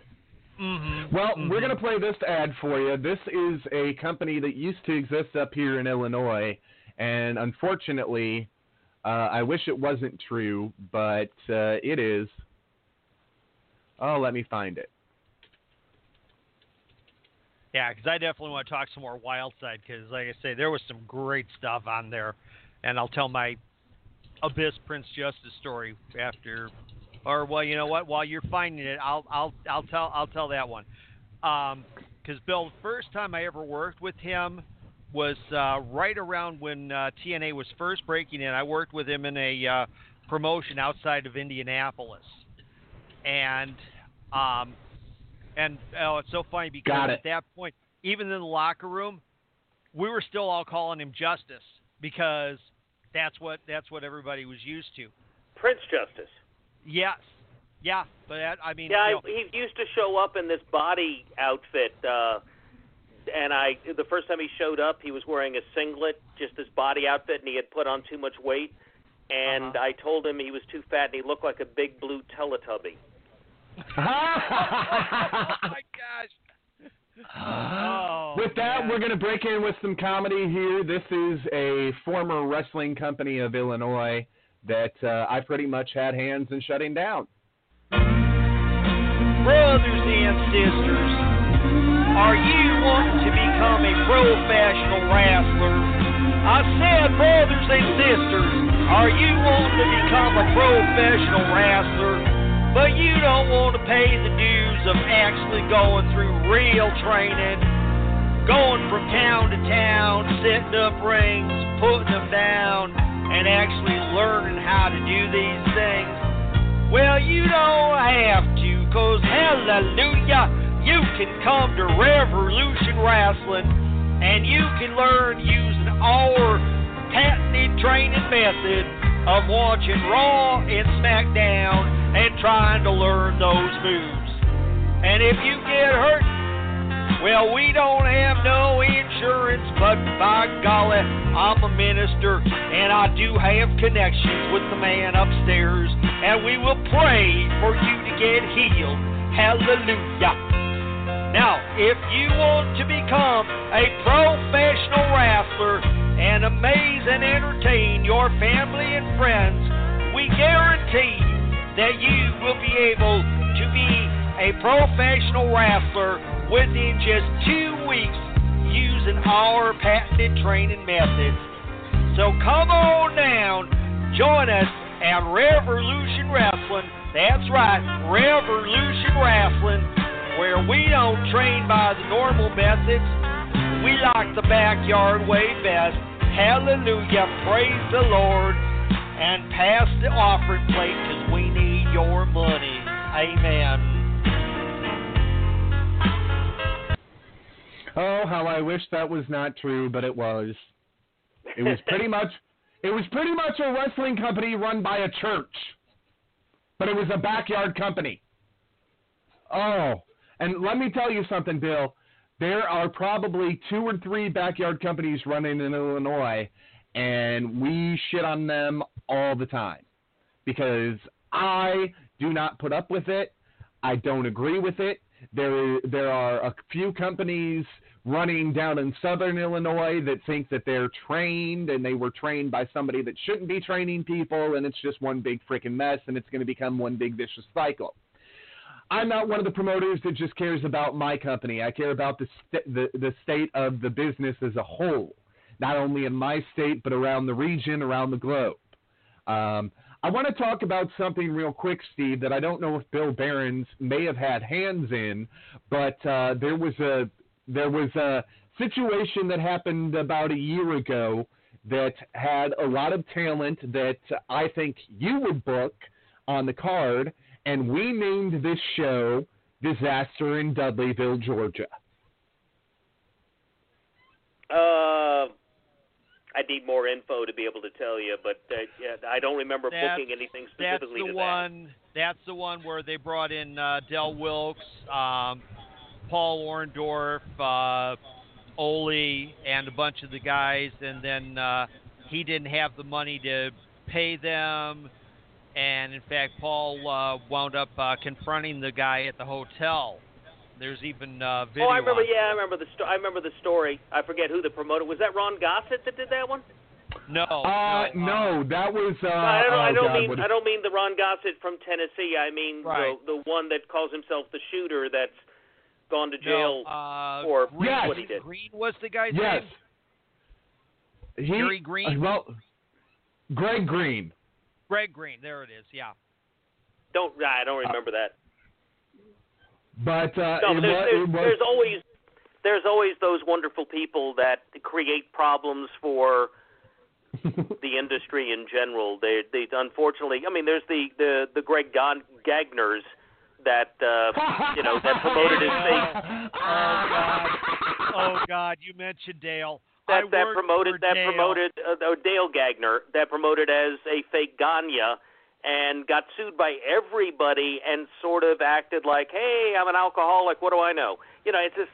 Mm-hmm. Well, mm-hmm. we're going to play this ad for you. This is a company that used to exist up here in Illinois, and unfortunately, uh, I wish it wasn't true, but uh, it is. Oh, let me find it. Yeah, because I definitely want to talk some more Wildside, because, like I say, there was some great stuff on there, and I'll tell my Abyss Prince Justice story after... Or, well, you know what? While you're finding it, I'll I'll I'll tell I'll tell that one. Um, 'cause Bill, the first time I ever worked with him was uh, right around when uh, T N A was first breaking in. I worked with him in a uh, promotion outside of Indianapolis, and um, and oh, it's so funny because at that point, even in the locker room, we were still all calling him Justice because that's what that's what everybody was used to. Prince Justice. Yes. Yeah. But that, I mean, yeah, you know. I, he used to show up in this body outfit, uh, and I the first time he showed up, he was wearing a singlet, just this body outfit, and he had put on too much weight. And uh-huh. I told him he was too fat, and he looked like a big blue Teletubby. oh, my gosh. Oh, with that, yeah. we're going to break in with some comedy here. This is a former wrestling company of Illinois that uh, I pretty much had hands in shutting down. Brothers and sisters, are you wanting to become a professional wrestler? I said, brothers and sisters, are you wanting to become a professional wrestler, but you don't want to pay the dues of actually going through real training, going from town to town, setting up rings, putting them down, and actually learning how to do these things? Well, you don't have to, because hallelujah, you can come to Revolution Wrestling and you can learn using our patented training method of watching Raw and SmackDown and trying to learn those moves. And if you get hurt, well, we don't have no insurance, but by golly, I'm a minister, and I do have connections with the man upstairs, and we will pray for you to get healed. Hallelujah. Now, if you want to become a professional wrestler and amaze and entertain your family and friends, we guarantee that you will be able to be a professional wrestler within just two weeks using our patented training methods. So come on down, join us at Revolution Wrestling. That's right, Revolution Wrestling, where we don't train by the normal methods. We like the backyard way best. Hallelujah, praise the Lord, and pass the offering plate because we need your money. Amen. Oh, how I wish that was not true, but it was. It was pretty much it was pretty much a wrestling company run by a church. But it was a backyard company. Oh, and let me tell you something, Bill. There are probably two or three backyard companies running in Illinois, and we shit on them all the time because I do not put up with it. I don't agree with it. There, there are a few companies running down in southern Illinois that think that they're trained and they were trained by somebody that shouldn't be training people, and it's just one big freaking mess, and it's going to become one big vicious cycle. I'm not one of the promoters that just cares about my company. I care about the st- the, the state of the business as a whole, not only in my state but around the region, around the globe. Um, I want to talk about something real quick, Steve, that I don't know if Bill Behrens may have had hands in, but uh, there was a there was a situation that happened about a year ago that had a lot of talent that I think you would book on the card, and we named this show Disaster in Dudleyville, Georgia. Uh. I need more info to be able to tell you, but uh, yeah, I don't remember that's, booking anything specifically that's the to one, that. That's the one where they brought in uh, Del Wilkes, um, Paul Orndorff, uh, Ole, and a bunch of the guys, and then uh, he didn't have the money to pay them, and in fact, Paul uh, wound up uh, confronting the guy at the hotel. There's even uh, video. Oh, I remember. Yeah, it. I remember the. Sto- I remember the story. I forget who the promoter was. That Ron Gossett that did that one? No. Uh, no, no, that was. Uh, no, I don't, oh, I don't God, mean. I don't mean the Ron Gossett from Tennessee. I mean right. the, the one that calls himself the shooter that's gone to jail no, uh, for Green, yes. what he did. Green was the guy's yes. name. He, Jerry Green. Uh, well, Greg Green. Greg Green. There it is. Yeah. Don't. I don't remember uh, that. But uh, no, it there's, was, there's, it was, there's always there's always those wonderful people that create problems for the industry in general. They they unfortunately, I mean, there's the the, the Greg Gagners that uh, you know that promoted his thing. Oh God! Oh God! You mentioned Dale. That I that promoted that Dale. promoted uh, Dale Gagner that promoted as a fake Ganya. And got sued by everybody and sort of acted like, hey, I'm an alcoholic, what do I know? You know, it's just,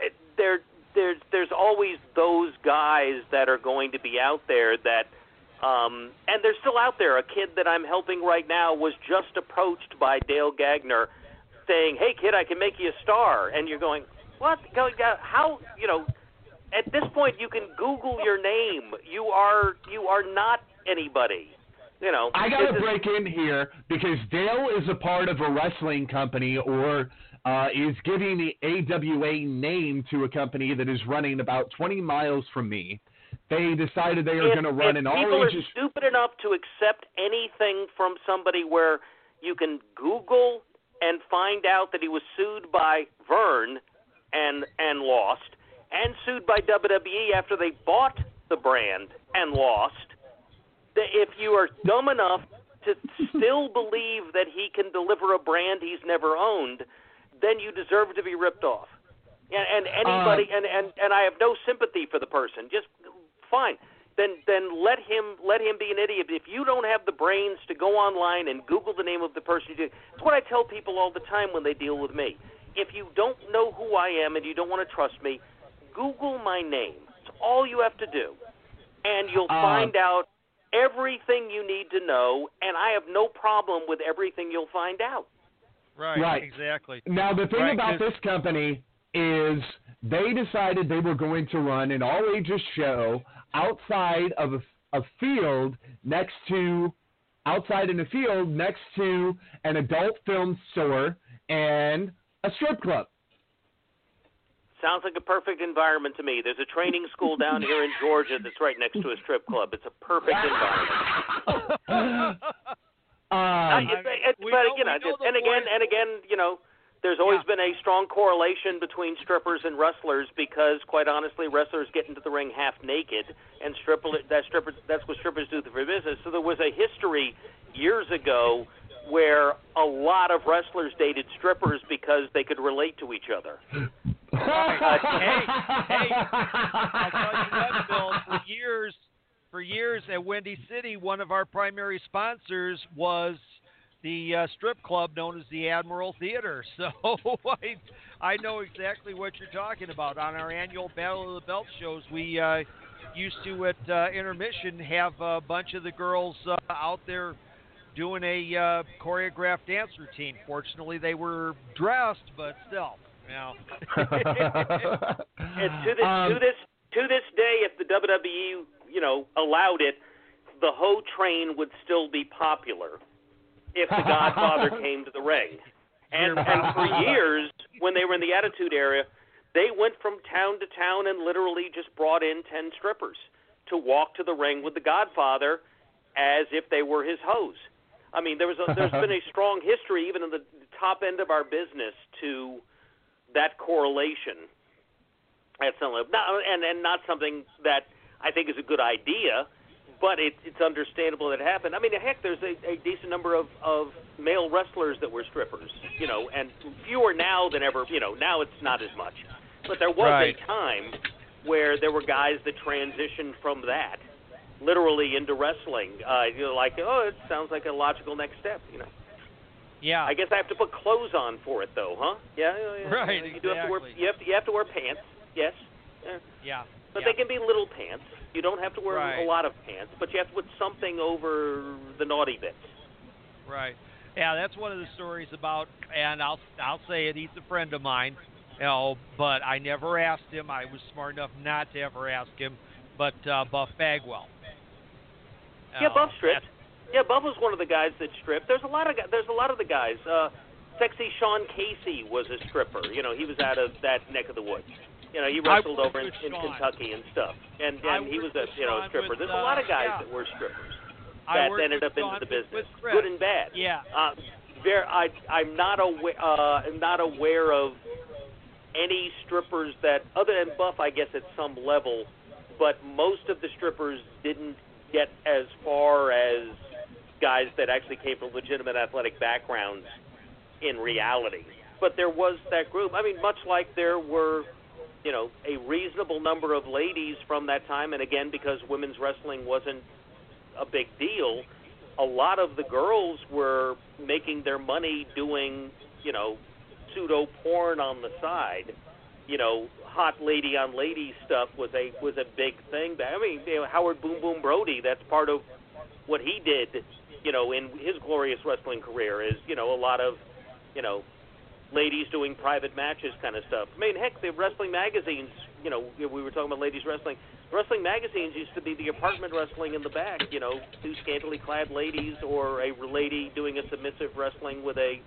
it, there, there's, there's always those guys that are going to be out there that, um, and they're still out there. A kid that I'm helping right now was just approached by Dale Gagner saying, hey, kid, I can make you a star. And you're going, what? How, you know, at this point you can Google your name. You are, you are not anybody. You know, I got to break in here because Dale is a part of a wrestling company or uh, is giving the A W A name to a company that is running about twenty miles from me. They decided they are going to run an all-ages... If people are stupid enough to accept anything from somebody where you can Google and find out that he was sued by Vern and and lost, and sued by W W E after they bought the brand and lost... If you are dumb enough to still believe that he can deliver a brand he's never owned, then you deserve to be ripped off. And, and anybody, uh, and, and, and I have no sympathy for the person. Just fine. Then then let him let him be an idiot. If you don't have the brains to go online and Google the name of the person you do, it's what I tell people all the time when they deal with me. If you don't know who I am and you don't want to trust me, Google my name. It's all you have to do, and you'll uh, find out everything you need to know, and I have no problem with everything you'll find out. Right, right, exactly. Now, the thing right, about this company is they decided they were going to run an all-ages show outside of a, a field next to, outside in a field next to an adult film store and a strip club. Sounds like a perfect environment to me. There's a training school down here in Georgia that's right next to a strip club. It's a perfect environment. Uh, I, it, it, but know, you know, and again, and again, you know, there's always yeah. been a strong correlation between strippers and wrestlers because, quite honestly, wrestlers get into the ring half naked, and stripper that strippers that's what strippers do for business. So there was a history years ago where a lot of wrestlers dated strippers because they could relate to each other. Right. hey, hey, I'll tell you what, Bill, for years. For years at Windy City, one of our primary sponsors was the uh, strip club known as the Admiral Theater. So I, I know exactly what you're talking about. On our annual Battle of the Belt shows, we uh, used to at uh, intermission have a bunch of the girls uh, out there doing a uh, choreographed dance routine. Fortunately, they were dressed, but still. You know. And to this, um, to this, to this day, if the W W E you know, allowed it, the hoe train would still be popular if the Godfather came to the ring. And, and for years, when they were in the Attitude Era, they went from town to town and literally just brought in ten strippers to walk to the ring with the Godfather as if they were his hoes. I mean, there was a, there's been a strong history, even in the top end of our business, to that correlation. At some level. Not, and, and not something that I think is a good idea, but it, it's understandable that it happened. I mean, heck, there's a, a decent number of, of male wrestlers that were strippers, you know, and fewer now than ever, you know, now it's not as much. But there was right. a time where there were guys that transitioned from that literally into wrestling. Uh, you're like, oh, it sounds like a logical next step, you know. Yeah. I guess I have to put clothes on for it, though, huh? Yeah. yeah right, you exactly. Do have to wear, you, have to, you have to wear pants, yes. Yeah. yeah. But yeah. they can be little pants. You don't have to wear right. a lot of pants, but you have to put something over the naughty bits. Right. Yeah, that's one of the stories about, and I'll I'll say it, he's a friend of mine, you know, but I never asked him. I was smart enough not to ever ask him, but uh, Buff Bagwell. Yeah, uh, Buff stripped. Yeah, Buff was one of the guys that stripped. There's a lot of, there's a lot of the guys. Uh, Sexy Sean Casey was a stripper. You know, he was out of that neck of the woods. You know, he wrestled over in, in Kentucky and stuff, and, and he was a you know stripper. There's a lot of guys yeah. that were strippers that ended up into the business, good and bad. Yeah. Uh, there, I I'm not aware uh, I'm not aware of any strippers that other than Buff, I guess at some level, but most of the strippers didn't get as far as guys that actually came from legitimate athletic backgrounds in reality. But there was that group. I mean, much like there were. You know, a reasonable number of ladies from that time, and again, because women's wrestling wasn't a big deal, a lot of the girls were making their money doing, you know, pseudo porn on the side. You know, hot lady on lady stuff was a was a big thing. I mean, you know, Howard Boom Boom Brody, that's part of what he did. You know, in his glorious wrestling career, is you know a lot of, you know. ladies doing private matches kind of stuff. I mean, heck, the wrestling magazines, you know, we were talking about ladies wrestling. Wrestling magazines used to be the apartment wrestling in the back, you know, two scantily clad ladies or a lady doing a submissive wrestling with a,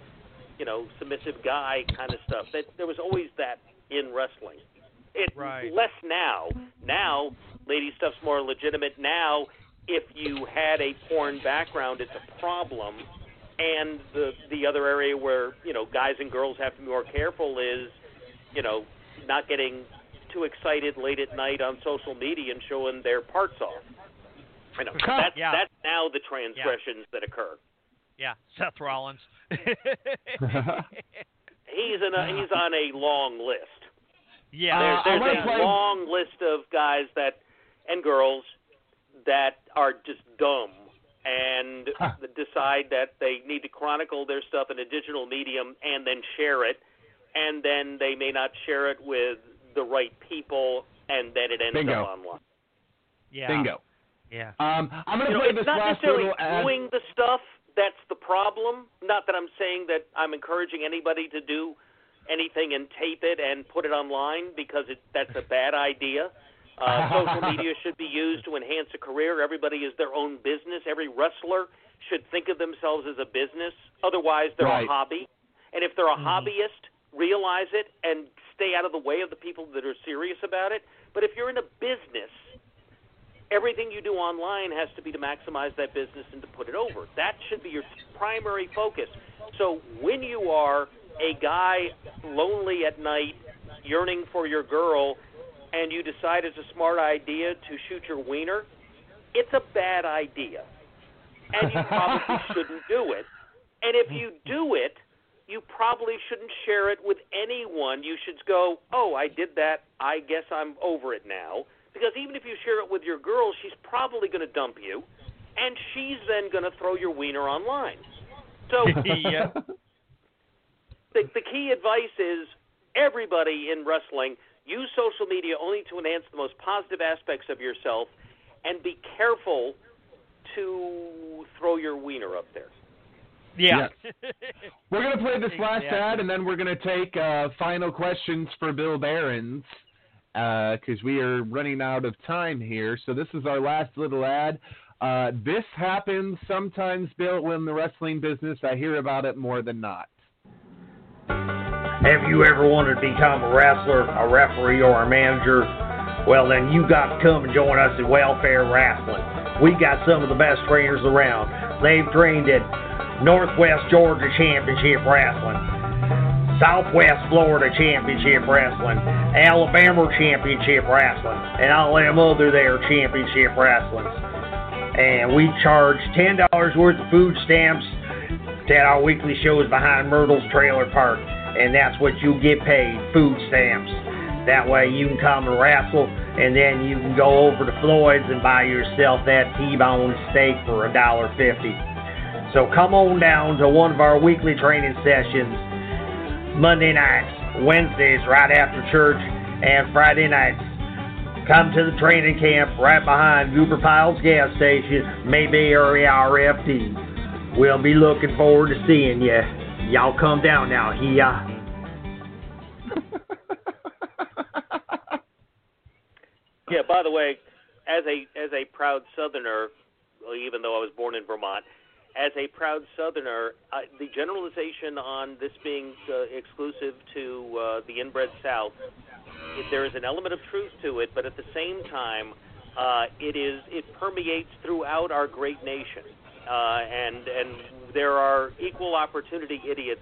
you know, submissive guy kind of stuff. That, there was always that in wrestling. It, right. Less now. Now, lady stuff's more legitimate. Now, if you had a porn background, it's a problem. And the the other area where, you know, guys and girls have to be more careful is, you know, not getting too excited late at night on social media and showing their parts off. You know, that's, yeah. that's now the transgressions yeah. that occur. Yeah, Seth Rollins. he's, in a, he's on a long list. Yeah. There's, there's a long list of guys that and girls that are just dumb. And huh. decide that they need to chronicle their stuff in a digital medium and then share it, and then they may not share it with the right people, and then it ends Bingo. up online. Yeah. Bingo. Yeah. Um, I'm going to play this last little ad. It's not necessarily doing the stuff, that's the problem. Not that I'm saying that I'm encouraging anybody to do anything and tape it and put it online, because it, that's a bad idea. Uh, social media should be used to enhance a career. Everybody is their own business. Every wrestler should think of themselves as a business. Otherwise, they're right. a hobby. And if they're a mm. hobbyist, realize it and stay out of the way of the people that are serious about it. But if you're in a business, everything you do online has to be to maximize that business and to put it over. That should be your primary focus. So when you are a guy lonely at night, yearning for your girl, and you decide it's a smart idea to shoot your wiener, it's a bad idea. And you probably shouldn't do it. And if you do it, you probably shouldn't share it with anyone. You should go, oh, I did that. I guess I'm over it now. Because even if you share it with your girl, she's probably going to dump you, and she's then going to throw your wiener online. So yeah. the, the key advice is everybody in wrestling, use social media only to enhance the most positive aspects of yourself, and be careful to throw your wiener up there. Yeah. yeah. We're going to play this last exactly. ad, and then we're going to take uh, final questions for Bill Behrens, because uh, we are running out of time here. So this is our last little ad. Uh, this happens sometimes, Bill, when the wrestling business, I hear about it more than not. Have you ever wanted to become a wrestler, a referee, or a manager? Well, then you got to come and join us at Welfare Wrestling. We got some of the best trainers around. They've trained at Northwest Georgia Championship Wrestling, Southwest Florida Championship Wrestling, Alabama Championship Wrestling, and all them other there championship wrestlings. And we charge ten dollars worth of food stamps at our weekly shows behind Myrtle's Trailer Park. And that's what you get paid, food stamps. That way you can come and wrestle, and then you can go over to Floyd's and buy yourself that T-bone steak for a dollar fifty. So come on down to one of our weekly training sessions, Monday nights, Wednesdays right after church, and Friday nights. Come to the training camp right behind Goober Piles gas station, Mayberry R F D. We'll be looking forward to seeing you. Y'all come down now, yeah. Yeah, by the way, as a as a proud Southerner, even though I was born in Vermont, as a proud Southerner, uh, the generalization on this being uh, exclusive to uh, the inbred South, it, there is an element of truth to it, but at the same time, uh, it is it permeates throughout our great nation, uh, and and there are equal opportunity idiots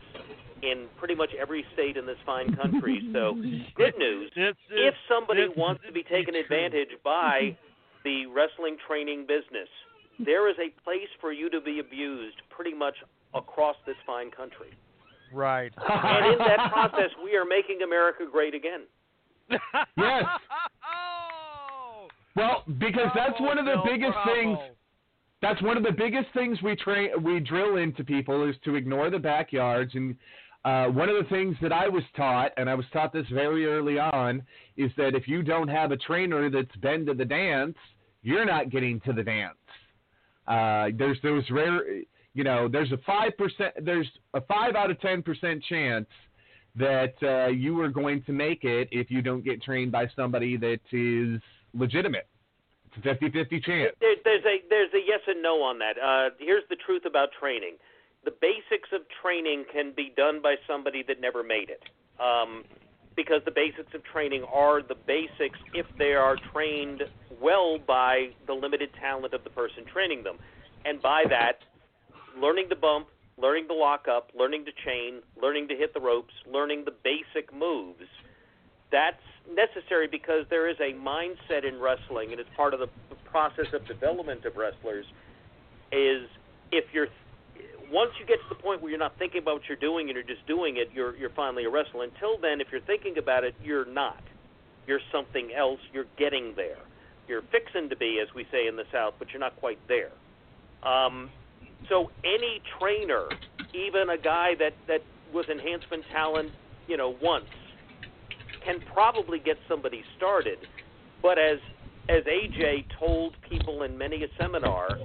in pretty much every state in this fine country. So, good news, it's, it's, if somebody it's, wants it's, to be taken advantage true. by the wrestling training business, there is a place for you to be abused pretty much across this fine country. Right. And in that process, we are making America great again. Yes. Oh, well, because bravo, that's one of the no, biggest bravo. things. That's one of the biggest things we train, we drill into people is to ignore the backyards. And uh, one of the things that I was taught, and I was taught this very early on, is that if you don't have a trainer that's been to the dance, you're not getting to the dance. Uh, there's those rare, you know, there's a five percent, there's a five out of ten percent chance that uh, you are going to make it if you don't get trained by somebody that is legitimate. It's a fifty-fifty chance. There, there's a there's a yes and no on that. Uh, here's the truth about training: the basics of training can be done by somebody that never made it, um, because the basics of training are the basics if they are trained well by the limited talent of the person training them. And by that, learning to bump, learning to lock up, learning to chain, learning to hit the ropes, learning the basic moves, that's necessary because there is a mindset in wrestling, and it's part of the process of development of wrestlers, is if you're, once you get to the point where you're not thinking about what you're doing and you're just doing it, you're, you're finally a wrestler. Until then, if you're thinking about it, you're not. You're something else. You're getting there. You're fixing to be, as we say in the South, but you're not quite there. Um, so any trainer, even a guy that, that was enhancement talent, you know, once, can probably get somebody started. But as as A J told people in many a seminar,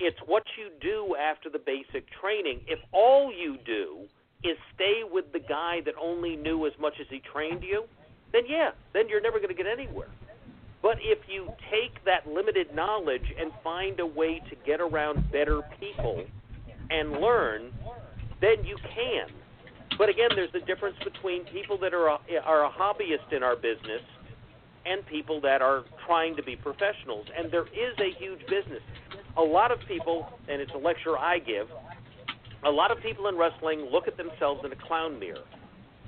It's what you do after the basic training. If all you do is stay with the guy that only knew as much as he trained you, then yeah, then you're never going to get anywhere. But if you take that limited knowledge and find a way to get around better people and learn, then you can. But again, there's the difference between people that are a, are a hobbyist in our business and people that are trying to be professionals. And there is a huge business. A lot of people, and it's a lecture I give, a lot of people in wrestling look at themselves in a clown mirror,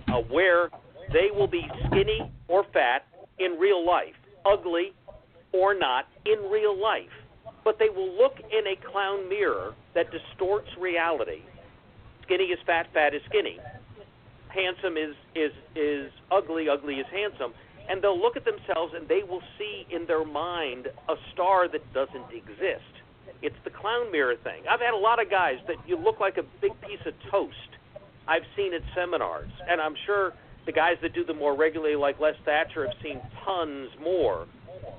uh, where they will be skinny or fat in real life, ugly or not in real life. But they will look in a clown mirror that distorts reality. Skinny is fat, fat is skinny. Handsome is, is, is ugly, ugly is handsome. And they'll look at themselves and they will see in their mind a star that doesn't exist. It's the clown mirror thing. I've had a lot of guys that you look like a big piece of toast. I've seen at seminars, and I'm sure the guys that do them more regularly like Les Thatcher have seen tons more.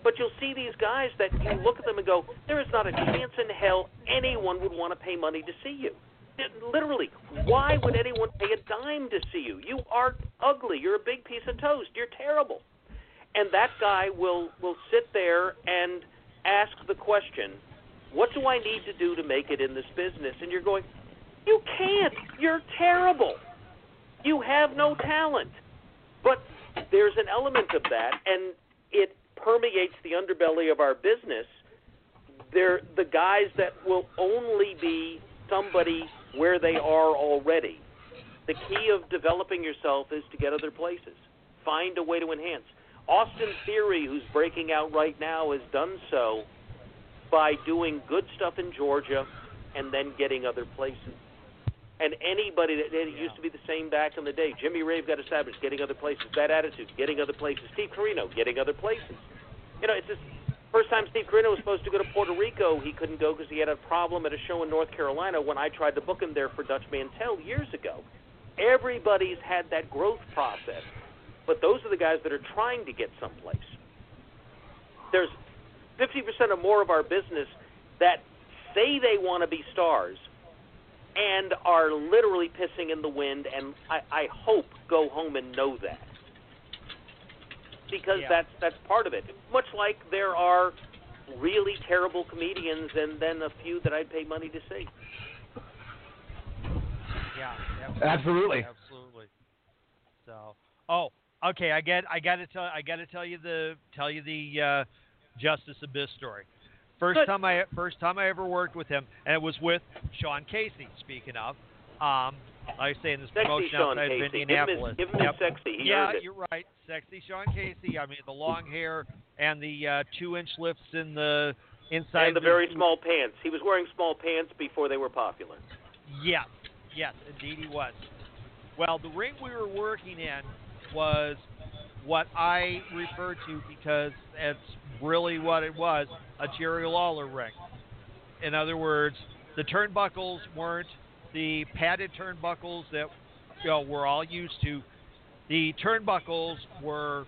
But you'll see these guys that you look at them and go, there is not a chance in hell anyone would want to pay money to see you. Literally, why would anyone pay a dime to see you? You are ugly. You're a big piece of toast. You're terrible. And that guy will, will sit there and ask the question, what do I need to do to make it in this business? And you're going, you can't. You're terrible. You have no talent. But there's an element of that, and it permeates the underbelly of our business. They're the guys that will only be somebody where they are already. The key of developing yourself is to get other places. Find a way to enhance. Austin Theory, who's breaking out right now, has done so by doing good stuff in Georgia and then getting other places. And anybody that it used to be the same back in the day. Jimmy Rave got established, getting other places. Bad Attitude, getting other places. Steve Corino, getting other places. You know, it's just first time Steve Corino was supposed to go to Puerto Rico, he couldn't go because he had a problem at a show in North Carolina when I tried to book him there for Dutch Mantel years ago. Everybody's had that growth process, but those are the guys that are trying to get someplace. There's fifty percent or more of our business that say they want to be stars and are literally pissing in the wind, and I, I hope go home and know that. Because yeah. that's that's part of it. Much like there are really terrible comedians and then a few that I'd pay money to see. Yeah. Absolutely. Absolutely. absolutely. So, oh, okay, I get I got to tell I got to tell you the tell you the uh, Justice Abyss story. First Good. time I first time I ever worked with him, and it was with Sean Casey. Speaking of, um, like I say in this sexy promotion Sean outside Casey. of Indianapolis, give him, his, give him yep. sexy. He yeah, you're it. right, sexy Sean Casey. I mean the long hair and the uh, two inch lifts in the inside and the, the very small pants. He was wearing small pants before they were popular. Yes, yes, indeed he was. Well, the ring we were working in was what I refer to because it's really what it was, a Jerry Lawler ring. In other words, the turnbuckles weren't the padded turnbuckles that you know, we're all used to. The turnbuckles were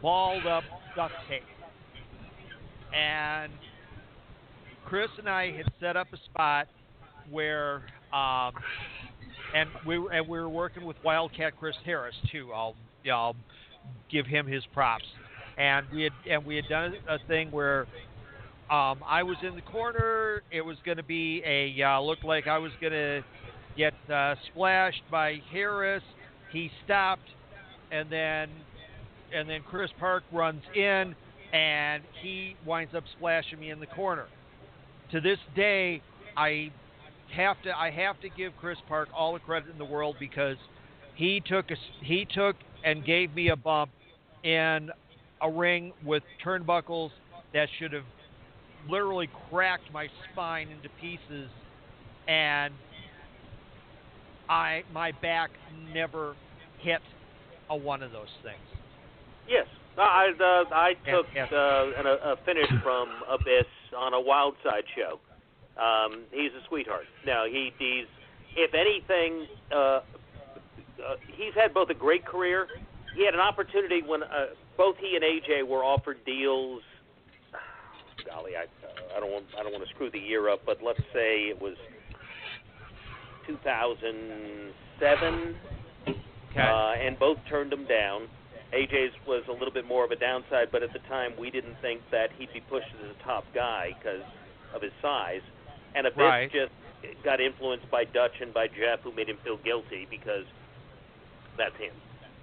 balled up duct tape. And Chris and I had set up a spot where, um, and we were, and we were working with Wildcat Chris Harris too. I'll, you know, I'll give him his props. And we had and we had done a thing where um, I was in the corner. It was going to be a uh, looked like I was going to get uh, splashed by Harris. He stopped, and then and then Chris Park runs in, and he winds up splashing me in the corner. To this day, I have to I have to give Chris Park all the credit in the world because he took a, he took and gave me a bump in a ring with turnbuckles that should have literally cracked my spine into pieces, and I my back never hit a one of those things. Yes, I uh, I took yes. uh, an, a finish from Abyss on a Wildside show. Um, he's a sweetheart. Now he, he's if anything. Uh, Uh, he's had both a great career. He had an opportunity when uh, both he and A J were offered deals golly, I I don't want I don't want to screw the year up, but let's say it was two thousand seven, okay. uh, and both turned him down. A J's was a little bit more of a downside, but at the time we didn't think that he'd be pushed as a top guy because of his size. And Abyss right. just got influenced by Dutch and by Jeff, who made him feel guilty because that's him.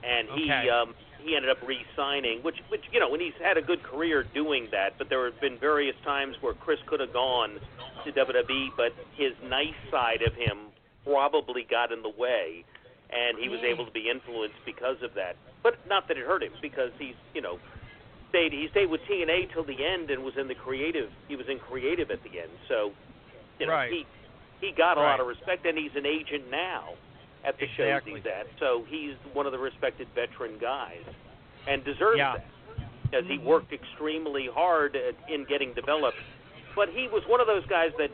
And okay. he um, he ended up re-signing, which, which you know, and he's had a good career doing that, but there have been various times where Chris could have gone to W W E, but his nice side of him probably got in the way, and he was able to be influenced because of that. But not that it hurt him, because he's, you know, stayed, he stayed with T N A till the end and was in the creative. He was in creative at the end, so you know, right. he he got a right. lot of respect, and he's an agent now at the exactly. shows he's at. So he's one of the respected veteran guys, and deserves yeah. that, as he worked extremely hard at, in getting developed. But he was one of those guys that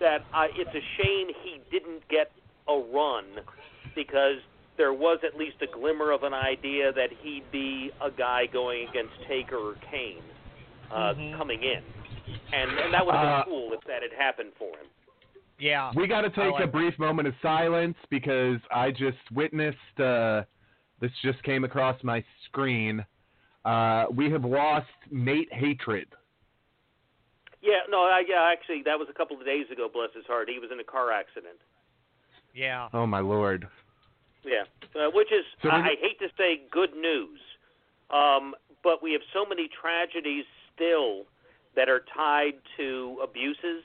that I, it's a shame he didn't get a run, because there was at least a glimmer of an idea that he'd be a guy going against Taker or Kane uh, mm-hmm. coming in. And, and that would have been uh, cool if that had happened for him. Yeah. We got to take like a brief moment of silence because I just witnessed, uh, this just came across my screen. Uh, we have lost Nate Hatred. Yeah, no, I, yeah, actually, that was a couple of days ago, bless his heart. He was in a car accident. Yeah. Oh, my Lord. Yeah, uh, which is, so I, I hate to say good news, um, but we have so many tragedies still that are tied to abuses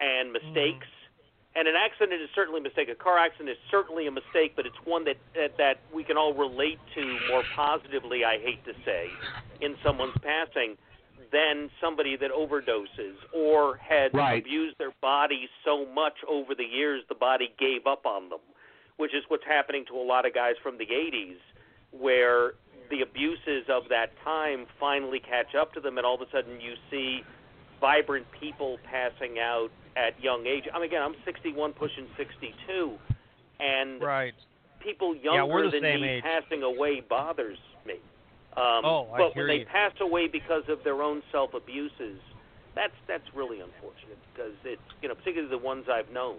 and mistakes. Mm-hmm. And an accident is certainly a mistake. A car accident is certainly a mistake, but it's one that, that, that we can all relate to more positively, I hate to say, in someone's passing than somebody that overdoses or had right. abused their body so much over the years the body gave up on them, which is what's happening to a lot of guys from the eighties, where the abuses of that time finally catch up to them, and all of a sudden you see vibrant people passing out at young age. I mean, again, I'm sixty-one, pushing sixty-two, and right. people younger yeah, than me age. passing away bothers me. Um, oh, I but hear when you. they pass away because of their own self-abuses, that's that's really unfortunate, because it's, you know, particularly the ones I've known.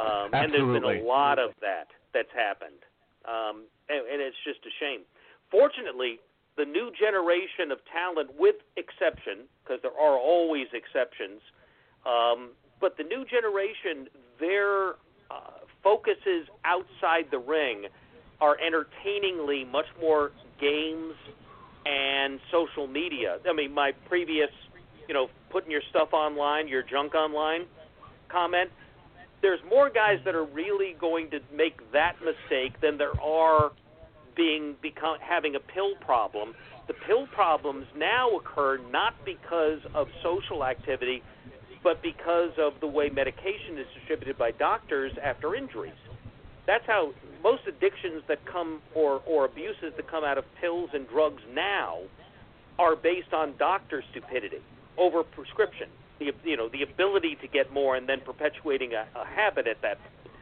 Um, and there's been a lot of that that's happened, um, and, and it's just a shame. Fortunately, the new generation of talent, with exception, because there are always exceptions, um, but the new generation, their uh, focuses outside the ring are entertainingly much more games and social media. I mean, my previous, you know, putting your stuff online, your junk online comment, there's more guys that are really going to make that mistake than there are being become, having a pill problem. The pill problems now occur not because of social activity, but because of the way medication is distributed by doctors after injuries. That's how most addictions that come or, or abuses that come out of pills and drugs now are based on doctor stupidity over prescription. The, you know, the ability to get more and then perpetuating a, a habit at that point,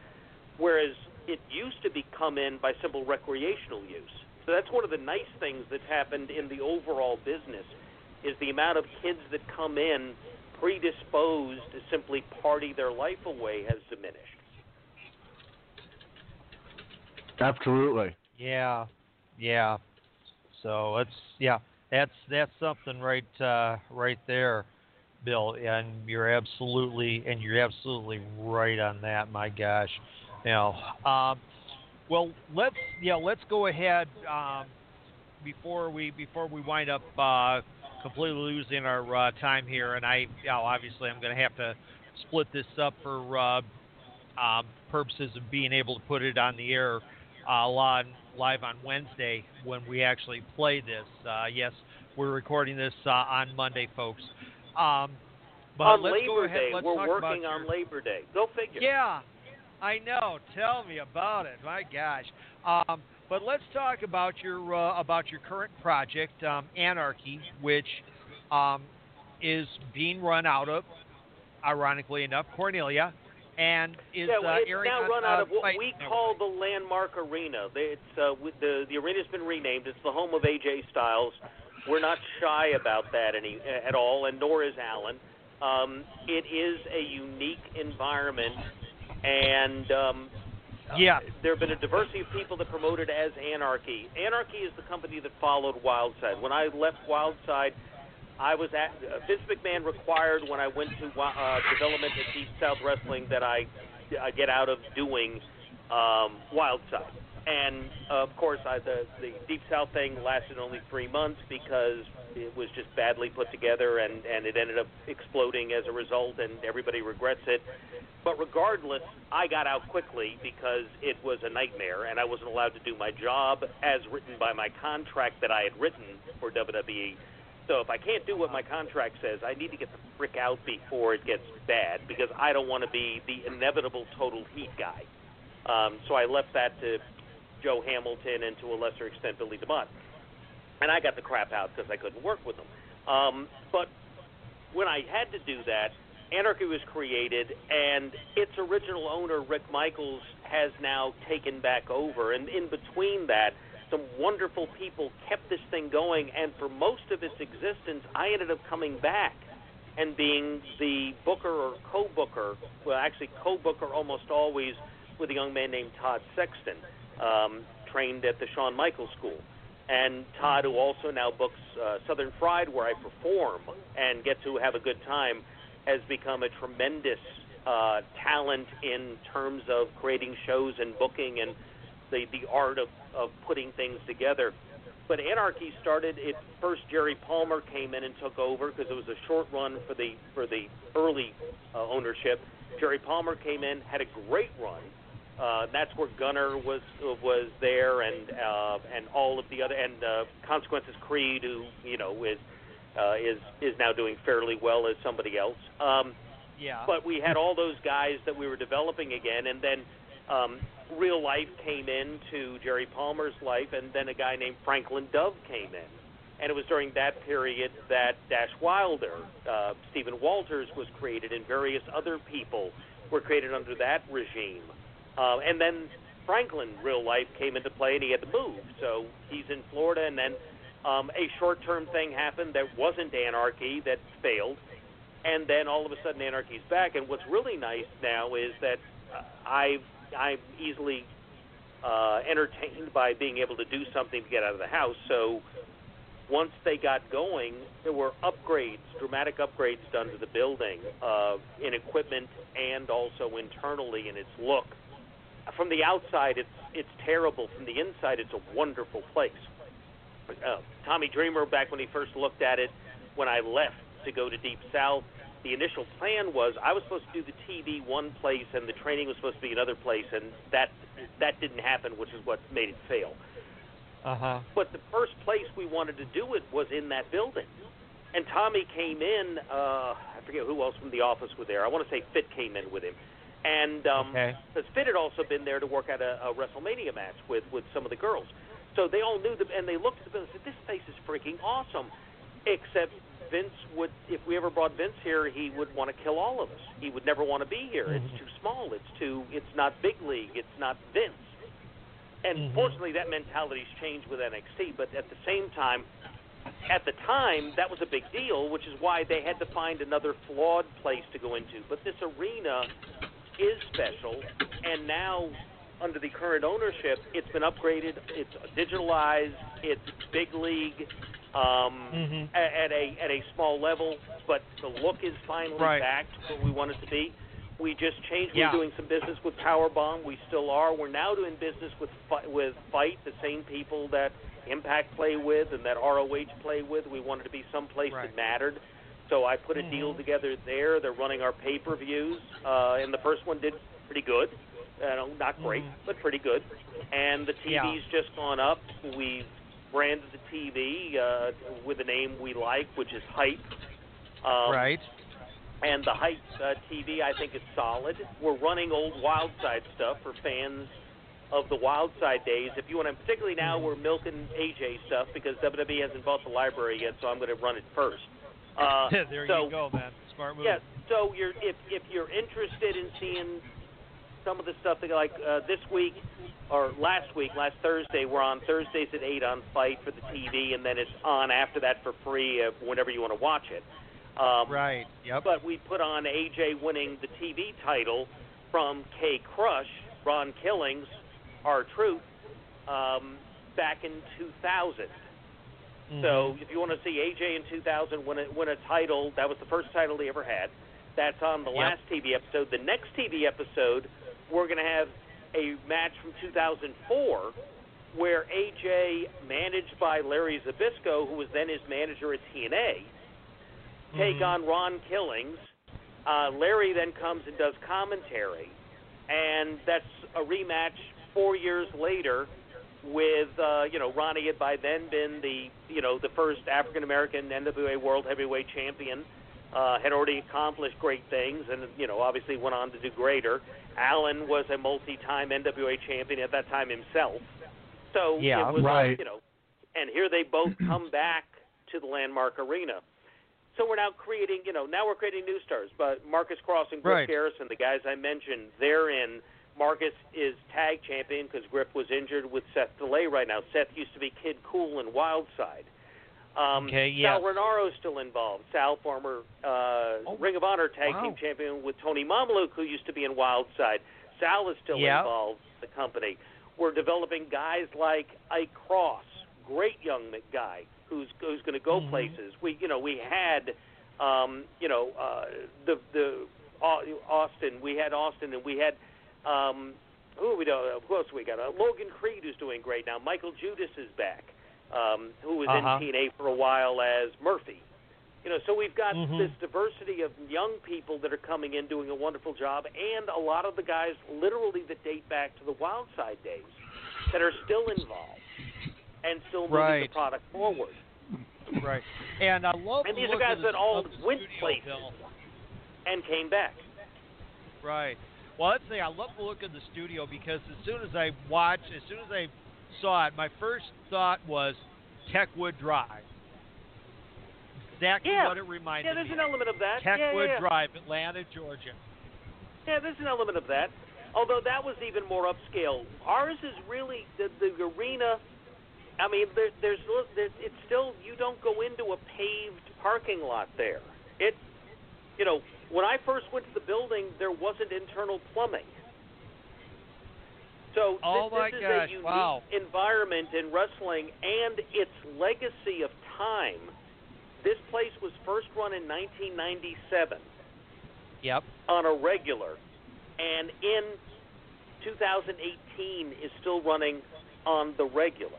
whereas it used to be come in by simple recreational use. So that's one of the nice things that's happened in the overall business, is the amount of kids that come in predisposed to simply party their life away has diminished. Absolutely. Yeah, yeah. So that's yeah, that's that's something right uh, right there. Bill, and you're absolutely and you're absolutely right on that. My gosh, now, um, well, let's yeah, let's go ahead um, before we before we wind up uh, completely losing our uh, time here. And I, you know, obviously, I'm going to have to split this up for uh, uh, purposes of being able to put it on the air uh, live on Wednesday when we actually play this. Uh, yes, we're recording this uh, on Monday, folks. Um, but on let's Labor go ahead. Day, let's we're talk working about on your... Labor Day. Go figure. Yeah, I know. Tell me about it. My gosh. Um, but let's talk about your uh, about your current project, um, Anarchy, which um, is being run out of, ironically enough, Cornelia, and is yeah, well, uh, airing now on, run out uh, of what we call the Landmark Arena. It's uh, the the arena's been renamed. It's the home of A J Styles. We're not shy about that any, at all, and nor is Alan. Um, it is a unique environment, and um, yeah. uh, there have been a diversity of people that promote it as Anarchy. Anarchy is the company that followed Wildside. When I left Wildside, I was at uh, Vince McMahon required when I went to uh, development at Deep South Wrestling that I, I get out of doing um, Wildside. And, uh, of course, I, the, the Deep South thing lasted only three months because it was just badly put together, and, and it ended up exploding as a result, and everybody regrets it. But regardless, I got out quickly because it was a nightmare, and I wasn't allowed to do my job as written by my contract that I had written for W W E. So if I can't do what my contract says, I need to get the frick out before it gets bad because I don't want to be the inevitable total heat guy. Um, so I left that to Joe Hamilton and to a lesser extent Billy DeMott. And I got the crap out because I couldn't work with them. Um, but when I had to do that, Anarchy was created, and its original owner, Rick Michaels, has now taken back over. And in between that, some wonderful people kept this thing going, and for most of its existence, I ended up coming back and being the booker or co-booker, well, actually co-booker almost always with a young man named Todd Sexton, um, trained at the Shawn Michaels School. And Todd, who also now books uh, Southern Fried, where I perform and get to have a good time, has become a tremendous uh, talent in terms of creating shows and booking and the, the art of, of putting things together. But Anarchy started it first. Jerry Palmer came in and took over because it was a short run for the for the early uh, ownership. Jerry Palmer came in, had a great run. Uh, that's where Gunner was uh, was there, and uh, and all of the other and uh, Consequences Creed, who you know is uh, is is now doing fairly well as somebody else. Um, yeah. But we had all those guys that we were developing again, and then. Um, real life came into Jerry Palmer's life, and then a guy named Franklin Dove came in. And it was during that period that Dash Wilder, uh, Stephen Walters was created, and various other people were created under that regime. Uh, and then Franklin, real life, came into play, and he had to move. So he's in Florida, and then um, a short-term thing happened that wasn't Anarchy, that failed. And then all of a sudden Anarchy's back. And what's really nice now is that uh, I've I'm easily uh, entertained by being able to do something to get out of the house. So once they got going, there were upgrades, dramatic upgrades done to the building uh, in equipment and also internally in its look. From the outside, it's it's terrible. From the inside, it's a wonderful place. Uh, Tommy Dreamer, back when he first looked at it, when I left to go to Deep South, the initial plan was I was supposed to do the T V one place and the training was supposed to be another place, and that that didn't happen, which is what made it fail. Uh-huh. But the first place we wanted to do it was in that building. And Tommy came in, uh, I forget who else from the office was there. I want to say Fit came in with him. And um, okay. Because Fit had also been there to work out a, a WrestleMania match with, with some of the girls. So they all knew, the, and they looked at the building and said, this place is freaking awesome, except Vince would, if we ever brought Vince here, he would want to kill all of us. He would never want to be here. Mm-hmm. It's too small. It's too, it's not big league. It's not Vince. And mm-hmm. fortunately, that mentality's changed with N X T. But at the same time, at the time, that was a big deal, which is why they had to find another flawed place to go into. But this arena is special. And now, under the current ownership, it's been upgraded. It's digitalized. It's big league. Um, mm-hmm. at, at a at a small level, but the look is finally right. back to what we want it to be. We just changed. Yeah. We're doing some business with Powerbomb. We still are. We're now doing business with with Fight, the same people that Impact play with and that R O H play with. We wanted to be someplace right. that mattered. So I put a mm-hmm. deal together there. They're running our pay-per-views, uh, and the first one did pretty good. Uh, not great, mm-hmm. but pretty good. And the T V's yeah. just gone up. We've branded the T V uh, with a name we like, which is Hype. Um, right. And the Hype uh, T V, I think, is solid. We're running old Wildside stuff for fans of the Wildside days. If you want to, particularly now, we're milking A J stuff because W W E hasn't bought the library yet, so I'm going to run it first. Uh, there so, you go, man. Smart move. Yeah. So you're, if if you're interested in seeing some of the stuff that, like uh, this week or last week, last Thursday, we're on Thursdays at eight on Fight for the T V, and then it's on after that for free uh, whenever you want to watch it. Um, right, yep. But we put on A J winning the T V title from K-Crush, Ron Killings, R-Truth, um, back in two thousand. Mm-hmm. So if you want to see A J in two thousand win a, win a title, that was the first title he ever had. That's on the yep. last T V episode. The next T V episode, we're going to have a match from two thousand four where A J, managed by Larry Zbyszko, who was then his manager at T N A, take mm-hmm. on Ron Killings. Uh, Larry then comes and does commentary, and that's a rematch four years later with, uh, you know, Ronnie had by then been the, you know, the first African-American N W A World Heavyweight Champion, uh, had already accomplished great things and, you know, obviously went on to do greater. Allen was a multi-time N W A Champion at that time himself. So yeah, it was, right. you know, and here they both come back to the Landmark Arena. So we're now creating, you know, now we're creating new stars. But Marcus Cross and Griff right. Garrison, the guys I mentioned, they're in. Marcus is tag champion because Griff was injured with Seth Delay right now. Seth used to be Kid Cool in Wildside. Um, okay, yeah. Sal Renaro's still involved. Sal, former uh, oh, Ring of Honor tag wow. team champion with Tony Mameluke, who used to be in Wildside. Sal is still yeah. involved with the company. We're developing guys like Ike Cross, great young guy. Who's, who's going to go mm-hmm. places? We, you know, we had, um, you know, uh, the the Austin. We had Austin, and we had, um, who we know? Who else we got? Uh, Logan Creed, who's doing great now. Michael Judas is back, um, who was uh-huh. in T N A for a while as Murphy. You know, so we've got mm-hmm. this diversity of young people that are coming in, doing a wonderful job, and a lot of the guys literally that date back to the Wildside days that are still involved. And still moving right. the product forward. Right. And I love And these the are guys that all went places film. and came back. Right. Well, let's say I love the look of the studio because as soon as I watched, as soon as I saw it, my first thought was Techwood Drive. Exactly yeah. what it reminded me of. Yeah, there's me. an element of that. Techwood yeah, yeah, yeah. Drive, Atlanta, Georgia. Yeah, there's an element of that. Although that was even more upscale. Ours is really the, the arena... I mean, there, there's, there's, it's still, you don't go into a paved parking lot there. It, you know, when I first went to the building, there wasn't internal plumbing. So th- oh my this is gosh, a unique wow. environment in wrestling and its legacy of time. This place was first run in nineteen ninety-seven. Yep. On a regular. And in two thousand eighteen is still running on the regular.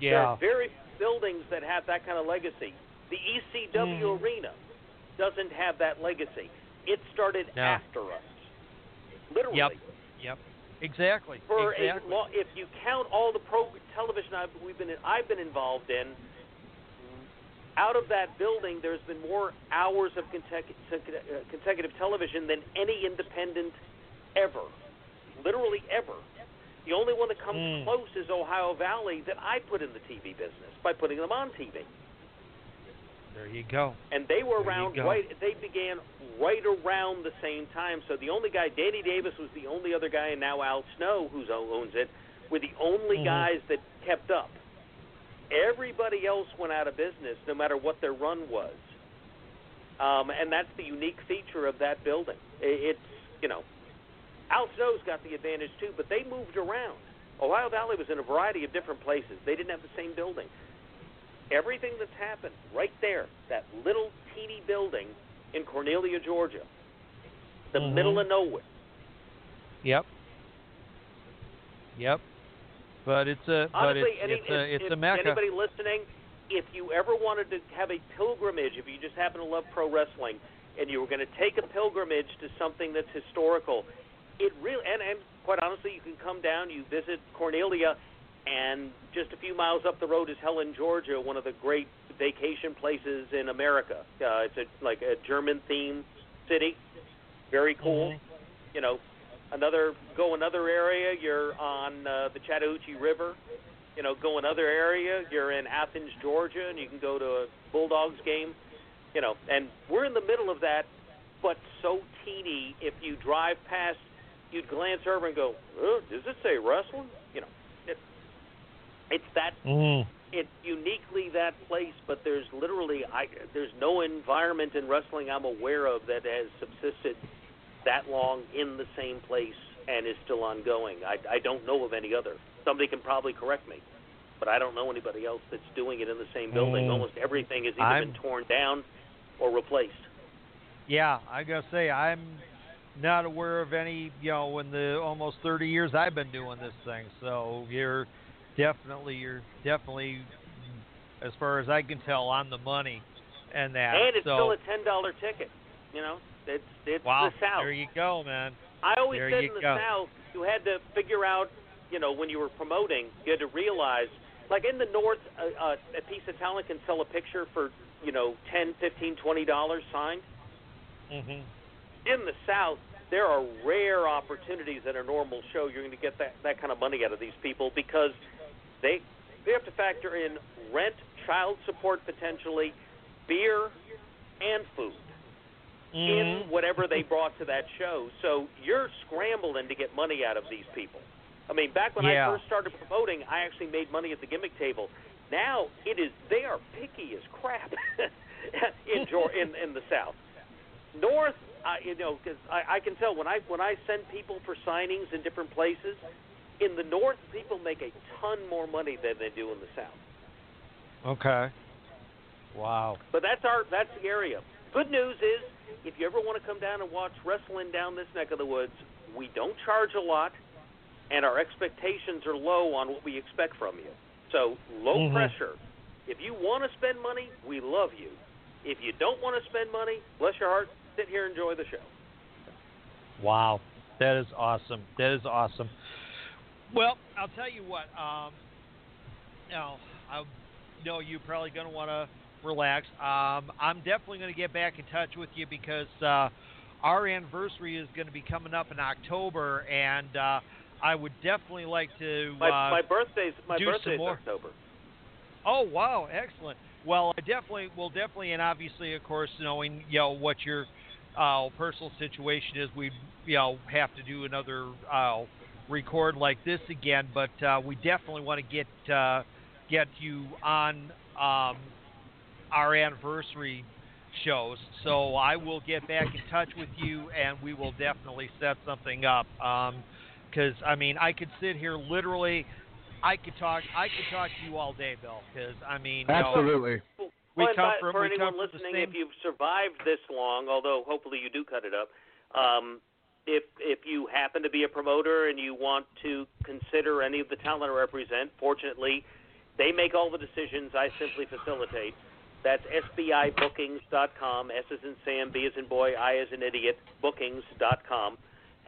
Yeah. There are very few buildings that have that kind of legacy. The E C W mm. arena doesn't have that legacy. It started no. after us, literally. Yep, yep, exactly. For exactly. A, if you count all the pro television I've, we've been in, I've been involved in, out of that building, there's been more hours of consecutive television than any independent ever, literally ever. The only one that comes mm. close is Ohio Valley that I put in the T V business by putting them on T V. There you go. And they were there around right. They began right around the same time. So the only guy, Danny Davis, was the only other guy, and now Al Snow, who owns it, were the only mm. guys that kept up. Everybody else went out of business, no matter what their run was. Um, and that's the unique feature of that building. It's you know. Al Snow's got the advantage, too, but they moved around. Ohio Valley was in a variety of different places. They didn't have the same building. Everything that's happened right there, that little teeny building in Cornelia, Georgia, the mm-hmm. middle of nowhere. Yep. Yep. But it's a Honestly, but it's, any, it's, a, it's if, a mecca. Anybody listening, if you ever wanted to have a pilgrimage, if you just happen to love pro wrestling, and you were going to take a pilgrimage to something that's historical, It really, and, and quite honestly, you can come down, you visit Cornelia, and just a few miles up the road is Helen, Georgia, one of the great vacation places in America. Uh, it's a, like a German-themed city. Very cool. Mm-hmm. You know, another go another area, you're on uh, the Chattahoochee River. You know, go another area, you're in Athens, Georgia, and you can go to a Bulldogs game. You know, and we're in the middle of that, but so teeny if you drive past you'd glance over and go, oh, does it say wrestling? You know, it, it's that, mm. it's uniquely that place, but there's literally, I, there's no environment in wrestling I'm aware of that has subsisted that long in the same place and is still ongoing. I, I don't know of any other. Somebody can probably correct me, but I don't know anybody else that's doing it in the same building. Mm. Almost everything has either I'm, been torn down or replaced. Yeah, I gotta say, I'm not aware of any, you know, in the almost thirty years I've been doing this thing. So you're definitely, you're definitely, as far as I can tell, on the money and that. And it's so, still a ten dollar ticket, you know. It's, it's wow, the South. There you go, man. I always there said in the go. South, you had to figure out, you know, when you were promoting, you had to realize, like in the North, uh, uh, a piece of talent can sell a picture for, you know, ten, fifteen, twenty dollars signed. Mm-hmm. In the South, there are rare opportunities at a normal show you're going to get that, that kind of money out of these people, because they they have to factor in rent, child support potentially, beer, and food mm-hmm. in whatever they brought to that show. So you're scrambling to get money out of these people. I mean, back when yeah. I first started promoting, I actually made money at the gimmick table. Now it is they are picky as crap in, in in the South. North, I, you know, because I, I can tell when I when I send people for signings in different places, in the North, people make a ton more money than they do in the South. Okay. Wow. But that's our that's the area. Good news is, if you ever want to come down and watch wrestling down this neck of the woods, we don't charge a lot, and our expectations are low on what we expect from you. So low mm-hmm. pressure. If you want to spend money, we love you. If you don't want to spend money, bless your heart, sit here and enjoy the show. Wow. That is awesome. That is awesome. Well, I'll tell you what. Um, you know, I know you're probably going to want to relax. Um, I'm definitely going to get back in touch with you, because uh, our anniversary is going to be coming up in October, and uh, I would definitely like to my, uh, my birthday's my do birthday's some more. October. Oh, wow. Excellent. Well, I definitely will definitely, and obviously, of course, knowing, you know, what your uh, personal situation is, we, you know, have to do another uh, record like this again. But uh, we definitely want to get uh, get you on um, our anniversary shows. So I will get back in touch with you, and we will definitely set something up. Um, 'cause I mean, I could sit here literally. I could talk. I could talk to you all day, Bill. Because I mean, absolutely. You know, we well, come from, for we anyone come listening, if you've survived this long, although hopefully you do cut it up, um, if if you happen to be a promoter and you want to consider any of the talent I represent, fortunately, they make all the decisions. I simply facilitate. That's S B I bookings dot com. S as in Sam, B as in boy, I as in idiot. Bookings dot com.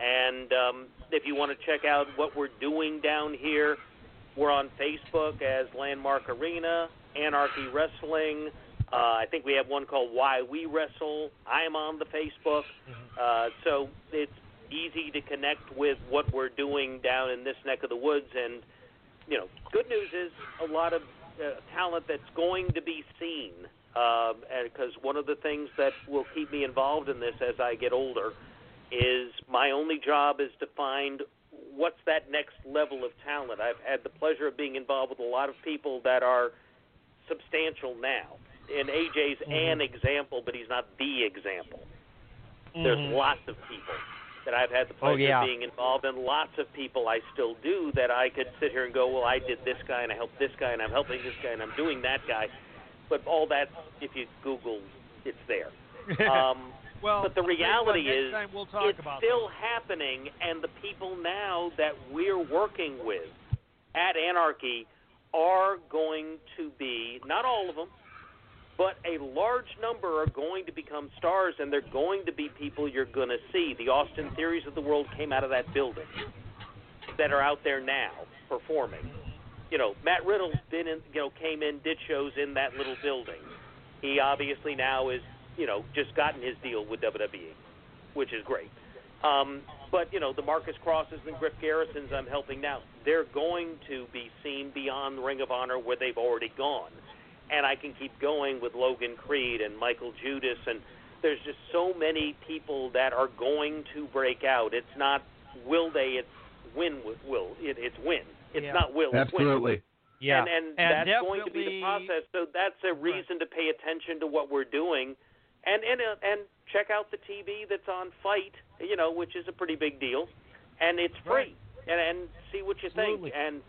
And um, if you want to check out what we're doing down here. We're on Facebook as Landmark Arena, Anarchy Wrestling. Uh, I think we have one called Why We Wrestle. I'm on the Facebook. Uh, so it's easy to connect with what we're doing down in this neck of the woods. And, you know, good news is a lot of uh, talent that's going to be seen. Uh, and 'cause one of the things that will keep me involved in this as I get older is my only job is to find what's that next level of talent. I've had the pleasure of being involved with a lot of people that are substantial now. And A J's mm-hmm. an example, but he's not the example. Mm-hmm. There's lots of people that I've had the pleasure oh, yeah. of being involved in. Lots of people I still do that I could sit here and go, well, I did this guy, and I helped this guy, and I'm helping this guy, and I'm doing that guy. But all that, if you Google, it's there. Um Well, but the reality is we'll it's still that. happening, and the people now that we're working with at Anarchy are going to be, not all of them, but a large number are going to become stars, and they're going to be people you're going to see. The Austin Theories of the world came out of that building that are out there now performing. You know, Matt Riddle's been in, you know, came in, did shows in that little building. He obviously now is, you know, just gotten his deal with W W E, which is great. Um, but, you know, the Marcus Crosses and Griff Garrisons I'm helping now, they're going to be seen beyond the Ring of Honor where they've already gone. And I can keep going with Logan Creed and Michael Judas, and there's just so many people that are going to break out. It's not will they? It's win. Will it? It's win. It's yeah. not will. It's Absolutely. Win. Yeah. And, and, and that's going to be the process. So that's a reason right. to pay attention to what we're doing, and and uh, and check out the T V that's on Fight, you know, which is a pretty big deal, and it's free, right. and and see what you Absolutely. think, and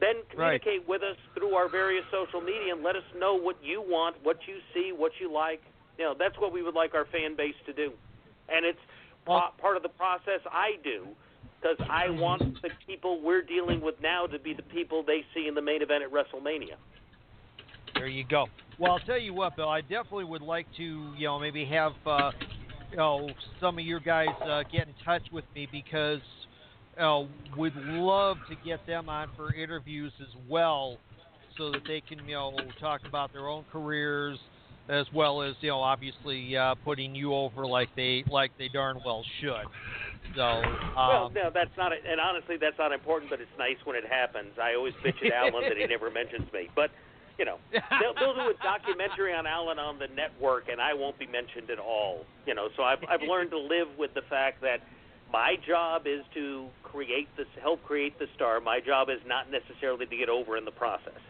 then communicate right. with us through our various social media and let us know what you want, what you see, what you like. You know, that's what we would like our fan base to do, and it's well, part of the process I do. Because I want the people we're dealing with now to be the people they see in the main event at WrestleMania. There you go. Well, I'll tell you what, Bill, I definitely would like to, you know, maybe have, uh, you know, some of your guys uh, get in touch with me because uh, we'd love to get them on for interviews as well so that they can, you know, talk about their own careers as well as, you know, obviously uh, putting you over like they like they darn well should. So, um, well, no, that's not, a, and honestly, that's not important. But it's nice when it happens. I always bitch at Alan that he never mentions me, but you know, they'll, they'll do a documentary on Alan on the network, and I won't be mentioned at all. You know, so I've I've learned to live with the fact that my job is to create this, help create the star. My job is not necessarily to get over in the process.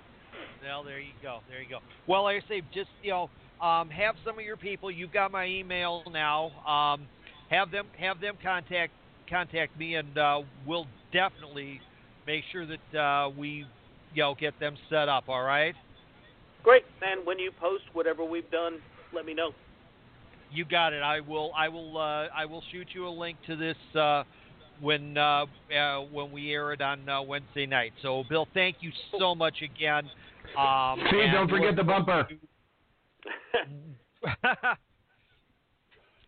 Well, there you go, there you go. Well, like I say, just you know, um, have some of your people. You've got my email now. Um, Have them have them contact contact me, and uh, we'll definitely make sure that uh, we you know, get them set up, all right? Great. And when you post whatever we've done, let me know. You got it. I will I will uh, I will shoot you a link to this uh, when uh, uh, when we air it on uh, Wednesday night. So Bill, thank you so much again. Um, Please don't forget the bumper.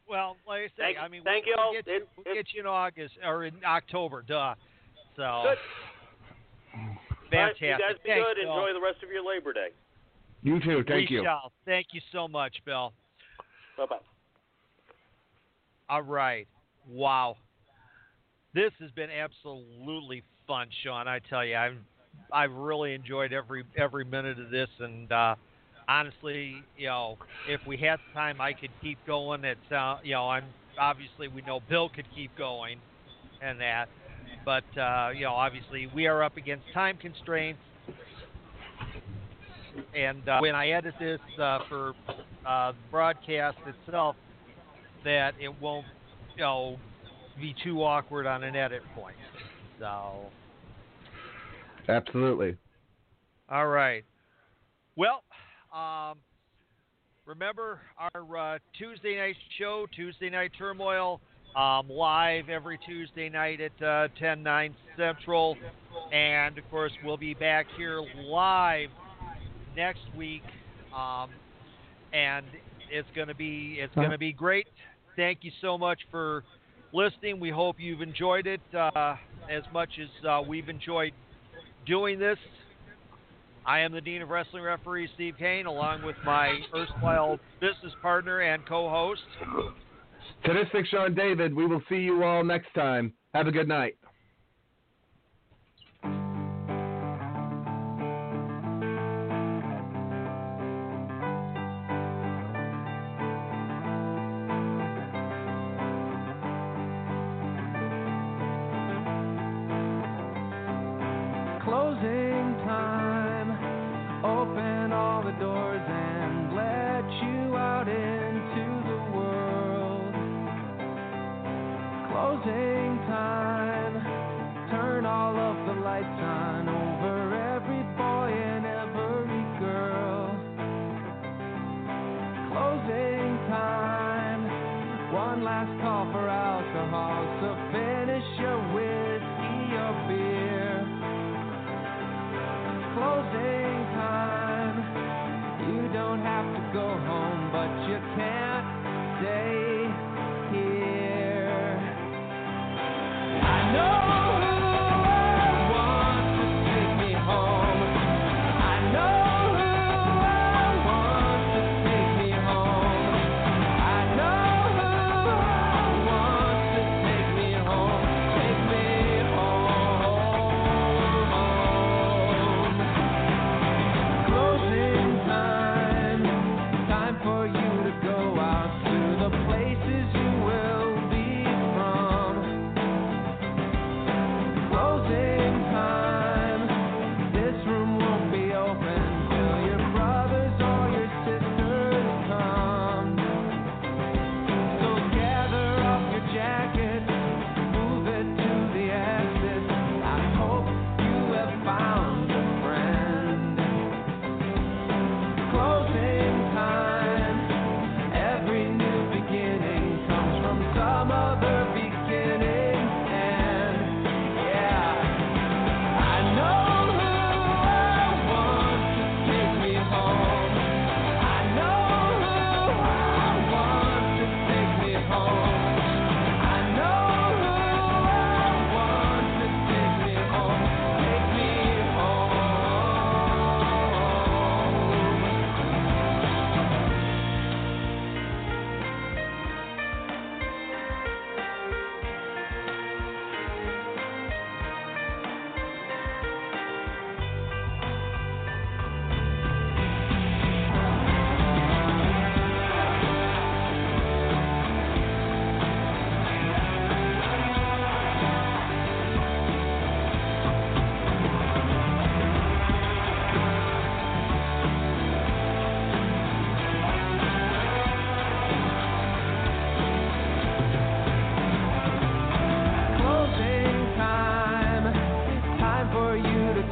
Well, like I say, thank, I mean, thank we'll, you. Get you, it, we'll get you in August or in October, duh. So, good. Fantastic. Right, you guys be Thanks, good. Bill. Enjoy the rest of your Labor Day. You too. Thank we you. Shall. Thank you so much, Bill. Bye bye. All right. Wow. This has been absolutely fun, Sean. I tell you, I've I've really enjoyed every every minute of this, and. uh Honestly, you know, if we had time, I could keep going. It's, uh, you know, I'm obviously we know Bill could keep going, and that, but uh, you know, obviously we are up against time constraints. And uh, when I edit this uh, for uh, broadcast itself, that it won't, you know, be too awkward on an edit point. So, absolutely. All right. Well. Um, remember our uh, Tuesday night show, Tuesday Night Turmoil, um, live every Tuesday night at uh, ten, nine Central. And, of course, we'll be back here live next week. Um, and it's going to be it's going to be great. Thank you so much for listening. We hope you've enjoyed it uh, as much as uh, we've enjoyed doing this. I am the Dean of Wrestling Referee, Steve Kane, along with my erstwhile business partner and co-host. Sadistic Sean David, we will see you all next time. Have a good night. Take me home.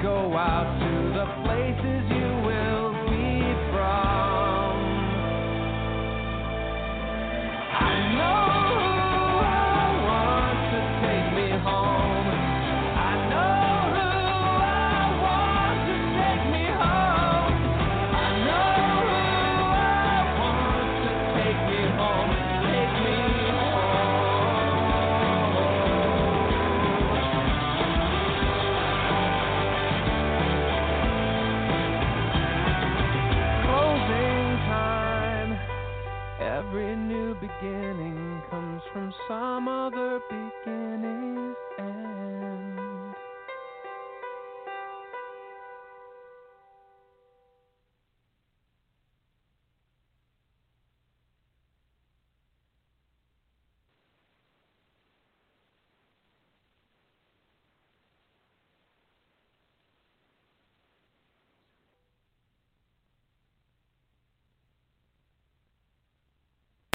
go out to the places you will be from. I know who I want to take me home. I know who I want to take me home. I know who I want to take me home. Take me Every new beginning comes from some other beginning's end.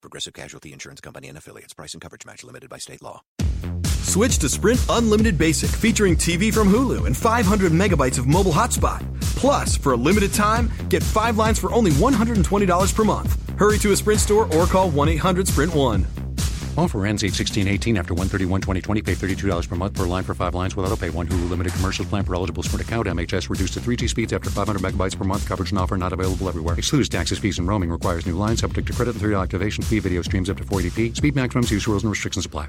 Progressive Casualty Insurance Company and Affiliates. Price and coverage match limited by state law. Switch to Sprint Unlimited Basic, featuring T V from Hulu and five hundred megabytes of mobile hotspot. Plus, for a limited time, get five lines for only one hundred twenty dollars per month. Hurry to a Sprint store or call one eight hundred Sprint one. Offer ends eight sixteen eighteen after one thirty-one twenty twenty. Pay thirty-two dollars per month per line for five lines without a pay. One Hulu limited commercial plan per eligible Sprint account. M H S reduced to three G speeds after five hundred megabytes per month. Coverage and offer not available everywhere. Excludes taxes, fees, and roaming. Requires new line. Subject to credit and three-year activation fee. Video streams up to four eighty p. Speed maximums, use rules, and restrictions apply.